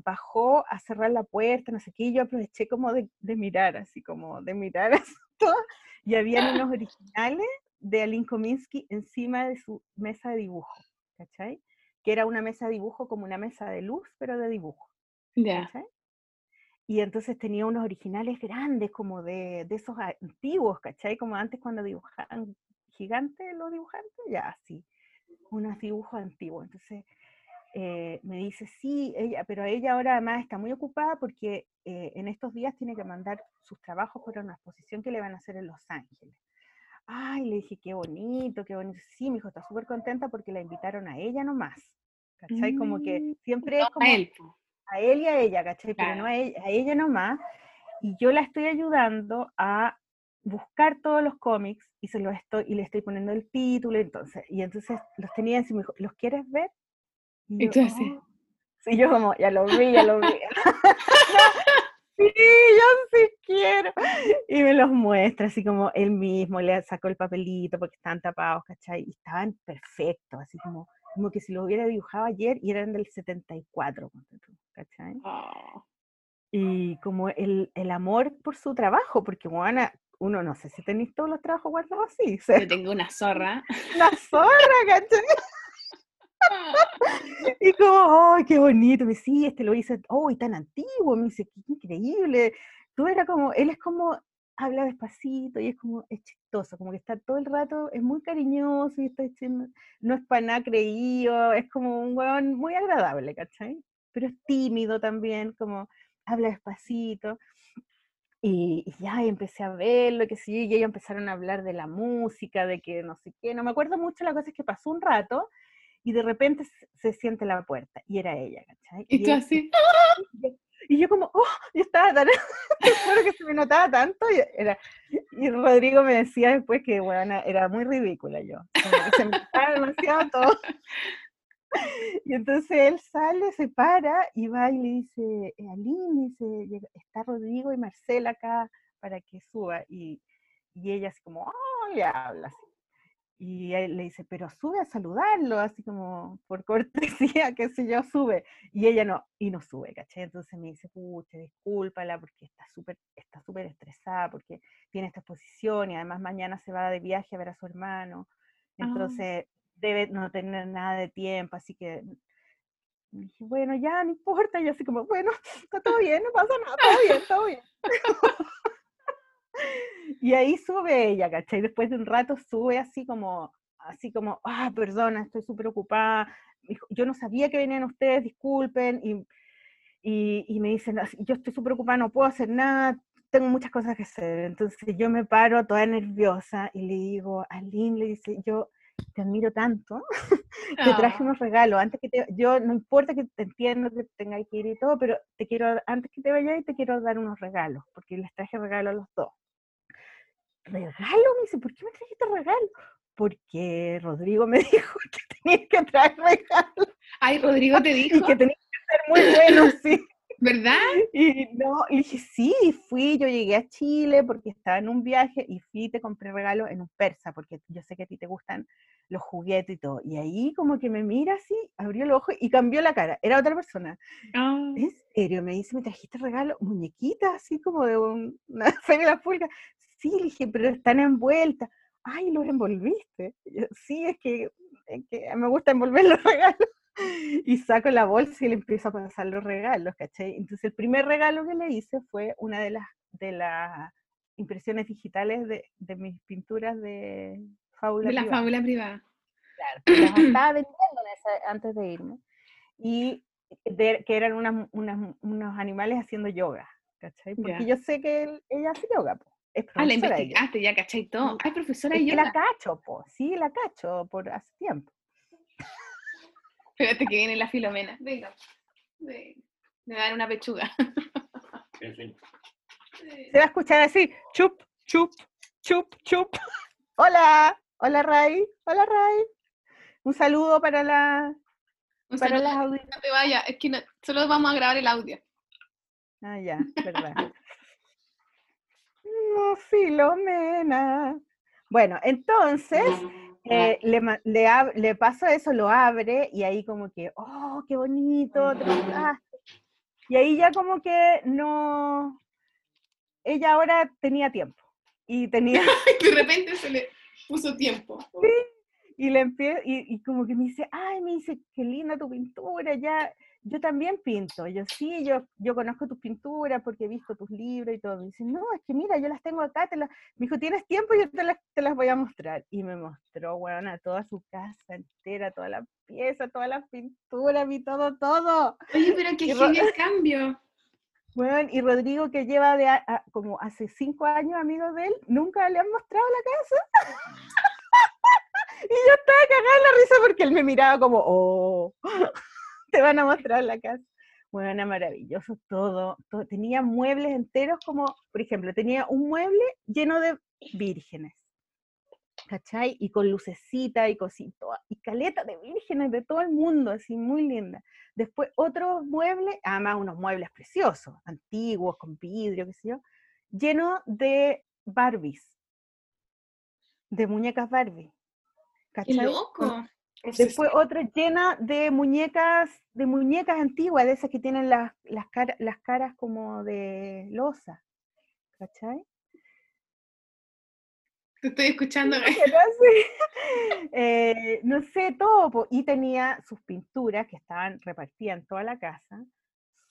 bajó a cerrar la puerta, no sé qué, y yo aproveché como de, de mirar, así como de mirar todo, y habían unos originales de Aline Kominsky encima de su mesa de dibujo, ¿cachai? Que era una mesa de dibujo como una mesa de luz, pero de dibujo, ¿cachai? Yeah. Y entonces tenía unos originales grandes, como de, de esos antiguos, ¿cachai? Como antes cuando dibujaban gigantes los dibujantes, ya así, unos dibujos antiguos, entonces... Eh, me dice, sí, ella, pero ella ahora además está muy ocupada porque eh, en estos días tiene que mandar sus trabajos para una exposición que le van a hacer en Los Ángeles. Ay, le dije, qué bonito, qué bonito. Sí, mi hijo está súper contenta porque la invitaron a ella nomás, ¿cachai? Como que siempre es como a él, a él y a ella, ¿cachai? Claro. Pero no a ella, a ella nomás. Y yo la estoy ayudando a buscar todos los cómics y, se los estoy, y le estoy poniendo el título, entonces, y entonces los tenía encima, dijo, ¿los quieres ver? Y yo, oh. Sí, yo como, ya lo vi, ya lo vi. Sí, yo sí quiero. Y me los muestra, así como él mismo, le sacó el papelito porque estaban tapados, ¿cachai? Y estaban perfectos, así como, como que si los hubiera dibujado ayer y eran del setenta y cuatro, ¿cachai? Oh. Y como el, el amor por su trabajo, porque bueno, uno no sé si tenéis todos los trabajos guardados así. O sea, yo tengo una zorra. Una zorra, ¿cachai? Y como, ¡ay, oh, qué bonito! Me dice, sí, este lo hice, ¡oh, y tan antiguo! Me dice, ¡qué increíble! Tú era como, él es como, habla despacito y es como, es chistoso, como que está todo el rato, es muy cariñoso y está diciendo, no es para nada creído, es como un huevón muy agradable, ¿cachai? Pero es tímido también, como, habla despacito. Y, y ya empecé a verlo, que sí, y ellos empezaron a hablar de la música, de que no sé qué, no me acuerdo mucho, la cosa es que pasó un rato, y de repente se siente la puerta, y era ella, ¿cachai? Y, y tú ella, así... Y yo como, ¡oh! Yo estaba tan... Te juro que se me notaba tanto, y, era, y Rodrigo me decía después que, bueno, era muy ridícula yo. Se me estaba demasiado todo. Y entonces él sale, se para, y va y le dice, Aline, dice, está Rodrigo y Marcela acá para que suba. Y, y ella así como, ¡oh! Le habla así. Y él le dice, pero sube a saludarlo, así como por cortesía, qué sé yo, sube. Y ella no, y no sube, ¿cachai? Entonces me dice, pucha, discúlpala porque está súper está súper estresada, porque tiene esta exposición y además mañana se va de viaje a ver a su hermano. Entonces ah. debe no tener nada de tiempo, así que... Y dije, bueno, ya, no importa. Y yo así como, bueno, está todo bien, no pasa nada, todo bien, todo bien. Y ahí sube ella, ¿cachai? Después de un rato sube así como, así como, ah, perdona, estoy súper ocupada, yo no sabía que venían ustedes, disculpen, y, y, y me dicen, yo estoy súper ocupada, no puedo hacer nada, tengo muchas cosas que hacer, entonces yo me paro toda nerviosa, y le digo, Aline, le dice, yo te admiro tanto, te traje unos regalos, antes que te, yo, no importa que te entiendo que tengáis que ir y todo, pero te quiero, antes que te vayáis, te quiero dar unos regalos, porque les traje regalos a los dos. ¿Regalo? Me dice, ¿por qué me trajiste regalo? Porque Rodrigo me dijo que tenías que traer regalo. Ay, Rodrigo te dijo. Y que tenías que ser muy bueno, sí. ¿Verdad? Y no, y dije, sí, fui, yo llegué a Chile porque estaba en un viaje y fui y te compré regalos en un persa, porque yo sé que a ti te gustan los juguetes y todo. Y ahí como que me mira así, abrió el ojo y cambió la cara. Era otra persona. Oh. ¿En serio? Me dice, ¿me trajiste regalo? Muñequita, así como de un, una feria de la pulga. sí, le dije, pero están envueltas. Ay, los envolviste. Yo, sí, es que, es que me gusta envolver los regalos. Y saco la bolsa y le empiezo a pasar los regalos, ¿cachai? Entonces el primer regalo que le hice fue una de las, de las impresiones digitales de, de mis pinturas de Fábula Privada. De la Fábula Privada. Claro, las estaba vendiendo antes de irme. Y de, que eran unas, unas, unos animales haciendo yoga, ¿cachai? Porque yeah. yo sé que él, ella hace yoga, po. Es profesora. Ah, la investigaste, ya cachai todo. Ay, profesora, es que yoga. La cacho, po. Sí, la cacho por hace tiempo. Fíjate que viene la Filomena. Venga, venga. Me va a dar una pechuga. Se va a escuchar así, chup, chup, chup, chup. Hola, hola Ray, hola Ray. Un saludo para la... Un para saludo, las audiencias. No te vayas, es que no, solo vamos a grabar el audio. Ah, ya, verdad. No, Filomena. Bueno, entonces... Eh, le, le, le paso eso, lo abre y ahí como que, oh, qué bonito, te pasaste. Y ahí ya como que no, ella ahora tenía tiempo y tenía de repente se le puso tiempo. Sí. Y le empie... y, y como que me dice, ay, me dice, qué linda tu pintura, ya yo también pinto. Yo sí, yo yo conozco tus pinturas porque he visto tus libros y todo. Me dice, no, es que mira, yo las tengo acá, te las... Me dijo, tienes tiempo y yo te las, te las voy a mostrar. Y me mostró, bueno, a toda su casa entera, toda la pieza, todas las pinturas, vi todo, todo. Oye, pero qué genial cambio. Bueno, y Rodrigo, que lleva de a, a, como hace cinco años amigo de él, nunca le han mostrado la casa. Y yo estaba cagada en la risa porque él me miraba como, oh... Te van a mostrar la casa. Bueno, maravilloso todo, todo. Tenía muebles enteros como, por ejemplo, tenía un mueble lleno de vírgenes, ¿cachai? Y con lucecita y cosito, y caleta de vírgenes de todo el mundo, así muy linda. Después otros muebles, además unos muebles preciosos, antiguos, con vidrio, qué sé yo, lleno de Barbies, de muñecas Barbie, ¿cachai? ¡Qué loco! Después otra llena de muñecas, de muñecas antiguas, de esas que tienen las, las, cara, las caras como de losa, ¿cachai? Te estoy escuchando. No, no, eh, no sé, todo. Y tenía sus pinturas que estaban repartidas en toda la casa,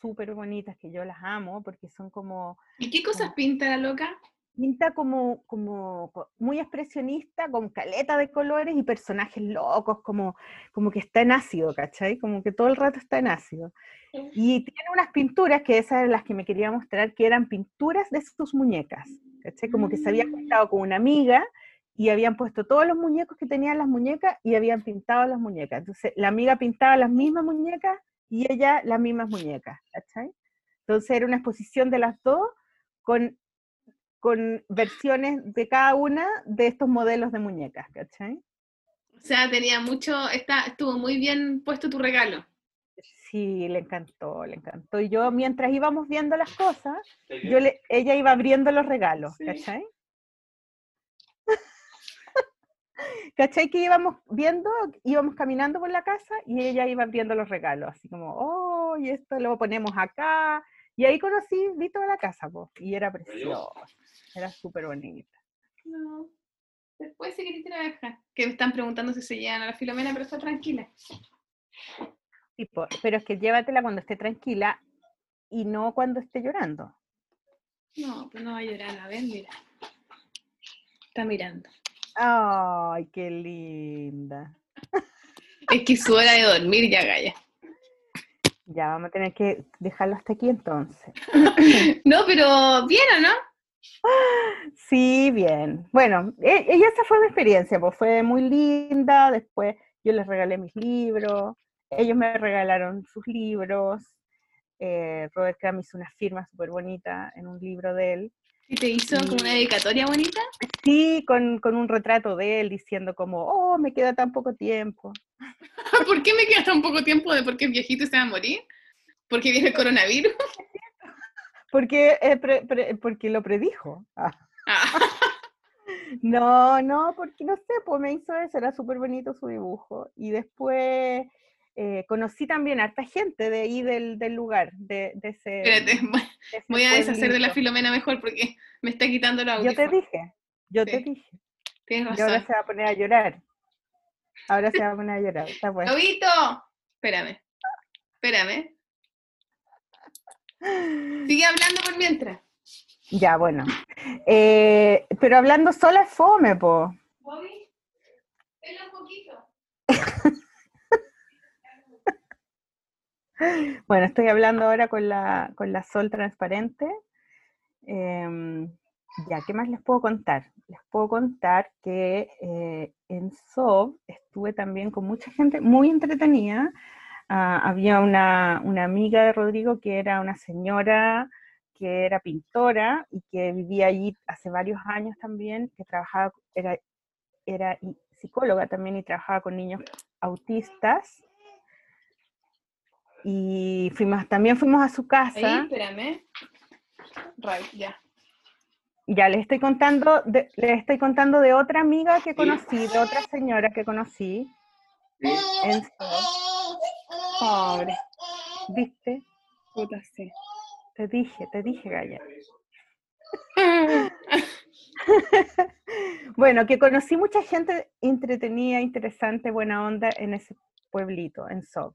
súper bonitas, que yo las amo, porque son como... ¿Y qué cosas como, pinta la loca? Pinta como, como muy expresionista, con caleta de colores y personajes locos, como, como que está en ácido, ¿cachai? Como que todo el rato está en ácido. Y tiene unas pinturas, que esas eran las que me quería mostrar, que eran pinturas de sus muñecas, ¿cachai? Como que se había juntado con una amiga y habían puesto todos los muñecos que tenían las muñecas y habían pintado las muñecas. Entonces la amiga pintaba las mismas muñecas y ella las mismas muñecas, ¿cachai? Entonces era una exposición de las dos con... con versiones de cada una de estos modelos de muñecas, ¿cachai? O sea, tenía mucho, está, estuvo muy bien puesto tu regalo. Sí, le encantó, le encantó. Y yo, mientras íbamos viendo las cosas, yo le, ella iba abriendo los regalos, sí. ¿Cachai? ¿Cachai? Que íbamos viendo, íbamos caminando por la casa y ella iba abriendo los regalos, así como, oh, y esto lo ponemos acá. Y ahí conocí, vi toda la casa, po, y era preciosa, era súper bonita. No, después si querés te la dejar, que me están preguntando si se llegan a la Filomena, pero está tranquila. Sí, po, pero es que llévatela cuando esté tranquila, y no cuando esté llorando. No, pues no va a llorar, a ver, mira. Está mirando. Ay, qué linda. Es que su hora de dormir ya, Gaya. Ya, vamos a tener que dejarlo hasta aquí entonces. No, pero bien, ¿o no? Sí, bien. Bueno, ella, esa fue mi experiencia, pues fue muy linda. Después yo les regalé mis libros, ellos me regalaron sus libros. Eh, Robert Crumb hizo una firma súper bonita en un libro de él. ¿Y te hizo y, como una dedicatoria bonita? Sí, con, con un retrato de él diciendo como, oh, me queda tan poco tiempo. ¿Por qué me queda tan poco tiempo? ¿De por qué el viejito se va a morir? ¿Por qué viene el coronavirus? Porque, eh, pre, pre, porque lo predijo. Ah. Ah. No, no, porque no sé, pues me hizo eso, era súper bonito su dibujo. Y después eh, conocí también a harta gente de ahí del, del lugar, de, de ese... Espérate, voy, de ese voy a deshacer de la Filomena mejor porque me está quitando el audio. Yo te dije, yo sí. te dije. Tienes razón. Y ahora se va a poner a llorar. Ahora se va a poner a llorar, está bueno. ¡Lobito! Espérame, espérame. Sigue hablando por mientras. Ya, bueno. Eh, pero hablando sola es fome, po. Bobby, pela un poquito. Bueno, estoy hablando ahora con la, con la Sol transparente. Eh, ya, ¿qué más les puedo contar? Les puedo contar que eh, en Sob estuve también con mucha gente muy entretenida. Uh, había una, una amiga de Rodrigo que era una señora que era pintora y que vivía allí hace varios años también, que trabajaba, era, era psicóloga también y trabajaba con niños autistas. Y fuimos, también fuimos a su casa. Ahí, espérame. Right, ya. Ya, les estoy contando de, les estoy contando de otra amiga que conocí, de otra señora que conocí. ¿Sí? En Sob. Pobre. ¿Viste? Puta, sí. Te dije, te dije, Gaya. Bueno, que conocí mucha gente entretenida, interesante, buena onda en ese pueblito, en Sob.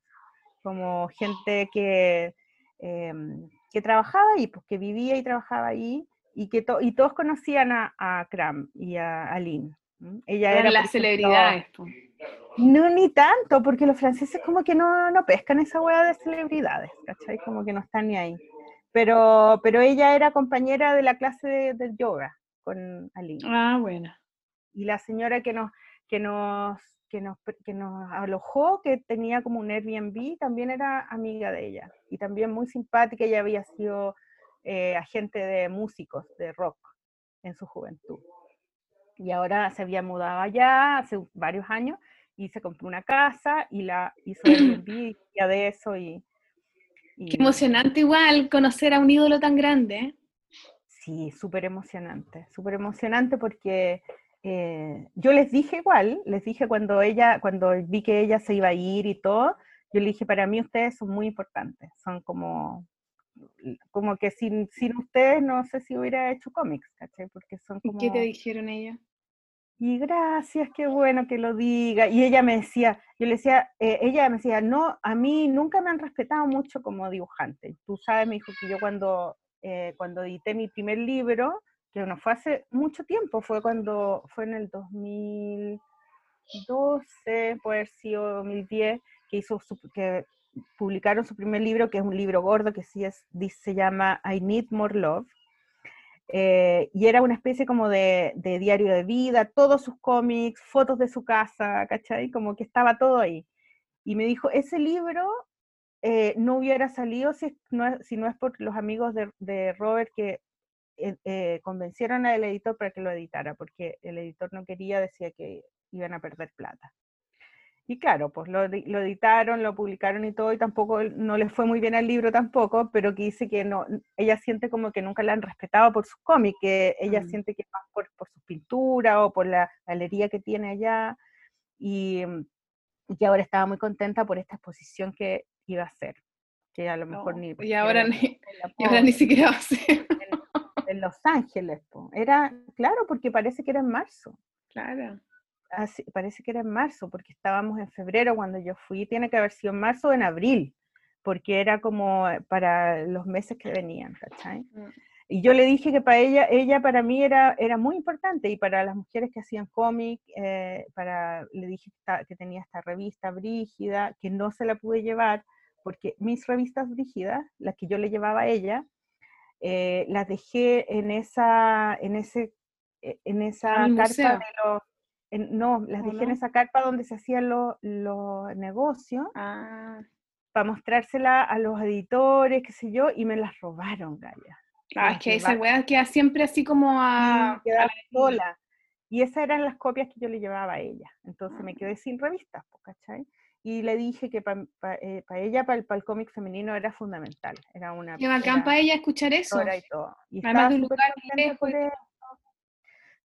Como gente que, eh, que trabajaba ahí, pues que vivía y trabajaba ahí, y que to- y todos conocían a, a Crumb y a Aline. Ella era la celebridad esto. No, ni tanto, porque los franceses como que no, no pescan esa hueá de celebridades, ¿cachai? Como que no están ni ahí. Pero, pero ella era compañera de la clase de, de yoga con Aline. Ah, bueno. Y la señora que nos, que nos, que nos, que nos alojó, que tenía como un Airbnb, también era amiga de ella. Y también muy simpática, ella había sido eh, agente de músicos, de rock, en su juventud. Y ahora se había mudado allá hace varios años, y se compró una casa, y la hizo Airbnb de eso, y... Qué emocionante igual conocer a un ídolo tan grande, ¿eh? Sí, súper emocionante, súper emocionante porque eh, yo les dije igual, les dije cuando ella, cuando vi que ella se iba a ir y todo, yo le dije, para mí ustedes son muy importantes, son como, como que sin, sin ustedes no sé si hubiera hecho cómics, ¿cachai? Porque son como... ¿Y qué te dijeron ellas? Y gracias, qué bueno que lo diga. Y ella me decía, yo le decía, eh, ella me decía, no, a mí nunca me han respetado mucho como dibujante. Tú sabes, me dijo que yo cuando, eh, cuando edité mi primer libro, que no fue hace mucho tiempo, fue cuando, fue en el dos mil doce, puede haber sido dos mil diez, que hizo, su, que publicaron su primer libro, que es un libro gordo, que sí es, se llama I Need More Love. Eh, y era una especie como de, de diario de vida, todos sus cómics, fotos de su casa, ¿cachai? Como que estaba todo ahí. Y me dijo, ese libro eh, no hubiera salido si no, si no es por los amigos de, de Robert que eh, eh, convencieron al editor para que lo editara, porque el editor no quería, decía que iban a perder plata. Y claro, pues lo, lo editaron, lo publicaron y todo, y tampoco, no les fue muy bien al libro tampoco, pero que dice que no, ella siente como que nunca la han respetado por sus cómics, que ella mm. siente que más por, por sus pinturas o por la galería que tiene allá, y, y que ahora estaba muy contenta por esta exposición que iba a hacer, que a lo mejor no, ni... Y ahora, era, ni, y ahora ni siquiera va a ser. En, en Los Ángeles, po. Era, claro, porque parece que era en marzo. Claro. Así, parece que era en marzo, porque estábamos en febrero cuando yo fui, tiene que haber sido en marzo o en abril, porque era como para los meses que venían, ¿cachai? Y yo le dije que para ella, ella para mí era, era muy importante, y para las mujeres que hacían cómic, eh, para, le dije que tenía esta revista Brígida, que no se la pude llevar, porque mis revistas Brígidas, las que yo le llevaba a ella, eh, las dejé en esa, en ese, en esa carpa museo. de los... En, no, las dejé no? en esa carpa donde se hacían los lo negocios, ah. para mostrársela a los editores, qué sé yo, y me las robaron, Gaya. Ah, es que esa weá queda siempre así como a... Sí, quedaba sola. Y esas eran las copias que yo le llevaba a ella. Entonces ah. me quedé sin revistas, ¿cachai? Y le dije que para pa, eh, pa ella, para pa el cómic femenino, era fundamental. Era una... Qué bacán para ella escuchar eso. Y todo. Y además de un lugar lejos.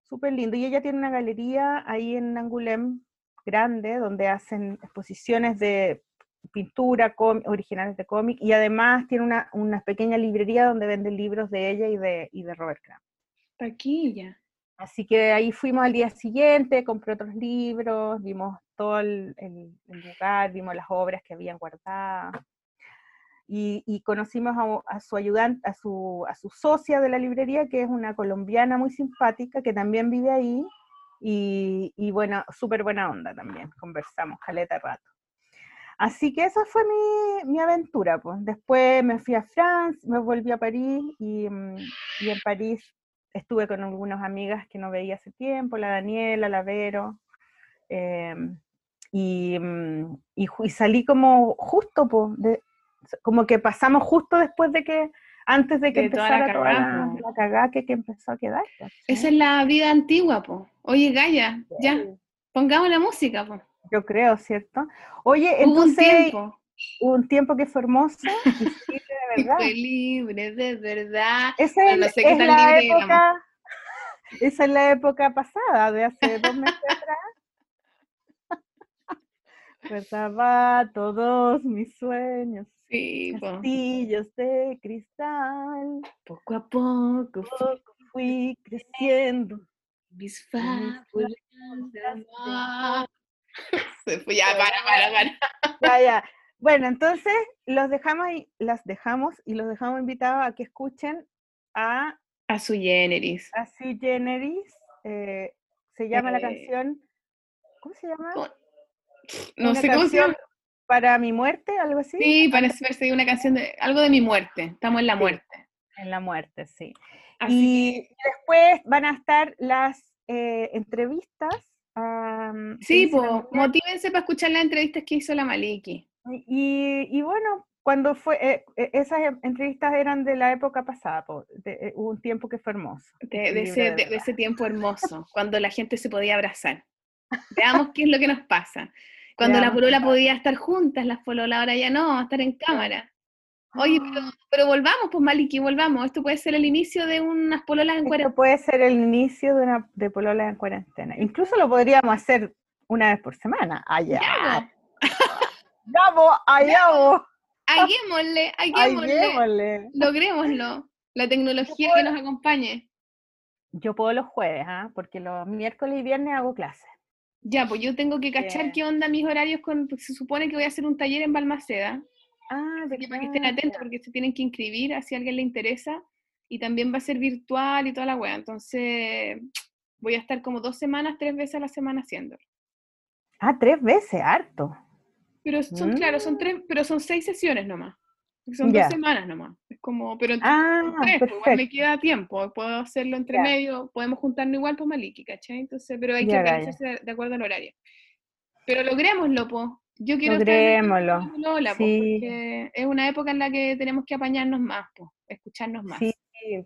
Súper lindo, y ella tiene una galería ahí en Angoulême, grande, donde hacen exposiciones de pintura, originales de cómic, y además tiene una, una pequeña librería donde vende libros de ella y de, y de Robert Crumb. Taquilla. Así que ahí fuimos al día siguiente, compré otros libros, vimos todo el, el, el lugar, vimos las obras que habían guardado, y, y conocimos a, a su ayudante, a su, a su socia de la librería, que es una colombiana muy simpática, que también vive ahí, y, y bueno, súper buena onda también, conversamos caleta rato. Así que esa fue mi, mi aventura, pues. Después me fui a Francia, me volví a París, y, y en París estuve con algunas amigas que no veía hace tiempo, la Daniela, la Vero, eh, y, y, y salí como justo, po, de, como que pasamos justo después de que, antes de que de empezara toda la, cagada. Toda la, la cagada que, que empezó a quedar. ¿Sí? Esa es la vida antigua, po. Oye, Gaya, sí. Ya, pongamos la música, po. Yo creo, ¿cierto? Oye, hubo entonces... Un tiempo. Un tiempo que fue hermoso y libre de verdad. Fue libre de verdad. Esa es, no sé es la libre, época, esa es la época pasada, de hace dos meses atrás. Rezaba todos mis sueños, sí, castillos po. De cristal. Poco a poco, poco fui creciendo. Mis fábulas de amor. Se fue, ya, para, para, para. Ya, ya. Bueno, entonces los dejamos y las dejamos y los dejamos invitados a que escuchen a a Sui Generis. A Sui Generis, eh, se llama eh, la canción. ¿Cómo se llama? No una sé cómo se llama. Para mi muerte, algo así. Sí, parece una canción de algo de mi muerte. Estamos en la sí, muerte. En la muerte, sí. Así y que... después van a estar las eh, entrevistas. Um, sí, pues motívense para escuchar las entrevistas que hizo la Maliki. Y, y bueno, cuando fue, eh, esas entrevistas eran de la época pasada, po, de, hubo un tiempo que fue hermoso. De, de, ese, de, de ese tiempo hermoso, cuando la gente se podía abrazar. Veamos qué es lo que nos pasa. Cuando Veamos la polola podía estar juntas, las pololas ahora ya no, estar en cámara. Oye, pero, pero volvamos, pues Maliki, volvamos. Esto puede ser el inicio de unas pololas en Esto cuarentena. Esto puede ser el inicio de, una, de pololas en cuarentena. Incluso lo podríamos hacer una vez por semana. Allá. Ya. ¡Vamos, allá vos! ¡Haguémosle, haguémosle! ¡Logrémoslo! La tecnología puedo, que nos acompañe. Yo puedo los jueves, ¿ah? ¿eh? Porque los miércoles y viernes hago clases. Ya, pues yo tengo que cachar Bien. Qué onda mis horarios con... Se supone que voy a hacer un taller en Balmaceda. Ah, de que para que estén atentos, porque se tienen que inscribir, así a alguien le interesa. Y también va a ser virtual y toda la wea. Entonces, voy a estar como dos semanas, tres veces a la semana haciéndolo. Ah, tres veces, harto. Pero son, mm. claro, son tres, pero son seis sesiones nomás. Son yeah. dos semanas nomás. Es como, pero entre ah, tres, pues, igual me queda tiempo, puedo hacerlo entre yeah. medio, podemos juntarnos igual por Maliki, ¿cachai? Entonces, pero hay yeah, que organizarse yeah. de acuerdo al horario. Pero logrémoslo, po. Yo quiero logrémoslo. Estar Lola, sí. po, porque es una época en la que tenemos que apañarnos más, po, escucharnos más. Sí,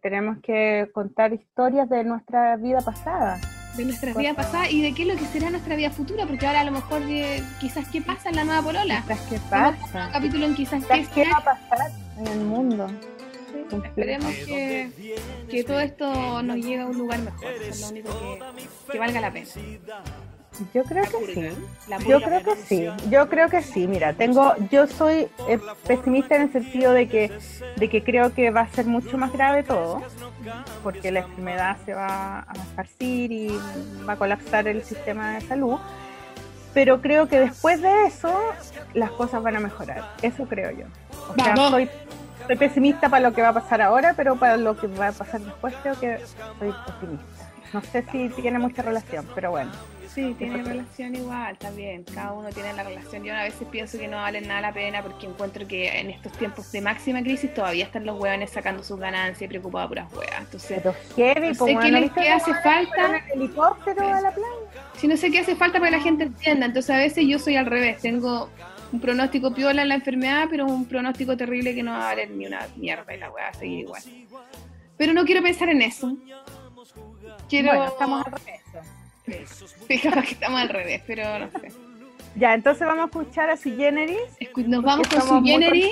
tenemos que contar historias de nuestra vida pasada. De nuestras vidas pasadas y de qué es lo que será nuestra vida futura, porque ahora a lo mejor eh, quizás qué pasa en la nueva polola. Quizás qué pasa. Un capítulo en quizás, quizás qué, qué va a pasar en el mundo. Sí. Esperemos que, que todo esto nos lleve a un lugar mejor. Eso es lo único que, que valga la pena. Yo creo que sí. Yo creo que sí. Yo creo que sí. Mira, tengo, yo soy eh, pesimista en el sentido de que, de que creo que va a ser mucho más grave todo, porque la enfermedad se va a esparcir y va a colapsar el sistema de salud. Pero creo que después de eso, las cosas van a mejorar. Eso creo yo. O sea, no, no. soy, soy pesimista para lo que va a pasar ahora, pero para lo que va a pasar después creo que soy optimista. No sé si tiene mucha relación, pero bueno. Sí, tiene relación igual, está bien, cada uno tiene la relación. Yo a veces pienso que no vale nada la pena porque encuentro que en estos tiempos de máxima crisis todavía están los hueones sacando sus ganancias y preocupados por las huevas. Entonces, pero heavy, no sé qué les que hace falta. Helicóptero a la playa. Si no sé qué hace falta para que la gente entienda, entonces a veces yo soy al revés, tengo un pronóstico piola en la enfermedad, pero un pronóstico terrible que no va a valer ni una mierda y la hueva va a seguir igual. Pero no quiero pensar en eso. Quiero... Bueno, estamos al revés. Fíjate que estamos al revés, pero no sé. Ya, entonces vamos a escuchar a Sui Generis. Escu- nos vamos con Sui Generis,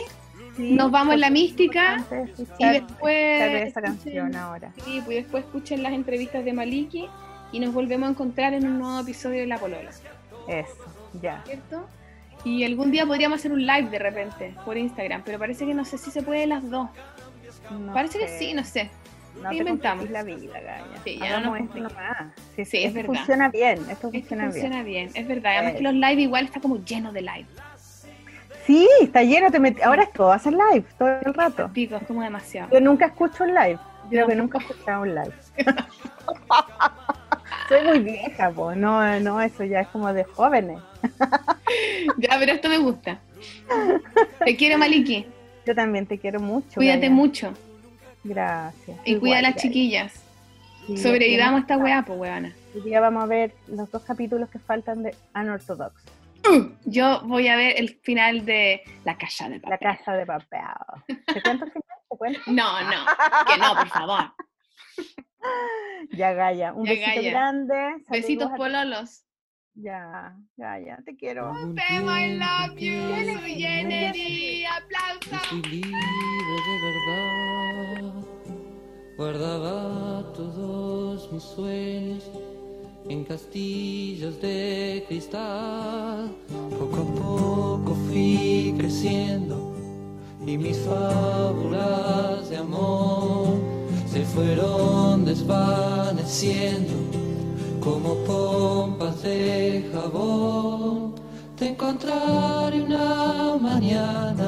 sí, nos vamos en la mística escuchar, y después esa canción ahora. Sí, pues después escuchen las entrevistas de Maliki y nos volvemos a encontrar en un nuevo episodio de La Polola. Eso, ya. ¿Cierto? Y algún día podríamos hacer un live de repente por Instagram, pero parece que no sé si se puede las dos. No parece sé. que sí, no sé. No te inventamos la vida, Gaia. Sí, ya no nos más. Sí, sí, es verdad. Funciona bien, esto funciona, esto funciona bien. bien. Es verdad, además eh. que los live igual está como lleno de live. Sí, está lleno, te met... ahora es todo, haces live todo el rato. Pico, es como demasiado. Yo nunca escucho un live, yo no. que nunca he escuchado un live. Soy muy vieja, po. No, no, eso ya es como de jóvenes. Ya, pero esto me gusta. Te quiero, Maliki. Yo también te quiero mucho. Cuídate, Gaia. mucho. Gracias. Y igual, cuida a las chiquillas. Sí, sobrevivamos esta weá, pues, weana. Hoy día vamos a ver los dos capítulos que faltan de Unorthodox. Uh, yo voy a ver el final de La Casa de Papel. La Casa de Papel. ¿Te cuento el final? ¿Te cuento? No, no. Que no, por favor. Ya, Gaia. Un ya, besito Gaia. grande. Saludos. Besitos pololos. Ya, Gaia, te quiero. Nos vemos, I love you, Sui Generis, aplausos. Fui libre de verdad, guardaba todos mis sueños en castillos de cristal. Poco a poco fui creciendo y mis fábulas de amor se fueron desvaneciendo como pompas de jabón. Te encontraré una mañana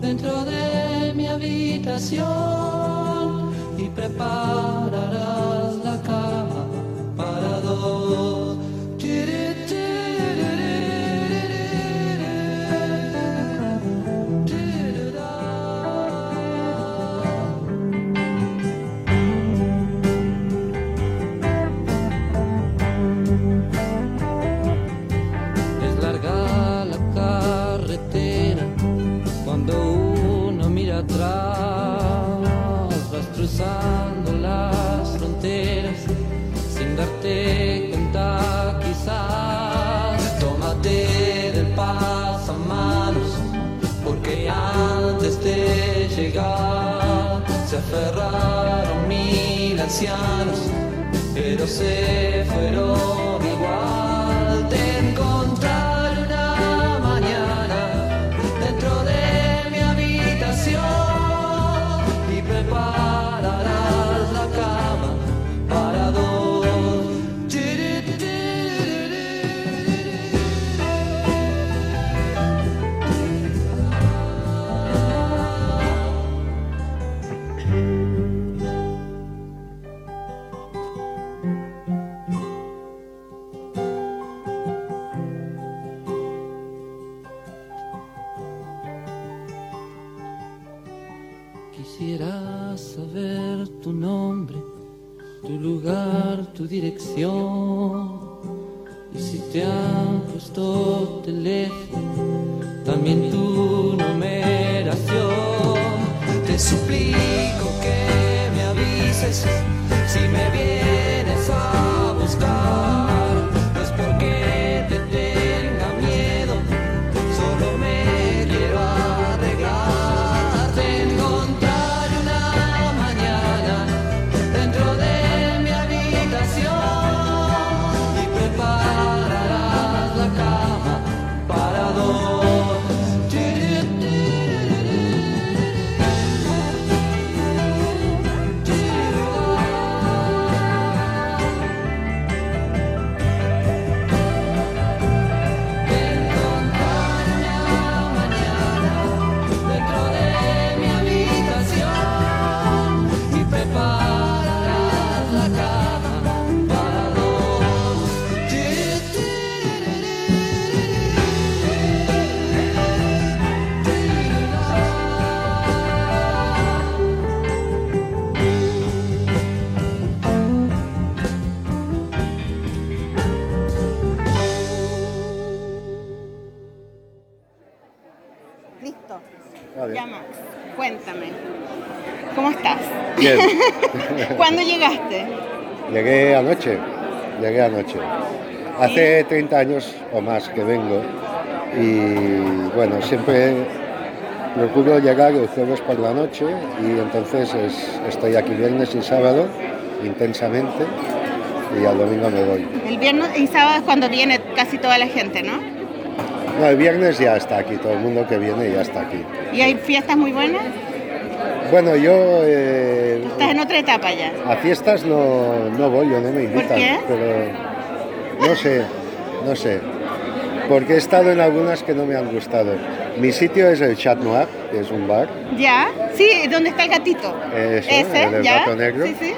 dentro de mi habitación y prepararás la cama para dos. Vas cruzando las fronteras sin darte cuenta, quizás. Tómate del pasamanos, porque antes de llegar se aferraron mil ancianos, pero se fueron igual. Te encontraré una mañana dentro de mi habitación. Prepararás la cama para dos. Quisiera saber tu nombre, tu lugar, tu dirección. Y si te han puesto teléfono, también tu numeración. Te suplico que me avises si me vienes a buscar. No es porque te tenga miedo, solo me quiero arreglar. Te encontré Cuéntame, ¿cómo estás? Bien. ¿Cuándo llegaste? Llegué anoche, llegué anoche. Hace ¿Sí? treinta años o más que vengo y bueno, siempre procuro llegar el jueves por la noche y entonces es, estoy aquí viernes y sábado intensamente y al domingo me voy. El viernes y sábado es cuando viene casi toda la gente, ¿no? No, el viernes ya está aquí, todo el mundo que viene ya está aquí. ¿Y hay fiestas muy buenas? Bueno, yo... Eh, ¿Estás en otra etapa ya? A fiestas no, no voy, yo no me invitan. ¿Por qué? Pero no sé, no sé. Porque he estado en algunas que no me han gustado. Mi sitio es el Chat Noir, que es un bar. ¿Ya? Sí, ¿dónde está el gatito? Eso, ese, el ¿ya? gato negro. Sí, sí.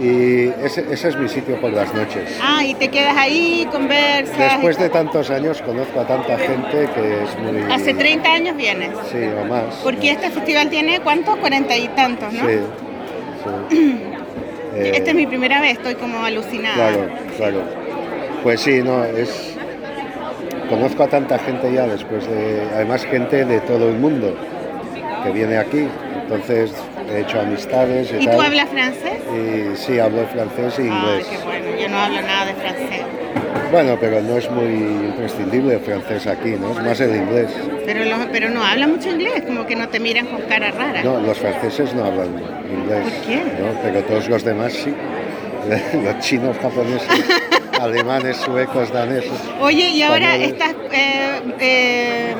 Y ese, ese es mi sitio por las noches. Ah, y te quedas ahí, conversas. Después de tantos años conozco a tanta gente que es muy... ¿Hace treinta años vienes? Sí, o más. Porque este festival tiene, ¿cuántos? Cuarenta y tantos, ¿no? Sí, sí. eh, Esta es mi primera vez, estoy como alucinada. Claro, claro. Pues sí, no, es... Conozco a tanta gente ya después de... Además, gente de todo el mundo que viene aquí. Entonces... He hecho amistades y, ¿Y tal. ¿Y tú hablas francés? Y, sí, hablo francés e inglés. Ah, qué bueno, yo no hablo nada de francés. Bueno, pero no es muy imprescindible el francés aquí, ¿no? Es más el inglés. Pero, los, pero no habla mucho inglés, como que no te miran con cara rara. No, los franceses no hablan inglés. ¿Por qué? ¿No? Pero todos los demás sí. Los chinos, japoneses, alemanes, suecos, daneses. Oye, y ahora españoles. Estás... Eh, eh...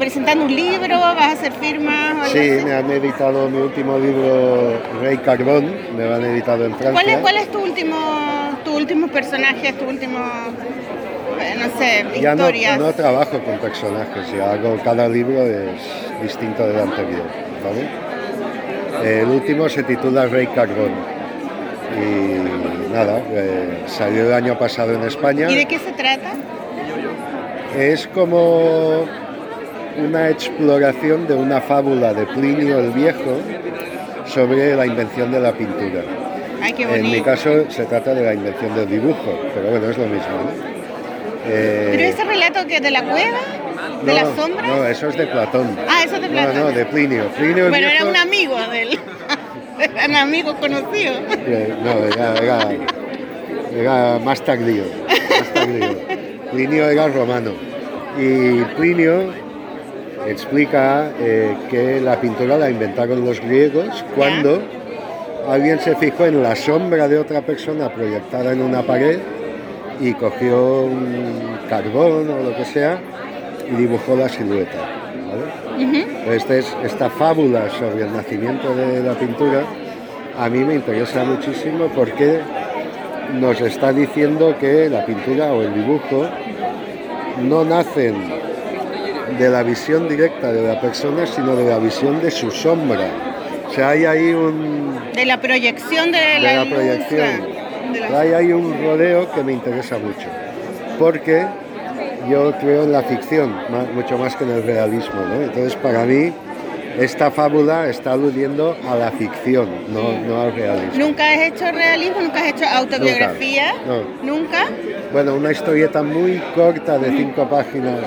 presentando un libro, vas a hacer firmas... Sí, me han editado mi último libro, Rey Carbón, me lo han editado en Francia. ¿Cuál es, cuál es tu último, tu último personaje, tu último, no sé, ya historias? No, no trabajo con personajes, ya hago, cada libro es distinto del anterior, ¿vale? El último se titula Rey Carbón y nada, eh, salió el año pasado en España. ¿Y de qué se trata? Es como... una exploración de una fábula de Plinio el Viejo sobre la invención de la pintura. Ay, qué bonito. En mi caso se trata de la invención del dibujo, pero bueno, es lo mismo, ¿no? Eh... ¿Pero ese relato que es de la cueva? ¿De no, las sombras? No, eso es de Platón. Ah, eso es de Platón. No, no, de Plinio. Plinio el bueno, Viejo... era un amigo de él. Era un amigo conocido. No, era, era, era más tardío. Más tardío. Plinio era romano. Y Plinio... explica eh, que la pintura la inventaron los griegos cuando ¿Ya? alguien se fijó en la sombra de otra persona proyectada en una pared y cogió un carbón o lo que sea y dibujó la silueta, ¿vale? Uh-huh. Este es, esta fábula sobre el nacimiento de la pintura a mí me interesa muchísimo porque nos está diciendo que la pintura o el dibujo no nacen de la visión directa de la persona, sino de la visión de su sombra. O sea, hay ahí un... De la proyección de, de la, la proyección. De la... Hay ahí un rodeo que me interesa mucho, porque yo creo en la ficción, más, mucho más que en el realismo, ¿no? Entonces, para mí, esta fábula está aludiendo a la ficción, no, no al realismo. ¿Nunca has hecho realismo? ¿Nunca has hecho autobiografía? Nunca. No. ¿Nunca? Bueno, una historieta muy corta de cinco páginas...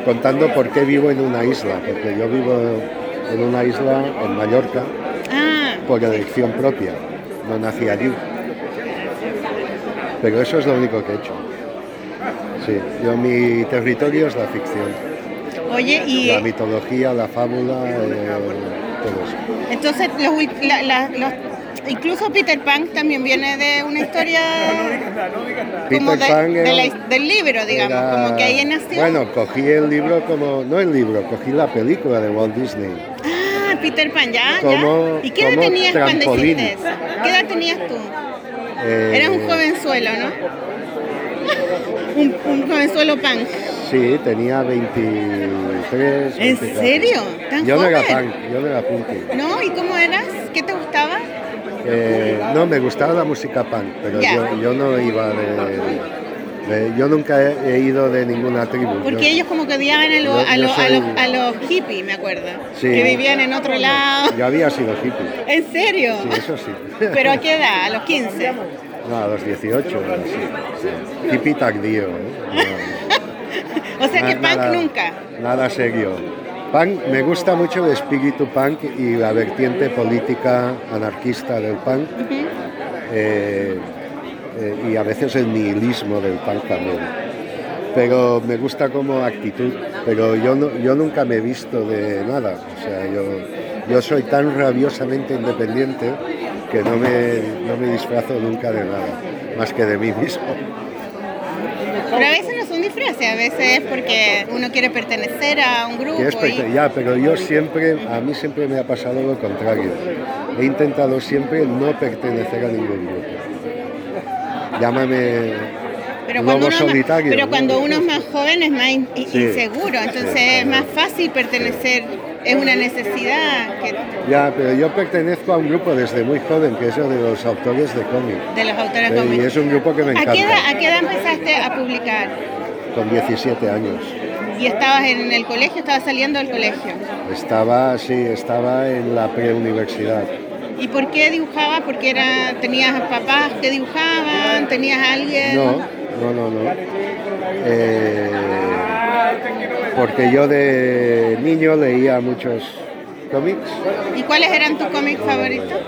contando por qué vivo en una isla, porque yo vivo en una isla en Mallorca ah, por elección propia, no nací allí. Pero eso es lo único que he hecho. Sí, yo mi territorio es la ficción. Oye, y... La mitología, la fábula, eh, todo eso. Entonces, los, la, la, los, incluso Peter Pan también viene de una historia... Como Peter de, Pan de la, del libro, digamos, era, como que ahí nació. Bueno, cogí el libro como... No el libro, cogí la película de Walt Disney. Ah, Peter Pan, ya, como, ya. ¿Y qué edad tenías trampolín. cuando hiciste eso? ¿Qué edad tenías tú? Eh, Eras un jovenzuelo, ¿no? un, un jovenzuelo punk. Sí, tenía veintitrés. ¿En veinticuatro. Serio? ¿Tan yo joven? No era punk, yo no era punk. ¿No? ¿Y cómo eras? ¿Qué te gustaba? Eh, no, me gustaba la música punk, pero yeah. yo, yo no iba de, de... Yo nunca he, he ido de ninguna tribu. Porque yo, ellos como que odiaban a, lo, yo, a, lo, soy... a, los, a los hippies, me acuerdo. Sí. Que vivían en otro lado. Yo había sido hippie. ¿En serio? Sí, eso sí. ¿Pero a qué edad? ¿A los quince? No, a los dieciocho. Sí. Hippie tardío. ¿Eh? No. O sea que nada, punk nunca. Nada serio. Punk, me gusta mucho el espíritu punk y la vertiente política anarquista del punk uh-huh. eh, eh, y a veces el nihilismo del punk también. Pero me gusta como actitud, pero yo, no, yo nunca me he visto de nada. O sea, yo, yo soy tan rabiosamente independiente que no me, no me disfrazo nunca de nada, más que de mí mismo. Pero a veces no son disfraces, a veces es porque uno quiere pertenecer a un grupo. Y... Ya, pero yo siempre, a mí siempre me ha pasado lo contrario. He intentado siempre no pertenecer a ningún grupo. Llámame... Pero cuando, uno es más, pero cuando uno es más joven es más in, sí. inseguro, entonces sí. es más fácil pertenecer, es una necesidad. Que... Ya, pero yo pertenezco a un grupo desde muy joven, que es el de los autores de cómics. De los autores de eh, cómics. Y es un grupo que me encanta. ¿A qué edad, ¿A qué edad empezaste a publicar? Con diecisiete años. ¿Y estabas en el colegio, estabas saliendo del colegio? Estaba, sí, estaba en la preuniversidad. ¿Y por qué dibujabas? ¿Porque era, tenías papás que dibujaban? ¿Tenías alguien? No. No, no, no. Eh, porque yo de niño leía muchos cómics. ¿Y cuáles eran tus cómics favoritos?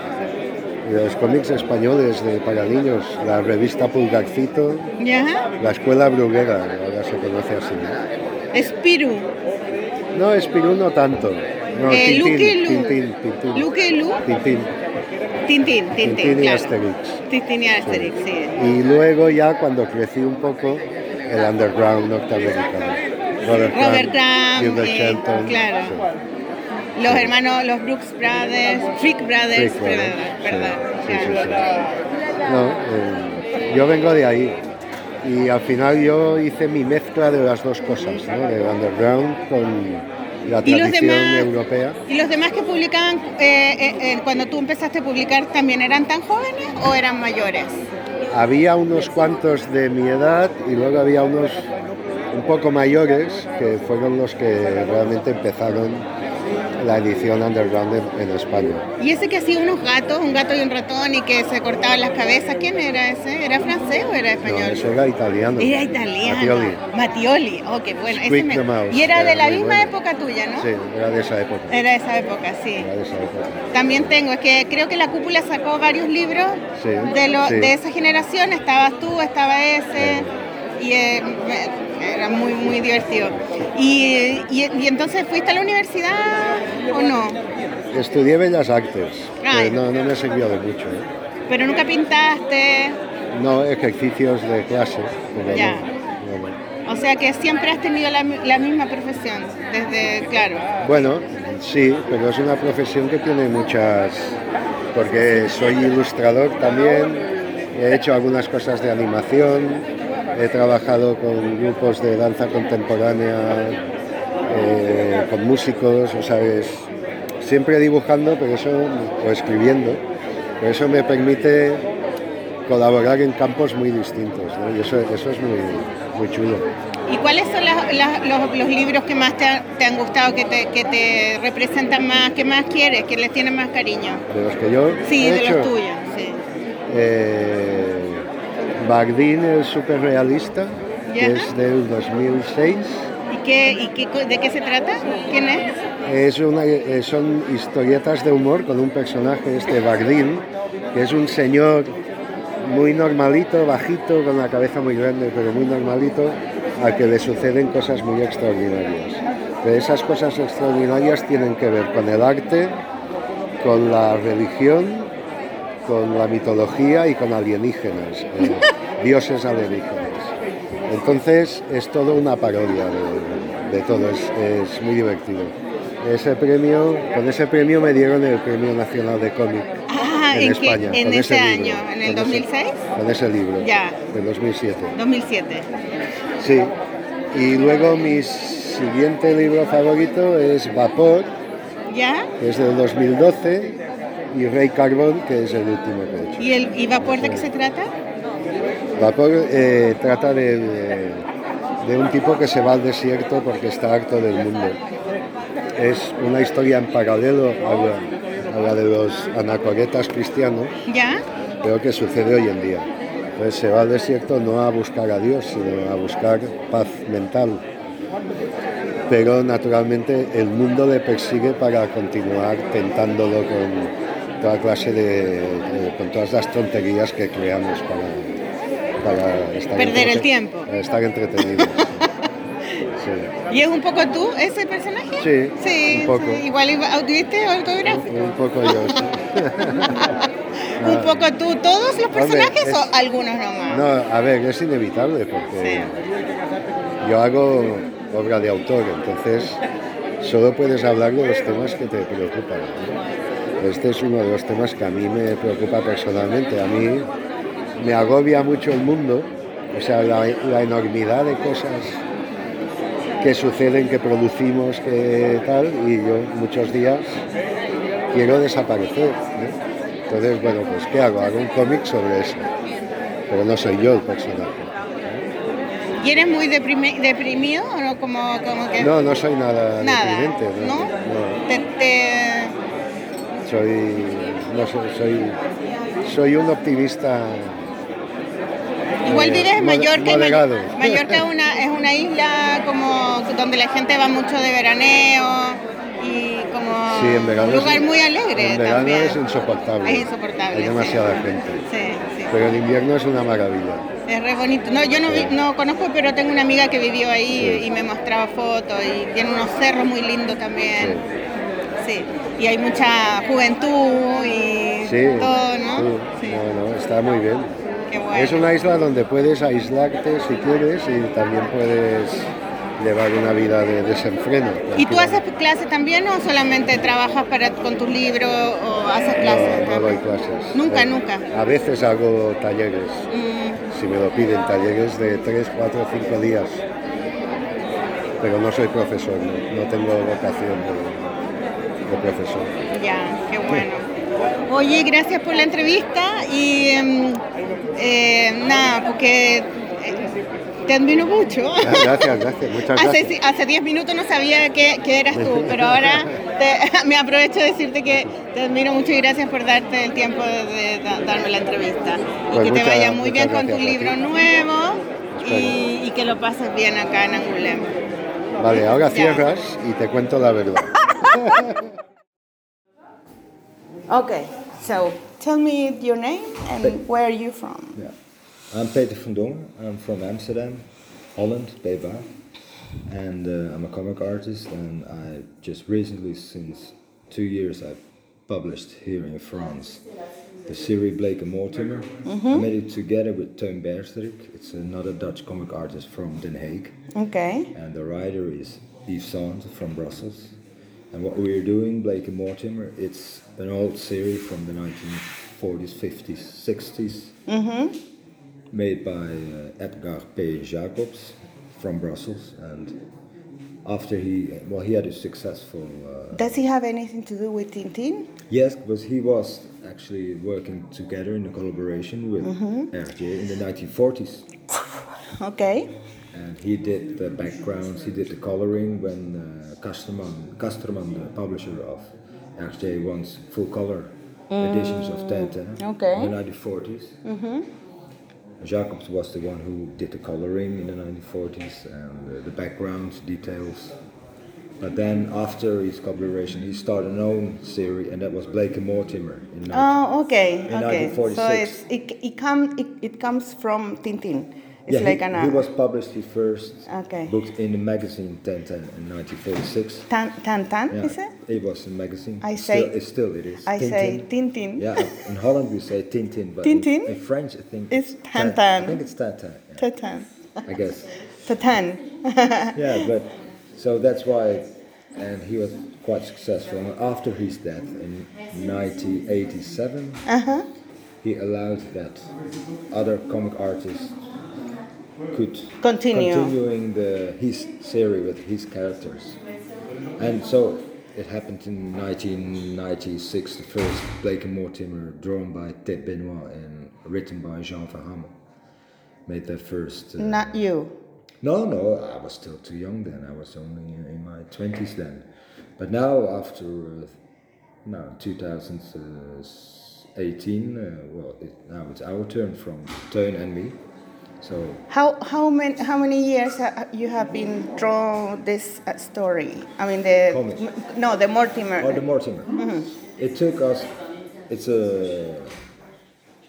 Los cómics españoles de para niños, la revista Pulgarcito, ¿ya? La Escuela Bruguera, ahora se conoce así. ¿Espirú? No, Espirú no tanto. No, eh, Tintín, Luke y Luke. Tintín, Tintín. Luke y Luke. Tintín. Tintín, Tintín, Tintín y claro. Asterix. Tintín y Asterix, sí. sí. Y luego ya cuando crecí un poco, el underground norteamericano. Robert, Robert Crumb, eh, claro. Sí. Los sí. hermanos, los Brooks Brothers, Freak Brothers, Freak Brothers ¿verdad? Sí, sí, sí, sí. No, eh, yo vengo de ahí. Y al final yo hice mi mezcla de las dos cosas, ¿no? De underground con... La ¿Y los demás, europea. ¿Y los demás que publicaban eh, eh, eh, cuando tú empezaste a publicar también eran tan jóvenes o eran mayores? Había unos cuantos de mi edad y luego había unos un poco mayores que fueron los que realmente empezaron la edición underground en, en España. ¿Y ese que hacía unos gatos, un gato y un ratón y que se cortaban las cabezas? ¿Quién era ese? ¿Era francés o era español? No, ese era italiano. Era italiano. Mattioli. Mattioli, oh, qué bueno. Ese me... Mouse, y era, era de la misma bueno. época tuya, ¿no? Sí, era de esa época. Era de esa época, sí. Era de esa época. También tengo, es que creo que La Cúpula sacó varios libros sí, de, lo, sí. de esa generación. Estabas tú, estaba ese... Sí. Y eh, era muy, muy divertido. ¿Y, y, y entonces fuiste a la universidad o no? Estudié Bellas Artes, pero no, no me sirvió de mucho. ¿eh? ¿Pero nunca pintaste? No, ejercicios de clase. Ya. No, no, no. O sea que siempre has tenido la, la misma profesión, desde, claro. Bueno, sí, pero es una profesión que tiene muchas... Porque soy ilustrador también, he hecho algunas cosas de animación... He trabajado con grupos de danza contemporánea, eh, con músicos, o sea, es, siempre dibujando pero eso, o escribiendo, pero eso me permite colaborar en campos muy distintos, ¿no? Y eso, eso es muy, muy chulo. ¿Y cuáles son las, las, los, los libros que más te, ha, te han gustado, que te, que te representan más, que más quieres, que les tienes más cariño? ¿De los que yo Sí, he de hecho? Los tuyos, sí. Eh, Bardín, el superrealista, que es del dos mil seis. ¿Y, qué, y qué, de qué se trata? ¿Quién es? Es una, son historietas de humor con un personaje, este Bardín, que es un señor muy normalito, bajito, con la cabeza muy grande, pero muy normalito, al que le suceden cosas muy extraordinarias. Pero esas cosas extraordinarias tienen que ver con el arte, con la religión, con la mitología y con alienígenas, eh, dioses alienígenas. Entonces es todo una parodia de, de todo, es, es muy divertido. Ese premio, con ese premio me dieron el Premio Nacional de Cómic ah, en, en España. ¿En con ese, ese año? Libro, ¿En el dos mil seis? Ese, con ese libro, ya. En dos mil siete. dos mil siete. Sí, y luego mi siguiente libro favorito es Vapor, ¿ya? Que es del dos mil doce. Y Rey Carbón, que es el último que he hecho. ¿Y, el, y Vapor de qué se trata? Vapor eh, trata de, de, de un tipo que se va al desierto porque está harto del mundo. Es una historia en paralelo a la, a la de los anacoretas cristianos, ¿ya? Pero que sucede hoy en día. Entonces se va al desierto no a buscar a Dios, sino a buscar paz mental. Pero naturalmente el mundo le persigue para continuar tentándolo con... toda clase de, de... con todas las tonterías que creamos para... para estar perder el tiempo. Para estar entretenidos. Sí. ¿Y es un poco tú, ese personaje? Sí, sí un poco. Sí. Igual, ¿tuviste autobiográfico? Un, un poco yo, sí. un poco tú, todos los personajes ver, es, o algunos nomás? No, a ver, es inevitable porque sí. Yo hago obra de autor, entonces solo puedes hablar de los temas que te preocupan, ¿no? Este es uno de los temas que a mí me preocupa personalmente. A mí me agobia mucho el mundo, o sea, la, la enormidad de cosas que suceden, que producimos, que tal, y yo muchos días quiero desaparecer, ¿no? Entonces, bueno, pues ¿qué hago? Hago un cómic sobre eso, pero no soy yo el personaje. ¿Y eres muy deprimi- deprimido o no? Como, como que... No, no soy nada, nada. deprimente. ¿No? ¿No? No. Te, te... Soy, no soy, soy, soy un optimista... Igual dirías Mallorca, moderado. Mallorca es una, es una isla como donde la gente va mucho de veraneo y como sí, en verano un lugar es, muy alegre. En verano también es insoportable. Es insoportable. Hay demasiada sí. gente. Sí, sí. Pero en invierno es una maravilla. Es re bonito. No, yo no, sí. vi, no conozco, pero tengo una amiga que vivió ahí sí. y me mostraba fotos y tiene unos cerros muy lindos también. Sí. sí. Y hay mucha juventud y sí, todo, ¿no? Sí. Sí. No, no, está muy bien. Bueno. Es una isla donde puedes aislarte si quieres y también puedes llevar una vida de desenfreno. ¿Y tú haces clases también o solamente trabajas para, con tus libros o haces clases? No, no doy clases. Nunca, no. nunca. A veces hago talleres, mm. si me lo piden, talleres de tres, cuatro, cinco días. Pero no soy profesor, no, no tengo vocación de, de profesor. Ya, qué bueno. Oye, gracias por la entrevista y eh, nada, porque eh, te admiro mucho. Gracias, gracias, muchas gracias. Hace diez minutos no sabía que, que eras tú, pero ahora te, me aprovecho de decirte que te admiro mucho y gracias por darte el tiempo de, de darme la entrevista. Y pues que muchas, te vaya muy bien con tu libro nuevo y, y que lo pases bien acá en Angoulême. Vale, ahora ya. Cierras y te cuento la verdad. Okay, so tell me your name and Pe- where are you from? Yeah. I'm Peter van Dongen, I'm from Amsterdam, Holland, P B A, and uh, I'm a comic artist and I just recently, since two years, I published here in France the series Blake and Mortimer. Mm-hmm. I made it together with Teun Berstrik, it's another Dutch comic artist from Den Haag. Okay. And the writer is Yves Saint from Brussels. And what we're doing, Blake and Mortimer, it's an old series from the nineteen forties, fifties, sixties, mm-hmm. made by uh, Edgar P. Jacobs from Brussels. And after he, well, he had a successful... Uh, Does he have anything to do with Tintín? Yes, because he was actually working together in a collaboration with mm-hmm. R J in the nineteen forties. Okay. And he did the backgrounds, he did the coloring when uh, Kasterman, Kasterman, the publisher of R J, wants full color mm. editions of Tintin okay. in the nineteen forties. Mm-hmm. Jacobs was the one who did the coloring in the nineteen forties and uh, the backgrounds, details. But then after his collaboration, he started an own series, and that was Blake and Mortimer. In oh, okay. In okay. nineteen forty-six. So it's, it, it, come, it, it comes from Tintin. It's yeah, like he, an, he was published his first okay. book in the magazine Tintin in nineteen forty-six. Tintin, yeah, is it? It was a magazine. I say still, it still it is. I Tintin. say Tintin. Yeah, in Holland we say Tintin, but Tintin? In, in French I think it's Tintin. I think it's Tintin. Yeah. Tintin. I guess. Tintin. Yeah, but so that's why, and he was quite successful. And after his death in nineteen eighty-seven, uh-huh. he allowed that other comic artists could continue continuing the his series with his characters, and so it happened in nineteen ninety-six. The first Blake and Mortimer, drawn by Ted Benoit and written by Jean Verhammel, made that first. Uh, Not you. No, no, I was still too young then. I was only in my twenties then. But now, after uh, now two thousand eighteen, uh, well, it, now it's our turn from Teun and me. So how how many how many years ha, you have been drawing this uh, story? I mean the m, no the Mortimer. Oh, the Mortimer. Mm-hmm. It took us. It's a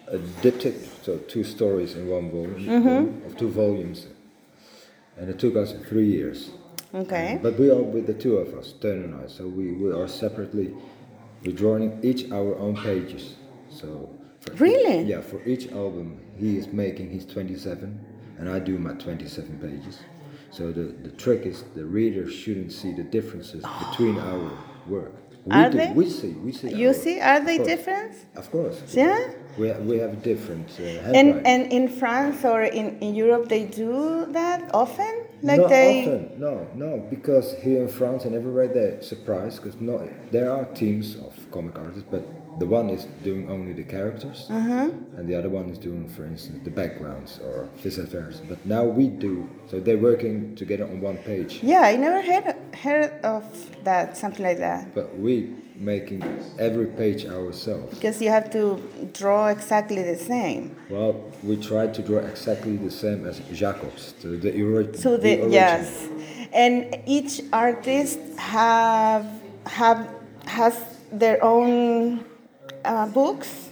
a diptych, so two stories in one volume mm-hmm. of two volumes, and it took us three years. Okay. Um, but we are with the two of us, Teun and I. So we, we are separately, we're drawing each our own pages. So For really? Each, yeah, for each album he is making his twenty-seven and I do my twenty-seven pages. So the, the trick is the reader shouldn't see the differences oh. between our work. We are do, they? We see, we see. You our, see, are they different? Of course. Yeah? We, we have different uh, handwriting. And, and in France or in, in Europe they do that often? Like not they... often, no, no, because here in France and everywhere they're surprised because no, there are teams of comic artists, but the one is doing only the characters, uh-huh. and the other one is doing, for instance, the backgrounds or vice versa. But now we do, so they're working together on one page. Yeah, I never heard heard of that, something like that. But we making every page ourselves. Because you have to draw exactly the same. Well, we try to draw exactly the same as Jacobs, to the, ori- so the, the original. Yes, and each artist have have has their own. Uh, books?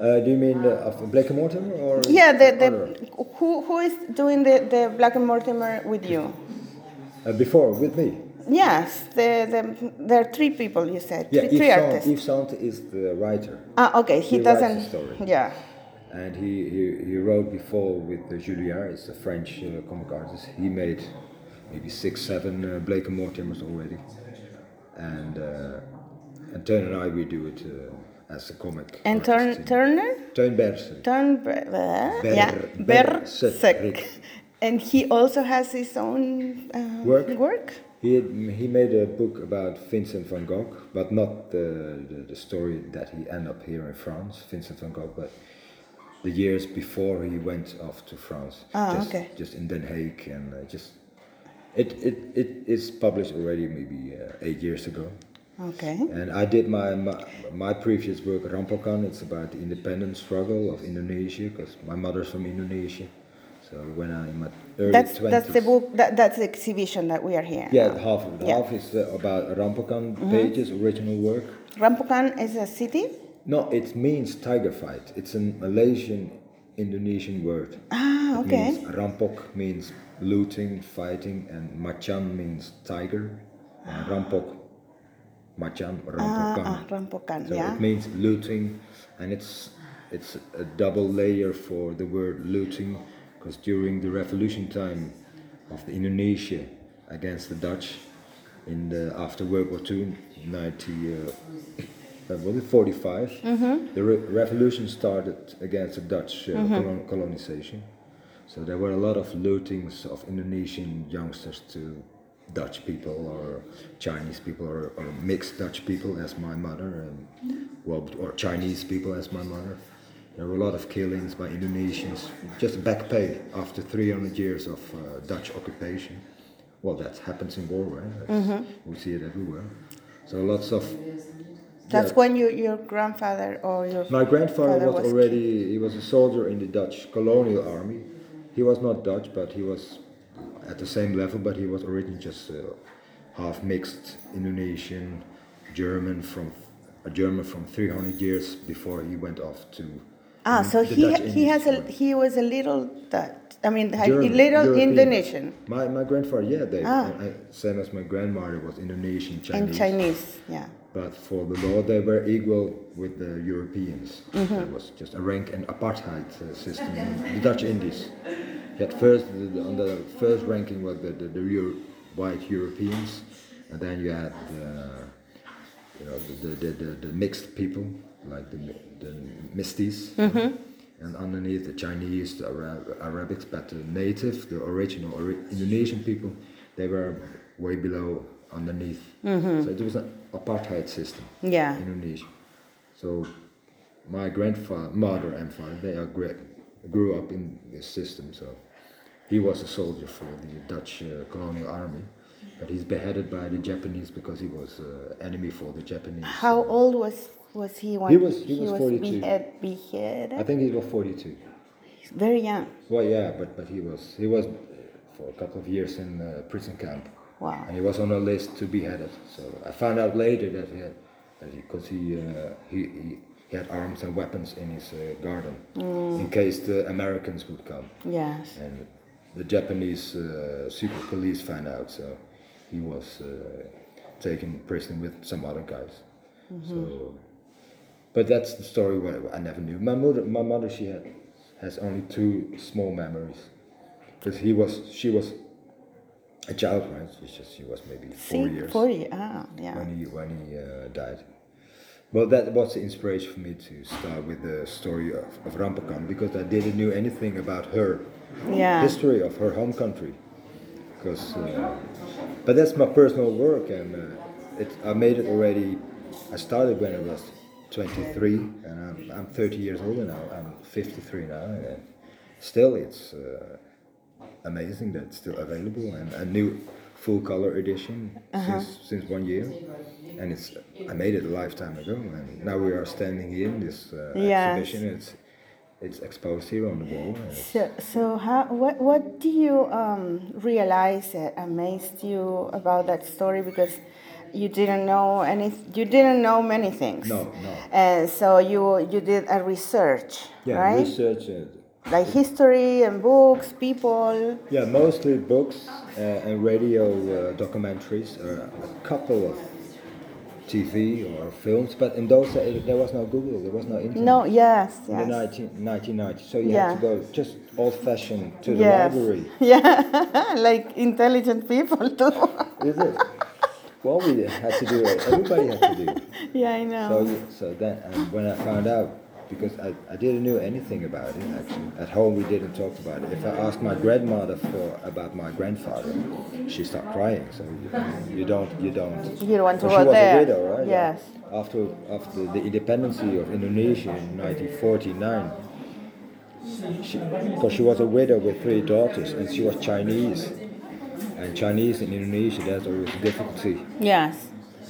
Uh, do you mean uh, of Blake and Mortimer or? Yeah, the, the who who is doing the, the Blake and Mortimer with you? Uh, before with me. Yes, the, the there are three people you said. Yeah, three, three artists. Yves Saint is the writer. Ah, okay, he, he doesn't. Writes the story. Yeah. And he, he, he wrote before with uh, Julien, it's a French uh, comic artist. He made maybe six, seven uh, Blake and Mortimers already, and. Uh, And Turner and I, we do it uh, as a comic. And turn, Turner? Turnberg. Turnberg. Yeah. Berserk. And he also has his own uh, work. work. He had, he made a book about Vincent van Gogh, but not the, the the story that he ended up here in France, Vincent van Gogh, but the years before he went off to France. Ah, just, okay. Just in Den Haag and uh, just it it it is published already maybe uh, eight years ago. Okay. And I did my, my my previous work, Rampokan. It's about the independence struggle of Indonesia, because my mother's from Indonesia. So when I'm in my early that's, twenties. That's the book. That, that's the exhibition that we are here. Yeah, now. half of the yeah. half is uh, about Rampokan mm-hmm. pages, original work. Rampokan is a city? No, it means tiger fight. It's a Malaysian Indonesian word. Ah, okay. It means, Rampok means looting, fighting, and Macan means tiger. And Rampok. Macan or Rampokan. Ah, ah, Rampokan, so yeah. It means looting, and it's it's a double layer for the word looting, because during the revolution time of the Indonesia against the Dutch, in the after World War Two, nineteen uh, forty-five, mm-hmm. the re- revolution started against the Dutch uh, mm-hmm. colon- colonization. So there were a lot of lootings of Indonesian youngsters to. Dutch people or Chinese people or, or mixed Dutch people as my mother and well or Chinese people as my mother. There were a lot of killings by Indonesians, just back pay after three hundred years of uh, Dutch occupation. Well, that happens in war, right? Mm-hmm. We see it everywhere. So lots of. That's yeah. when you, your grandfather or your. My grandfather was, was already. Killed. He was a soldier in the Dutch colonial army. He was not Dutch, but he was. At the same level, but he was originally just uh, half mixed Indonesian, German from a German from three hundred years before he went off to. Ah, um, so he Dutch he has a, he was a little Dutch. I mean, German, a little European. Indonesian. My my grandfather, yeah, they ah. I, same as my grandmother was Indonesian Chinese. And Chinese, yeah. But for the law, they were equal with the Europeans. Mm-hmm. It was just a rank and apartheid uh, system in the Dutch Indies. At first, on the first ranking were the, the, the Euro, white Europeans, and then you had the, you know, the, the, the, the mixed people, like the, the Misties, mm-hmm. and underneath the Chinese, the Arab, Arabics, but the native, the original or Indonesian people, they were way below, underneath. Mm-hmm. So it was an apartheid system yeah. in Indonesia. So my grandfather, mother and father, they are great. Grew up in this system, so he was a soldier for the Dutch uh, colonial army, but he's beheaded by the Japanese because he was uh, enemy for the Japanese. How uh, old was was he when he was he, he was, was forty-two? Behead, beheaded? I think he was forty-two. He's very young. Well, yeah, but but he was he was for a couple of years in a prison camp. Wow. And he was on a list to be beheaded. So I found out later that he had that he because he uh, he. he He had arms and weapons in his uh, garden mm. in case the Americans would come. Yes. And the Japanese uh, secret police found out, so he was uh, taken to prison with some other guys. Mm-hmm. So But that's the story where I never knew. My mother, my mother, she had, has only two small memories, because he was, she was a child, right? She, just, she was maybe four sí, years. Four years. Ah, yeah. When he when he uh, died. Well, that was the inspiration for me to start with the story of, of Rampokan, because I didn't know anything about her yeah. history of her home country. Because, uh, but that's my personal work, and uh, it, I made it already. I started when I was twenty-three, and I'm, I'm thirty years older now. I'm fifty-three now, and still it's uh, amazing that it's still available, and a new full-color edition uh-huh. since since one year. And it's I made it a lifetime ago, and now we are standing here in this uh, yes. exhibition. It's it's exposed here on the wall. So, so how, what what do you um, realize that amazed you about that story? Because you didn't know any, you didn't know many things. No, no. And uh, so you you did a research, yeah, right? Research. Uh, like history and books, people. Yeah, mostly books uh, and radio uh, documentaries, uh, a couple of T V or films, but in those days there was no Google, there was no internet. No, yes, yes. In the nineteen nineties, so you yeah. had to go just old-fashioned to the yes. library. Yeah, like intelligent people too. Is it? Well, we had to do it. Everybody had to do it. Yeah, I know. So, so then, and when I found out, because I, I didn't know anything about it actually. At home we didn't talk about it. If I asked my grandmother for about my grandfather, she started crying. So you, you don't, you don't. You don't want to go there. She was there. A widow, right? Yes. Yeah. After after the independence of Indonesia in nineteen forty-nine, because she, she was a widow with three daughters, and she was Chinese, and Chinese in Indonesia there's always difficulty. Yes.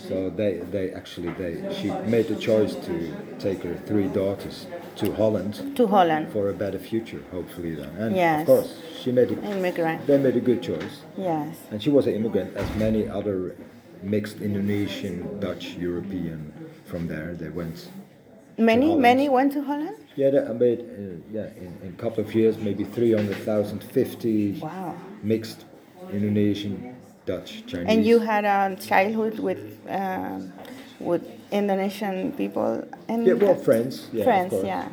So they, they actually they she made the choice to take her three daughters to Holland. To Holland. For a better future, hopefully then. And yes. of course she made a immigrant. They made a good choice. Yes. And she was an immigrant, as many other mixed Indonesian, Dutch, European from there. They went. Many, many went to Holland? Yeah, that, I made uh, yeah, in, in a couple of years maybe three hundred thousand fifty wow. mixed Indonesian, Dutch, Chinese. And you had a childhood with uh, with Indonesian people and yeah, well, friends, yeah, friends, yeah.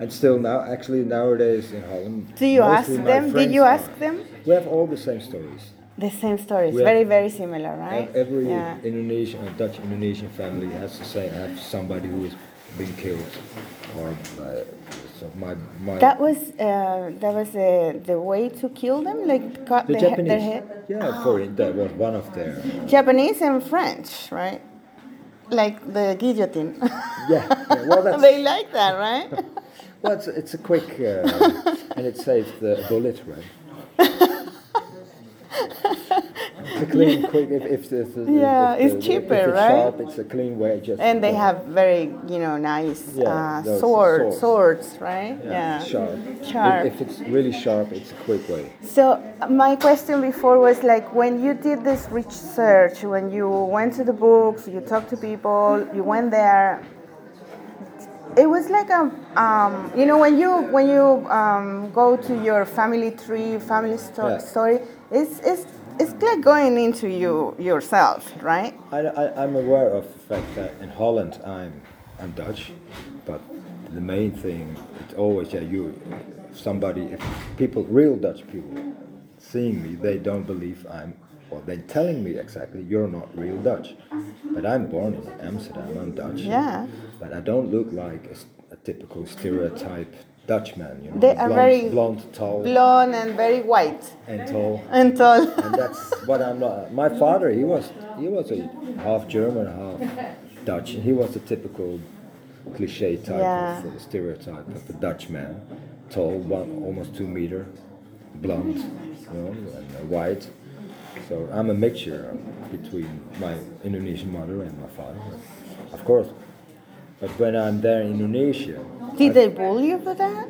And still now, actually nowadays in Holland. Do you ask them? Did you ask them? We have all the same stories. The same stories, we very very similar, right? Every yeah. Indonesian, or Dutch Indonesian family has to say have somebody who has been killed, or uh, so my, my that was uh, that was the the way to kill them, like cut the their, Japanese. Their head. Yeah, oh. for it, that was one of their uh, Japanese and French, right? Like the guillotine. Yeah, yeah. Well, that's, they like that, right? Well, it's, it's a quick uh, and it saves the bullet, right? It's a clean, quick. If, if, if, if yeah, if, if, it's cheaper, if it's right? Sharp, it's a clean way. Just and they have very, you know, nice yeah, uh, swords, swords, swords, right? Yeah, yeah. Sharp. Sharp. If, if it's really sharp, it's a quick way. So my question before was like, when you did this research, when you went to the books, you talked to people, you went there. It was like a, um, you know, when you when you um, go to your family tree, family sto- yeah. story, it's it's. It's like going into you yourself, right? I, I, I'm aware of the fact that in Holland I'm I'm Dutch, but the main thing it's always yeah you somebody if people real Dutch people seeing me they don't believe I'm or they're telling me exactly you're not real Dutch, but I'm born in Amsterdam I'm Dutch yeah but I don't look like a, a typical stereotype. Dutchman, you know, they blonde, are very blonde, tall, blonde and very white, and tall, and tall. And that's what I'm not. My father, he was, he was a half German, half Dutch. He was a typical cliche type, yeah. of, uh, stereotype of a Dutchman, tall, one almost two meter, blonde, you know, and uh, white. So I'm a mixture between my Indonesian mother and my father, of course. But when I'm there in Indonesia, did I, they bully you for that?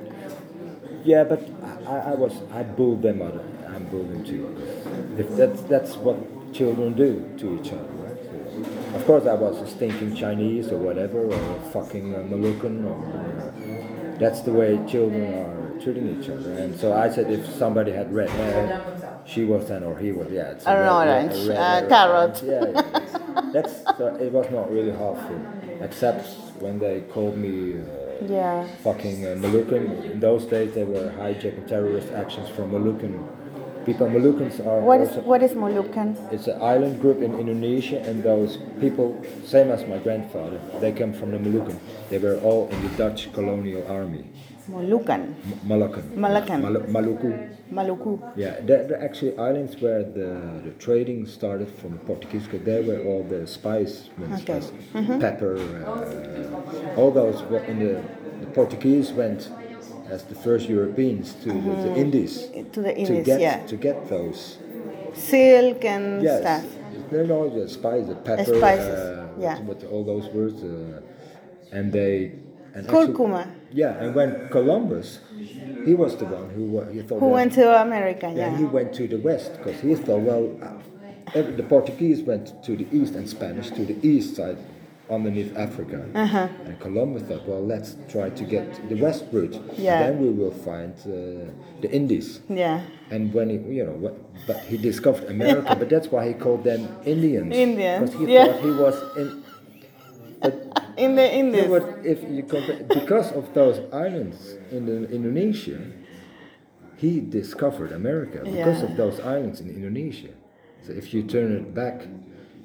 Yeah, but I, I was I bullied them out. I'm bullying too. If that's that's what children do to each other, right? So, of course, I was a stinking Chinese or whatever, or a fucking uh, Moluccan, or uh, that's the way children are treating each other. And so I said, if somebody had red hair, she was then or he was yeah, it's a red, orange, red, red, uh, red, carrot. Red, yeah, yeah, That's uh, it was not really helpful, except when they called me uh, yeah. fucking uh, Moluccan. In those days, they were hijacking terrorist actions from Moluccan people. Moluccans are what is what is Moluccan? It's an island group in Indonesia, and those people, same as my grandfather, they came from the Moluccan. They were all in the Dutch colonial army. Moluccan. Moluccan. Moluccan. Mal- Maluku. Maluku. Yeah, they're, they're actually islands where the, the trading started from the Portuguese, because they were all the spice, okay. spice mm-hmm. pepper, uh, all those. In the, the Portuguese went as the first Europeans to mm-hmm. the, the Indies. To the Indies, to get, yeah. To get those. Silk and yes. stuff. They're all the spice, the pepper, the spices. Uh, yeah. With, with all those words, uh, and they. And Curcuma. Actually, yeah, and when Columbus, he was the one who uh, he thought. Who well, went to America? Yeah, yeah, he went to the west because he thought, well, every, the Portuguese went to the east and Spanish to the east side, underneath Africa. Uh-huh. And Columbus thought, well, let's try to get the west route. Yeah. Then we will find uh, the Indies. Yeah. And when he, you know, but he discovered America, yeah. but that's why he called them Indians. Indians. Because he yeah. thought he was in. In the Indies. Yeah, if you compare, because of those islands in the, Indonesia, he discovered America because yeah. of those islands in Indonesia. So if you turn it back,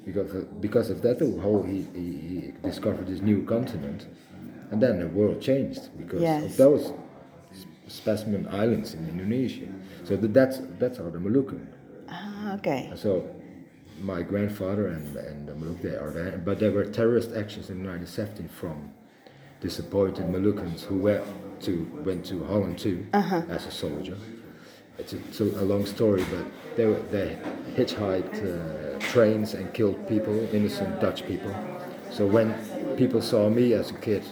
because of, because of that, how he, he, he discovered this new continent, and then the world changed because yes. of those specimen islands in Indonesia. So that's that's how the Moluccan. Ah, okay. So. My grandfather and and the Moluccan, they are there, but there were terrorist actions in nineteen seventeen from disappointed Moluccans who were to went to Holland too uh-huh. as a soldier. It's a, it's a long story, but they were, they hitchhiked uh, trains and killed people, innocent Dutch people. So when people saw me as a kid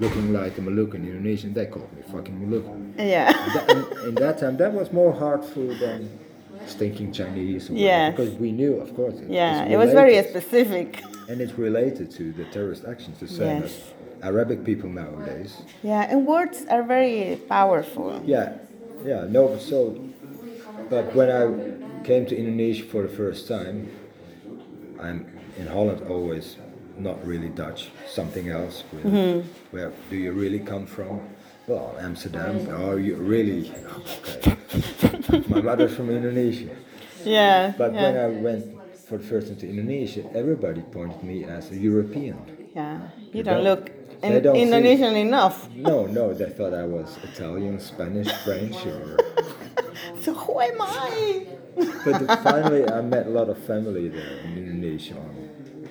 looking like a Moluccan Indonesian, they called me fucking Moluccan. Yeah. And that, in, in that time, that was more hurtful than. Stinking Chinese, or yes. whatever, because we knew, of course. It, yeah, it was very specific, and it's related to the terrorist actions, the same yes. as Arabic people nowadays. Yeah, and words are very powerful. Yeah, yeah, no, so, but when I came to Indonesia for the first time, I'm in Holland always not really Dutch, something else. Really. Mm-hmm. Where do you really come from? Well, Amsterdam. Oh, you really? Okay. My mother's from Indonesia. Yeah. But yeah. when I went for the first time to Indonesia, everybody pointed me as a European. Yeah. You don't, don't look in, don't Indonesian see, enough. No, no. They thought I was Italian, Spanish, French, or. So who am I? But finally, I met a lot of family there in Indonesia.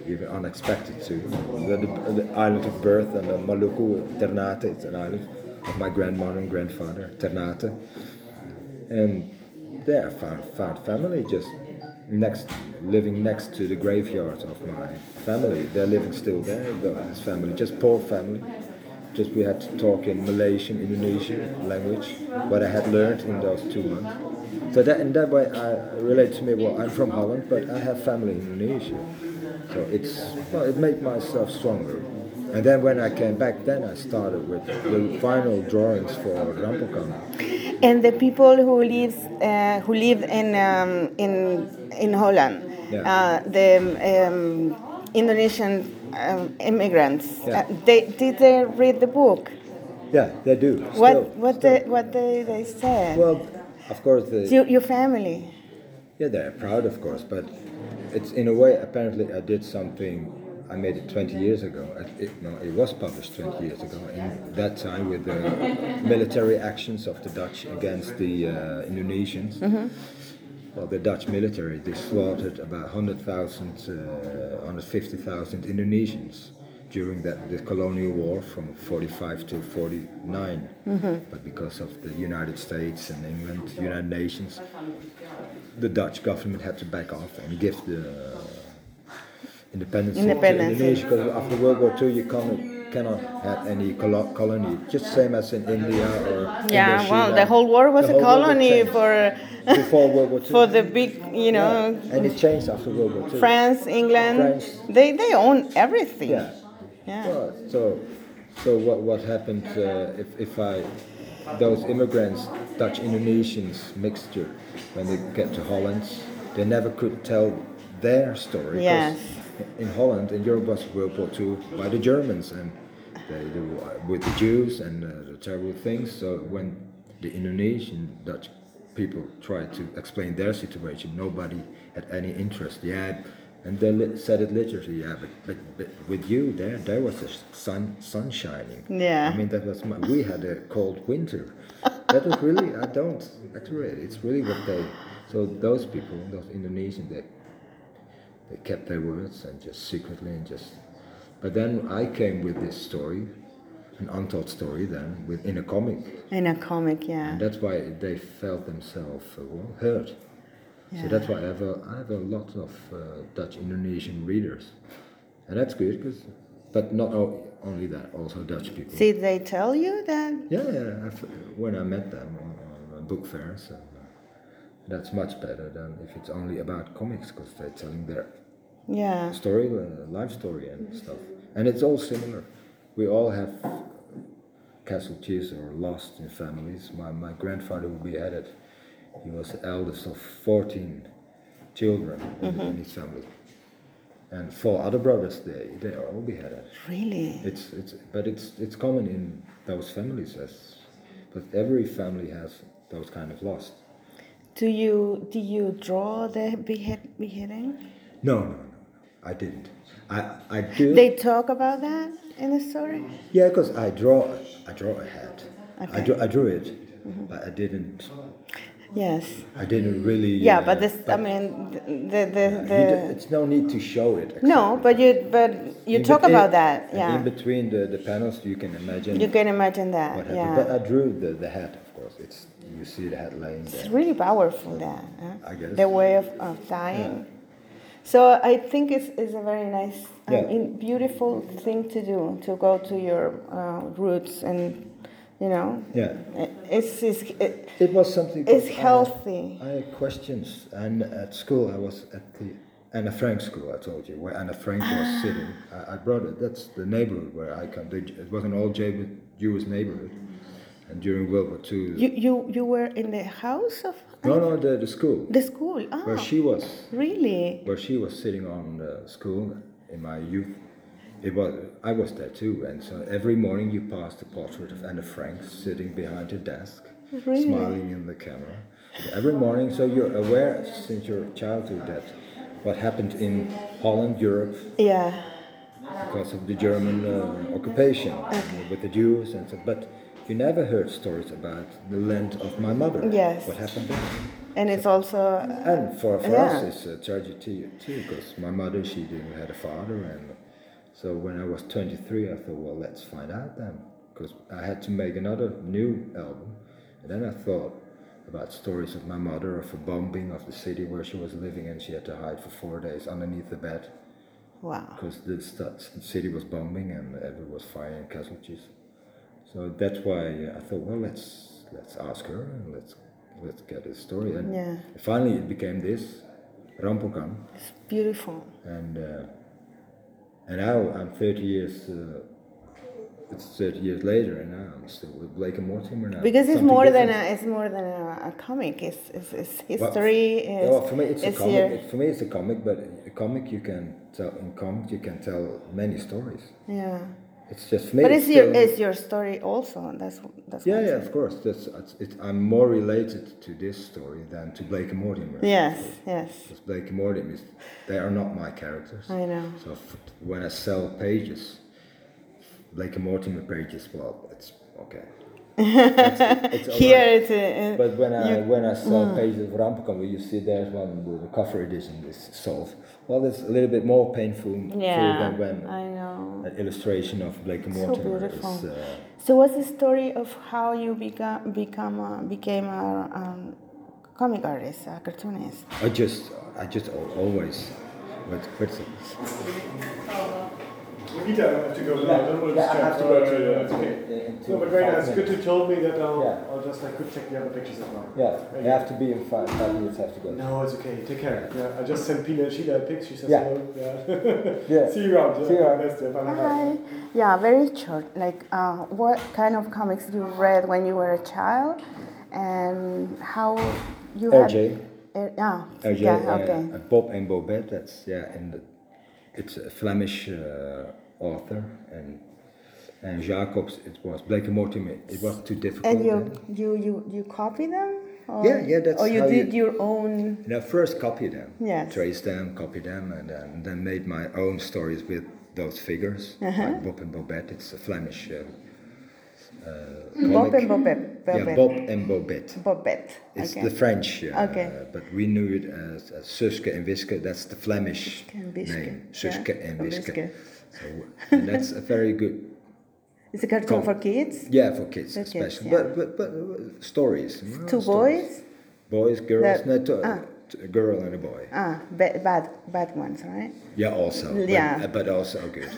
Even unexpected too. The, the, the island of birth and the Maluku, Ternate, it's an island of my grandmother and grandfather, Ternate. And there I found, found family just next, living next to the graveyard of my family. They're living still there, his family, just poor family. Just we had to talk in Malaysian, Indonesian language, what I had learned in those two months. So that in that way I relate to me, well, I'm from Holland, but I have family in Indonesia. So it's, well, it made myself stronger. And then when I came back, then I started with the final drawings for Rampokan. And the people who lives uh, who live in um, in in Holland, yeah. uh, the um, Indonesian um, immigrants, yeah. uh, they did they read the book? Yeah, they do. Still, what what still. They what they they said? Well, of course the your, your family. Yeah, they're proud, of course, but it's in a way apparently I did something. I made it twenty years ago. It, no, it was published twenty years ago. In that time, with the military actions of the Dutch against the uh, Indonesians, mm-hmm. well, the Dutch military, they slaughtered about one hundred thousand, one hundred fifty thousand Indonesians during that the colonial war from forty-five to forty-nine. Mm-hmm. But because of the United States and England, United Nations, the Dutch government had to back off and give the. Uh, Independence in Indonesia, because after World War Two you cannot, cannot have any colo- colony, just same as in India or yeah, Indochina. Well, the whole war was the a colony for before World War Two. For the big, you know, yeah. And it changed after World War Two. France, England, France. they they own everything. Yeah, yeah. Well, so, so what what happened uh, if if I those immigrants, Dutch Indonesians mixture, when they get to Holland, they never could tell their story. Yes. in Holland, in Europe, was World War Two by the Germans, and they, they were with the Jews and uh, the terrible things. So when the Indonesian Dutch people tried to explain their situation, nobody had any interest. Yeah, and they li- said it literally. Yeah, but, but, but with you, there there was a sun sun shining. Yeah, I mean that was my, we had a cold winter. That was really I don't actually it's really what they. So those people, those Indonesians, they they kept their words and just secretly and just. But then I came with this story, an untold story then, with in a comic. In a comic, yeah. And that's why they felt themselves well, hurt. Yeah. So that's why I have a, I have a lot of uh, Dutch Indonesian readers, and that's good because. But not only that, also Dutch people. Did they tell you that? Yeah, yeah. I've, when I met them on, on book fairs. So. That's much better than if it's only about comics, because they're telling their yeah. story, life story and stuff. And it's all similar. We all have casualties or lost in families. My my grandfather would be at it. He was the eldest of fourteen children in, mm-hmm. in his family. And four other brothers, they they are all beheaded. Really? It's it's but it's it's common in those families, as but every family has those kind of loss. Do you do you draw the behead, beheading? No, no, no, no. I didn't. I I do. They talk about that in the story. Yeah, because I draw I draw a head. Okay. I drew, I drew it, mm-hmm. but I didn't. Yes. I didn't really. Yeah, uh, but this. But I mean, the the, yeah, the it's no need to show it. Exactly. No, but you but you in talk be- about that. Yeah. In between the, the panels, you can imagine. You can imagine that. What happened. Yeah. But I drew the, the head, of course. It's. You see the head laying there. It's really powerful, that. Huh? I guess. The way of, of dying. Yeah. So I think it's, it's a very nice, um, yeah. in, beautiful thing to do, to go to your uh, roots and, you know. Yeah. It's, it's, it, it was something. It's healthy. I had, I had questions. And at school, I was at the Anna Frank school, I told you, where Anna Frank ah. was sitting. I, I brought it. That's the neighborhood where I come. It was an old Jewish neighborhood. And during World War Two... You, you you were in the house of... No, no, the, the school. The school, ah. Where she was. Really? Where she was sitting on the school in my youth. It was I was there too. And so every morning you passed the portrait of Anna Frank sitting behind her desk, really? Smiling in the camera. Every morning, so you're aware since your childhood that what happened in Holland, Europe... Yeah. Because of the German uh, occupation okay. with the Jews and so... But, you never heard stories about the land of my mother. Yes. What happened there? And it's also... Uh, and for, for yeah. us it's a tragedy too, because my mother, she didn't have a father. And so when I was twenty-three, I thought, well, let's find out then. Because I had to make another new album. And then I thought about stories of my mother, of a bombing of the city where she was living, and she had to hide for four days underneath the bed. Wow. Because the city was bombing and everyone was firing casualties. So that's why I thought, well, let's let's ask her and let's let's get a story. And yeah. finally, it became this Rampokan. It's beautiful. And uh, and now I'm thirty years. Uh, it's thirty years later, and now I'm still with Blake and Mortimer now. Because it's more, than a, it's more than a, a comic. It's it's, it's history. Well, it's, well, for me, it's, it's a comic. Your... For me, it's a comic. But a comic, you can tell in comic, you can tell many stories. Yeah. It's just me. But it's, it's your it's your story also. That's that's. Yeah, yeah, of course. That's it's, it, I'm more related to this story than to Blake and Mortimer. Yes, so, yes. Because Blake and Mortimer, is, they are not my characters. I know. So f- when I sell pages, Blake and Mortimer pages, well, it's okay. It's, it's all here right. It's. A, a, but when I you, when I sell mm. pages of Rampokan, you see there's one with the cover edition is solved. Well, it's a little bit more painful yeah, than when I know. An illustration of Blake and Mortimer is... So uh, So what's the story of how you become, become a, became a um, comic artist, a cartoonist? I just, I just always... What's it? We have to go now. I don't want to distract you. No, but right now, it's good you told me that I'll, yeah. I'll just like quick check the other pictures as well. Yeah, you have to be in five, five minutes, have to go. No, it's okay. Take care. Yeah. Yeah. I just sent Pina and Sheila a pic. She says yeah. hello. Yeah. yeah. See you around. Yeah. See you around. Hi. Yeah, very short. Like, uh, what kind of comics you read when you were a child? And how you R J. Had... R J. Er, ah, R J. Yeah, okay. Uh, Bob and Bobette, that's, yeah, in the... It's a Flemish uh, author, and and Jacobs. It was Blake and Mortimer. It was too difficult. And you you you, you copy them? Or, yeah, yeah, that's. Or you how did you, your own. No, first copy them. Yes. Trace them, copy them, and then then made my own stories with those figures. Uh-huh. Like Bob and Bobette. It's a Flemish. Uh, Uh, Bob and Bobette. Bobette. Yeah, Bob and Bobette. Bobette. It's okay. The French, uh, okay. But we knew it as, as Suske and Wiske. That's the Flemish and name. Suske yeah. and Wiske. So, and that's a very good. It's a cartoon com- for kids. Yeah, for kids, for especially. Kids, yeah. But, but, but but stories. Two stories. boys. Boys, girls, no, to, ah. a girl and a boy. Ah, bad, bad, bad ones, right? Yeah, also. Yeah. But, but also good.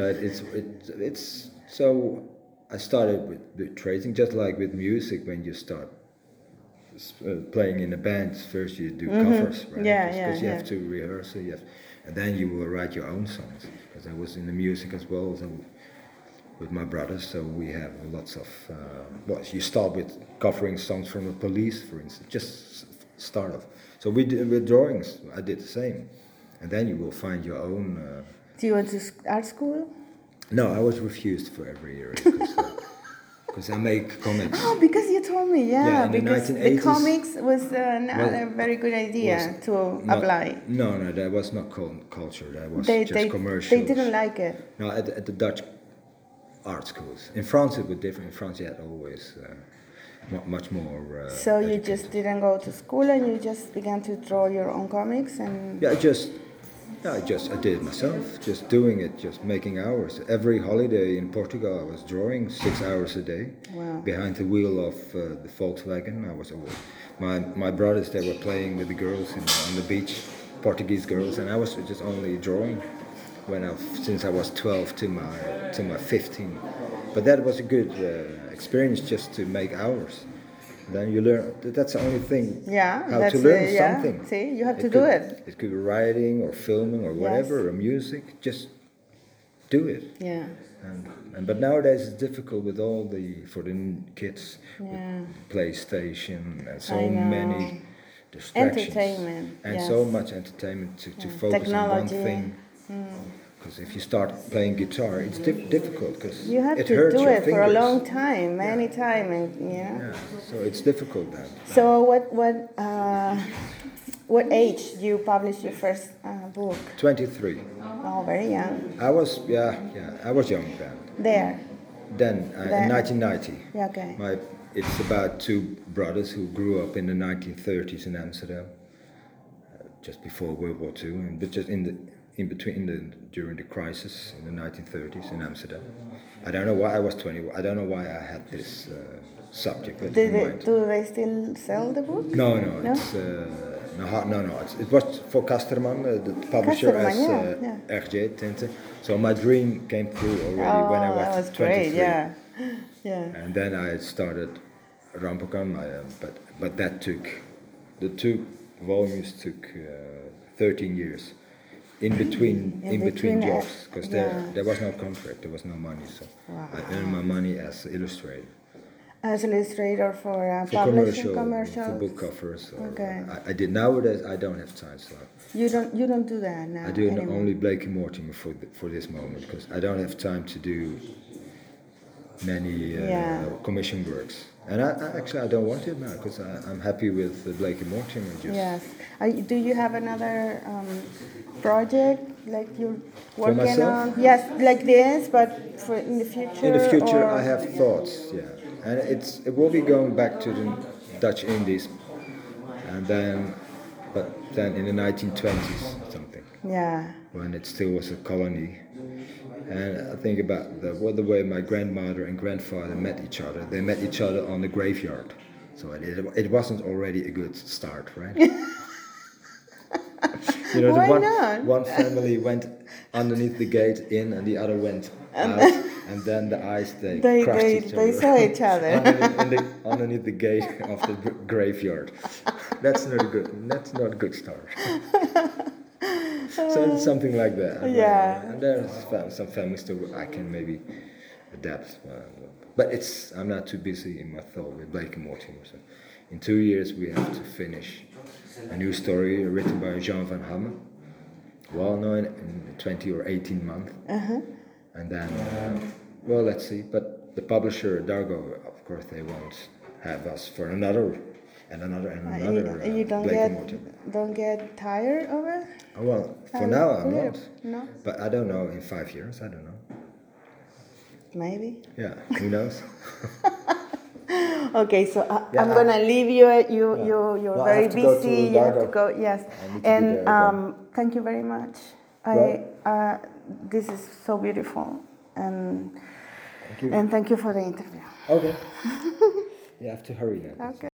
But it's it, it's so. I started with, with tracing, just like with music. When you start uh, playing in a band, first you do mm-hmm. covers, right? Yeah, because yeah, you yeah. have to rehearse, you have, and then you will write your own songs. Because I was in the music as well, so with my brothers, so we have lots of. Uh, well, you start with covering songs from the Police, for instance. Just start off. So we did, with drawings, I did the same, and then you will find your own. Uh, do you want to art school? No, I was refused for every year because uh, I make comics. Oh, because you told me, yeah. yeah because the, the comics was uh, not well, a very good idea to not, apply. No, no, that was not culture. That was they, just they, commercial. They didn't like it. No, at, at the Dutch art schools. In France, it was different. In France, you had always uh, much more. Uh, so you educated. Just didn't go to school, and you just began to draw your own comics and. Yeah, just. No, I just I did it myself, just doing it, just making hours. Every holiday in Portugal, I was drawing six hours a day wow. behind the wheel of uh, the Volkswagen. I was always my my brothers. They were playing with the girls in, on the beach, Portuguese girls, and I was just only drawing when I since I was twelve to my to my fifteen. But that was a good uh, experience, just to make hours. Then you learn. That's the only thing. Yeah, how that's to learn a, yeah. something. See, you have it to could, do it. It could be writing or filming or whatever, yes. or music. Just do it. Yeah. And, and but nowadays it's difficult with all the for the kids, yeah. with PlayStation and so many distractions. Entertainment. And yes. so much entertainment to, to yeah. focus Technology. on one thing. Mm. Because if you start playing guitar, it's di- difficult because you have it to hurts do your it fingers. for a long time, many yeah. time, and yeah. yeah. So it's difficult then. So what what uh, what age do you publish your first uh, book? twenty-three. Oh, very young. I was yeah yeah I was young then. There. Then, uh, then. in nineteen ninety. Yeah, okay. My it's about two brothers who grew up in the nineteen thirties in Amsterdam, uh, just before World War Two, and but just in the. In between, the, during the crisis in the nineteen thirties in Amsterdam, I don't know why I was twenty. I don't know why I had this uh, subject. Do they, do they still sell the book? No, no, no, it's, uh, no, no, no. It's, it was for Kasterman, uh, the publisher, Kasterman, as uh, yeah, yeah. R J Tente. So my dream came through already oh, when I was, that was twenty-three. Great, yeah, yeah. And then I started Rampokan, uh, but but that took the two volumes took uh, thirteen years. In between, in, in between, between jobs, because yeah. there there was no contract, there was no money, so wow. I earned my money as illustrator. As illustrator for, uh, for publishing, commercial, for book covers. Or, okay. Uh, I, I did nowadays. I don't have time, so. You don't you don't do that now. I do anymore. Only Blake and Mortimer for the, for this moment, because I don't have time to do many uh, yeah. commission works. And I, I actually I don't want it now because I'm happy with Blake and Mortimer. Just yes. Are you, do you have another um, project like you're working for myself? on? Yes, like this, but for in the future. In the future, or? I have thoughts. Yeah, and it's it will be going back to the Dutch Indies, and then, but then in the nineteen twenties or something. Yeah. When it still was a colony. And I think about the, well, the way my grandmother and grandfather met each other. They met each other on the graveyard. So it, it wasn't already a good start, right? you know, Why the one, not? One family went underneath the gate in and the other went out. And then the eyes, they, they crushed they, each they other. They saw each other. underneath, the, underneath the gate of the graveyard. That's not a good, that's not a good start. So it's something like that. Yeah. And there's some families that I can maybe adapt. But it's I'm not too busy in my thought with Blake and Mortimer. So in two years we have to finish a new story written by Jean Van Hamme. well, no, in, in twenty or eighteen months. Uh-huh. And then, uh, well, let's see. But the publisher, Dargo, of course, they won't have us for another and another and uh, another. You, uh, you don't get don't get tired of it? Oh, well, for I now I'm not. No. But I don't know in five years. I don't know. Maybe. Yeah. Who knows? Okay, so I, yeah, I'm gonna I, leave you. You, yeah. you, you're no, very busy. You have to go. Yes, and there, um, thank you very much. I, uh, this is so beautiful, and thank you. and thank you for the interview. Okay, you have to hurry now. Okay.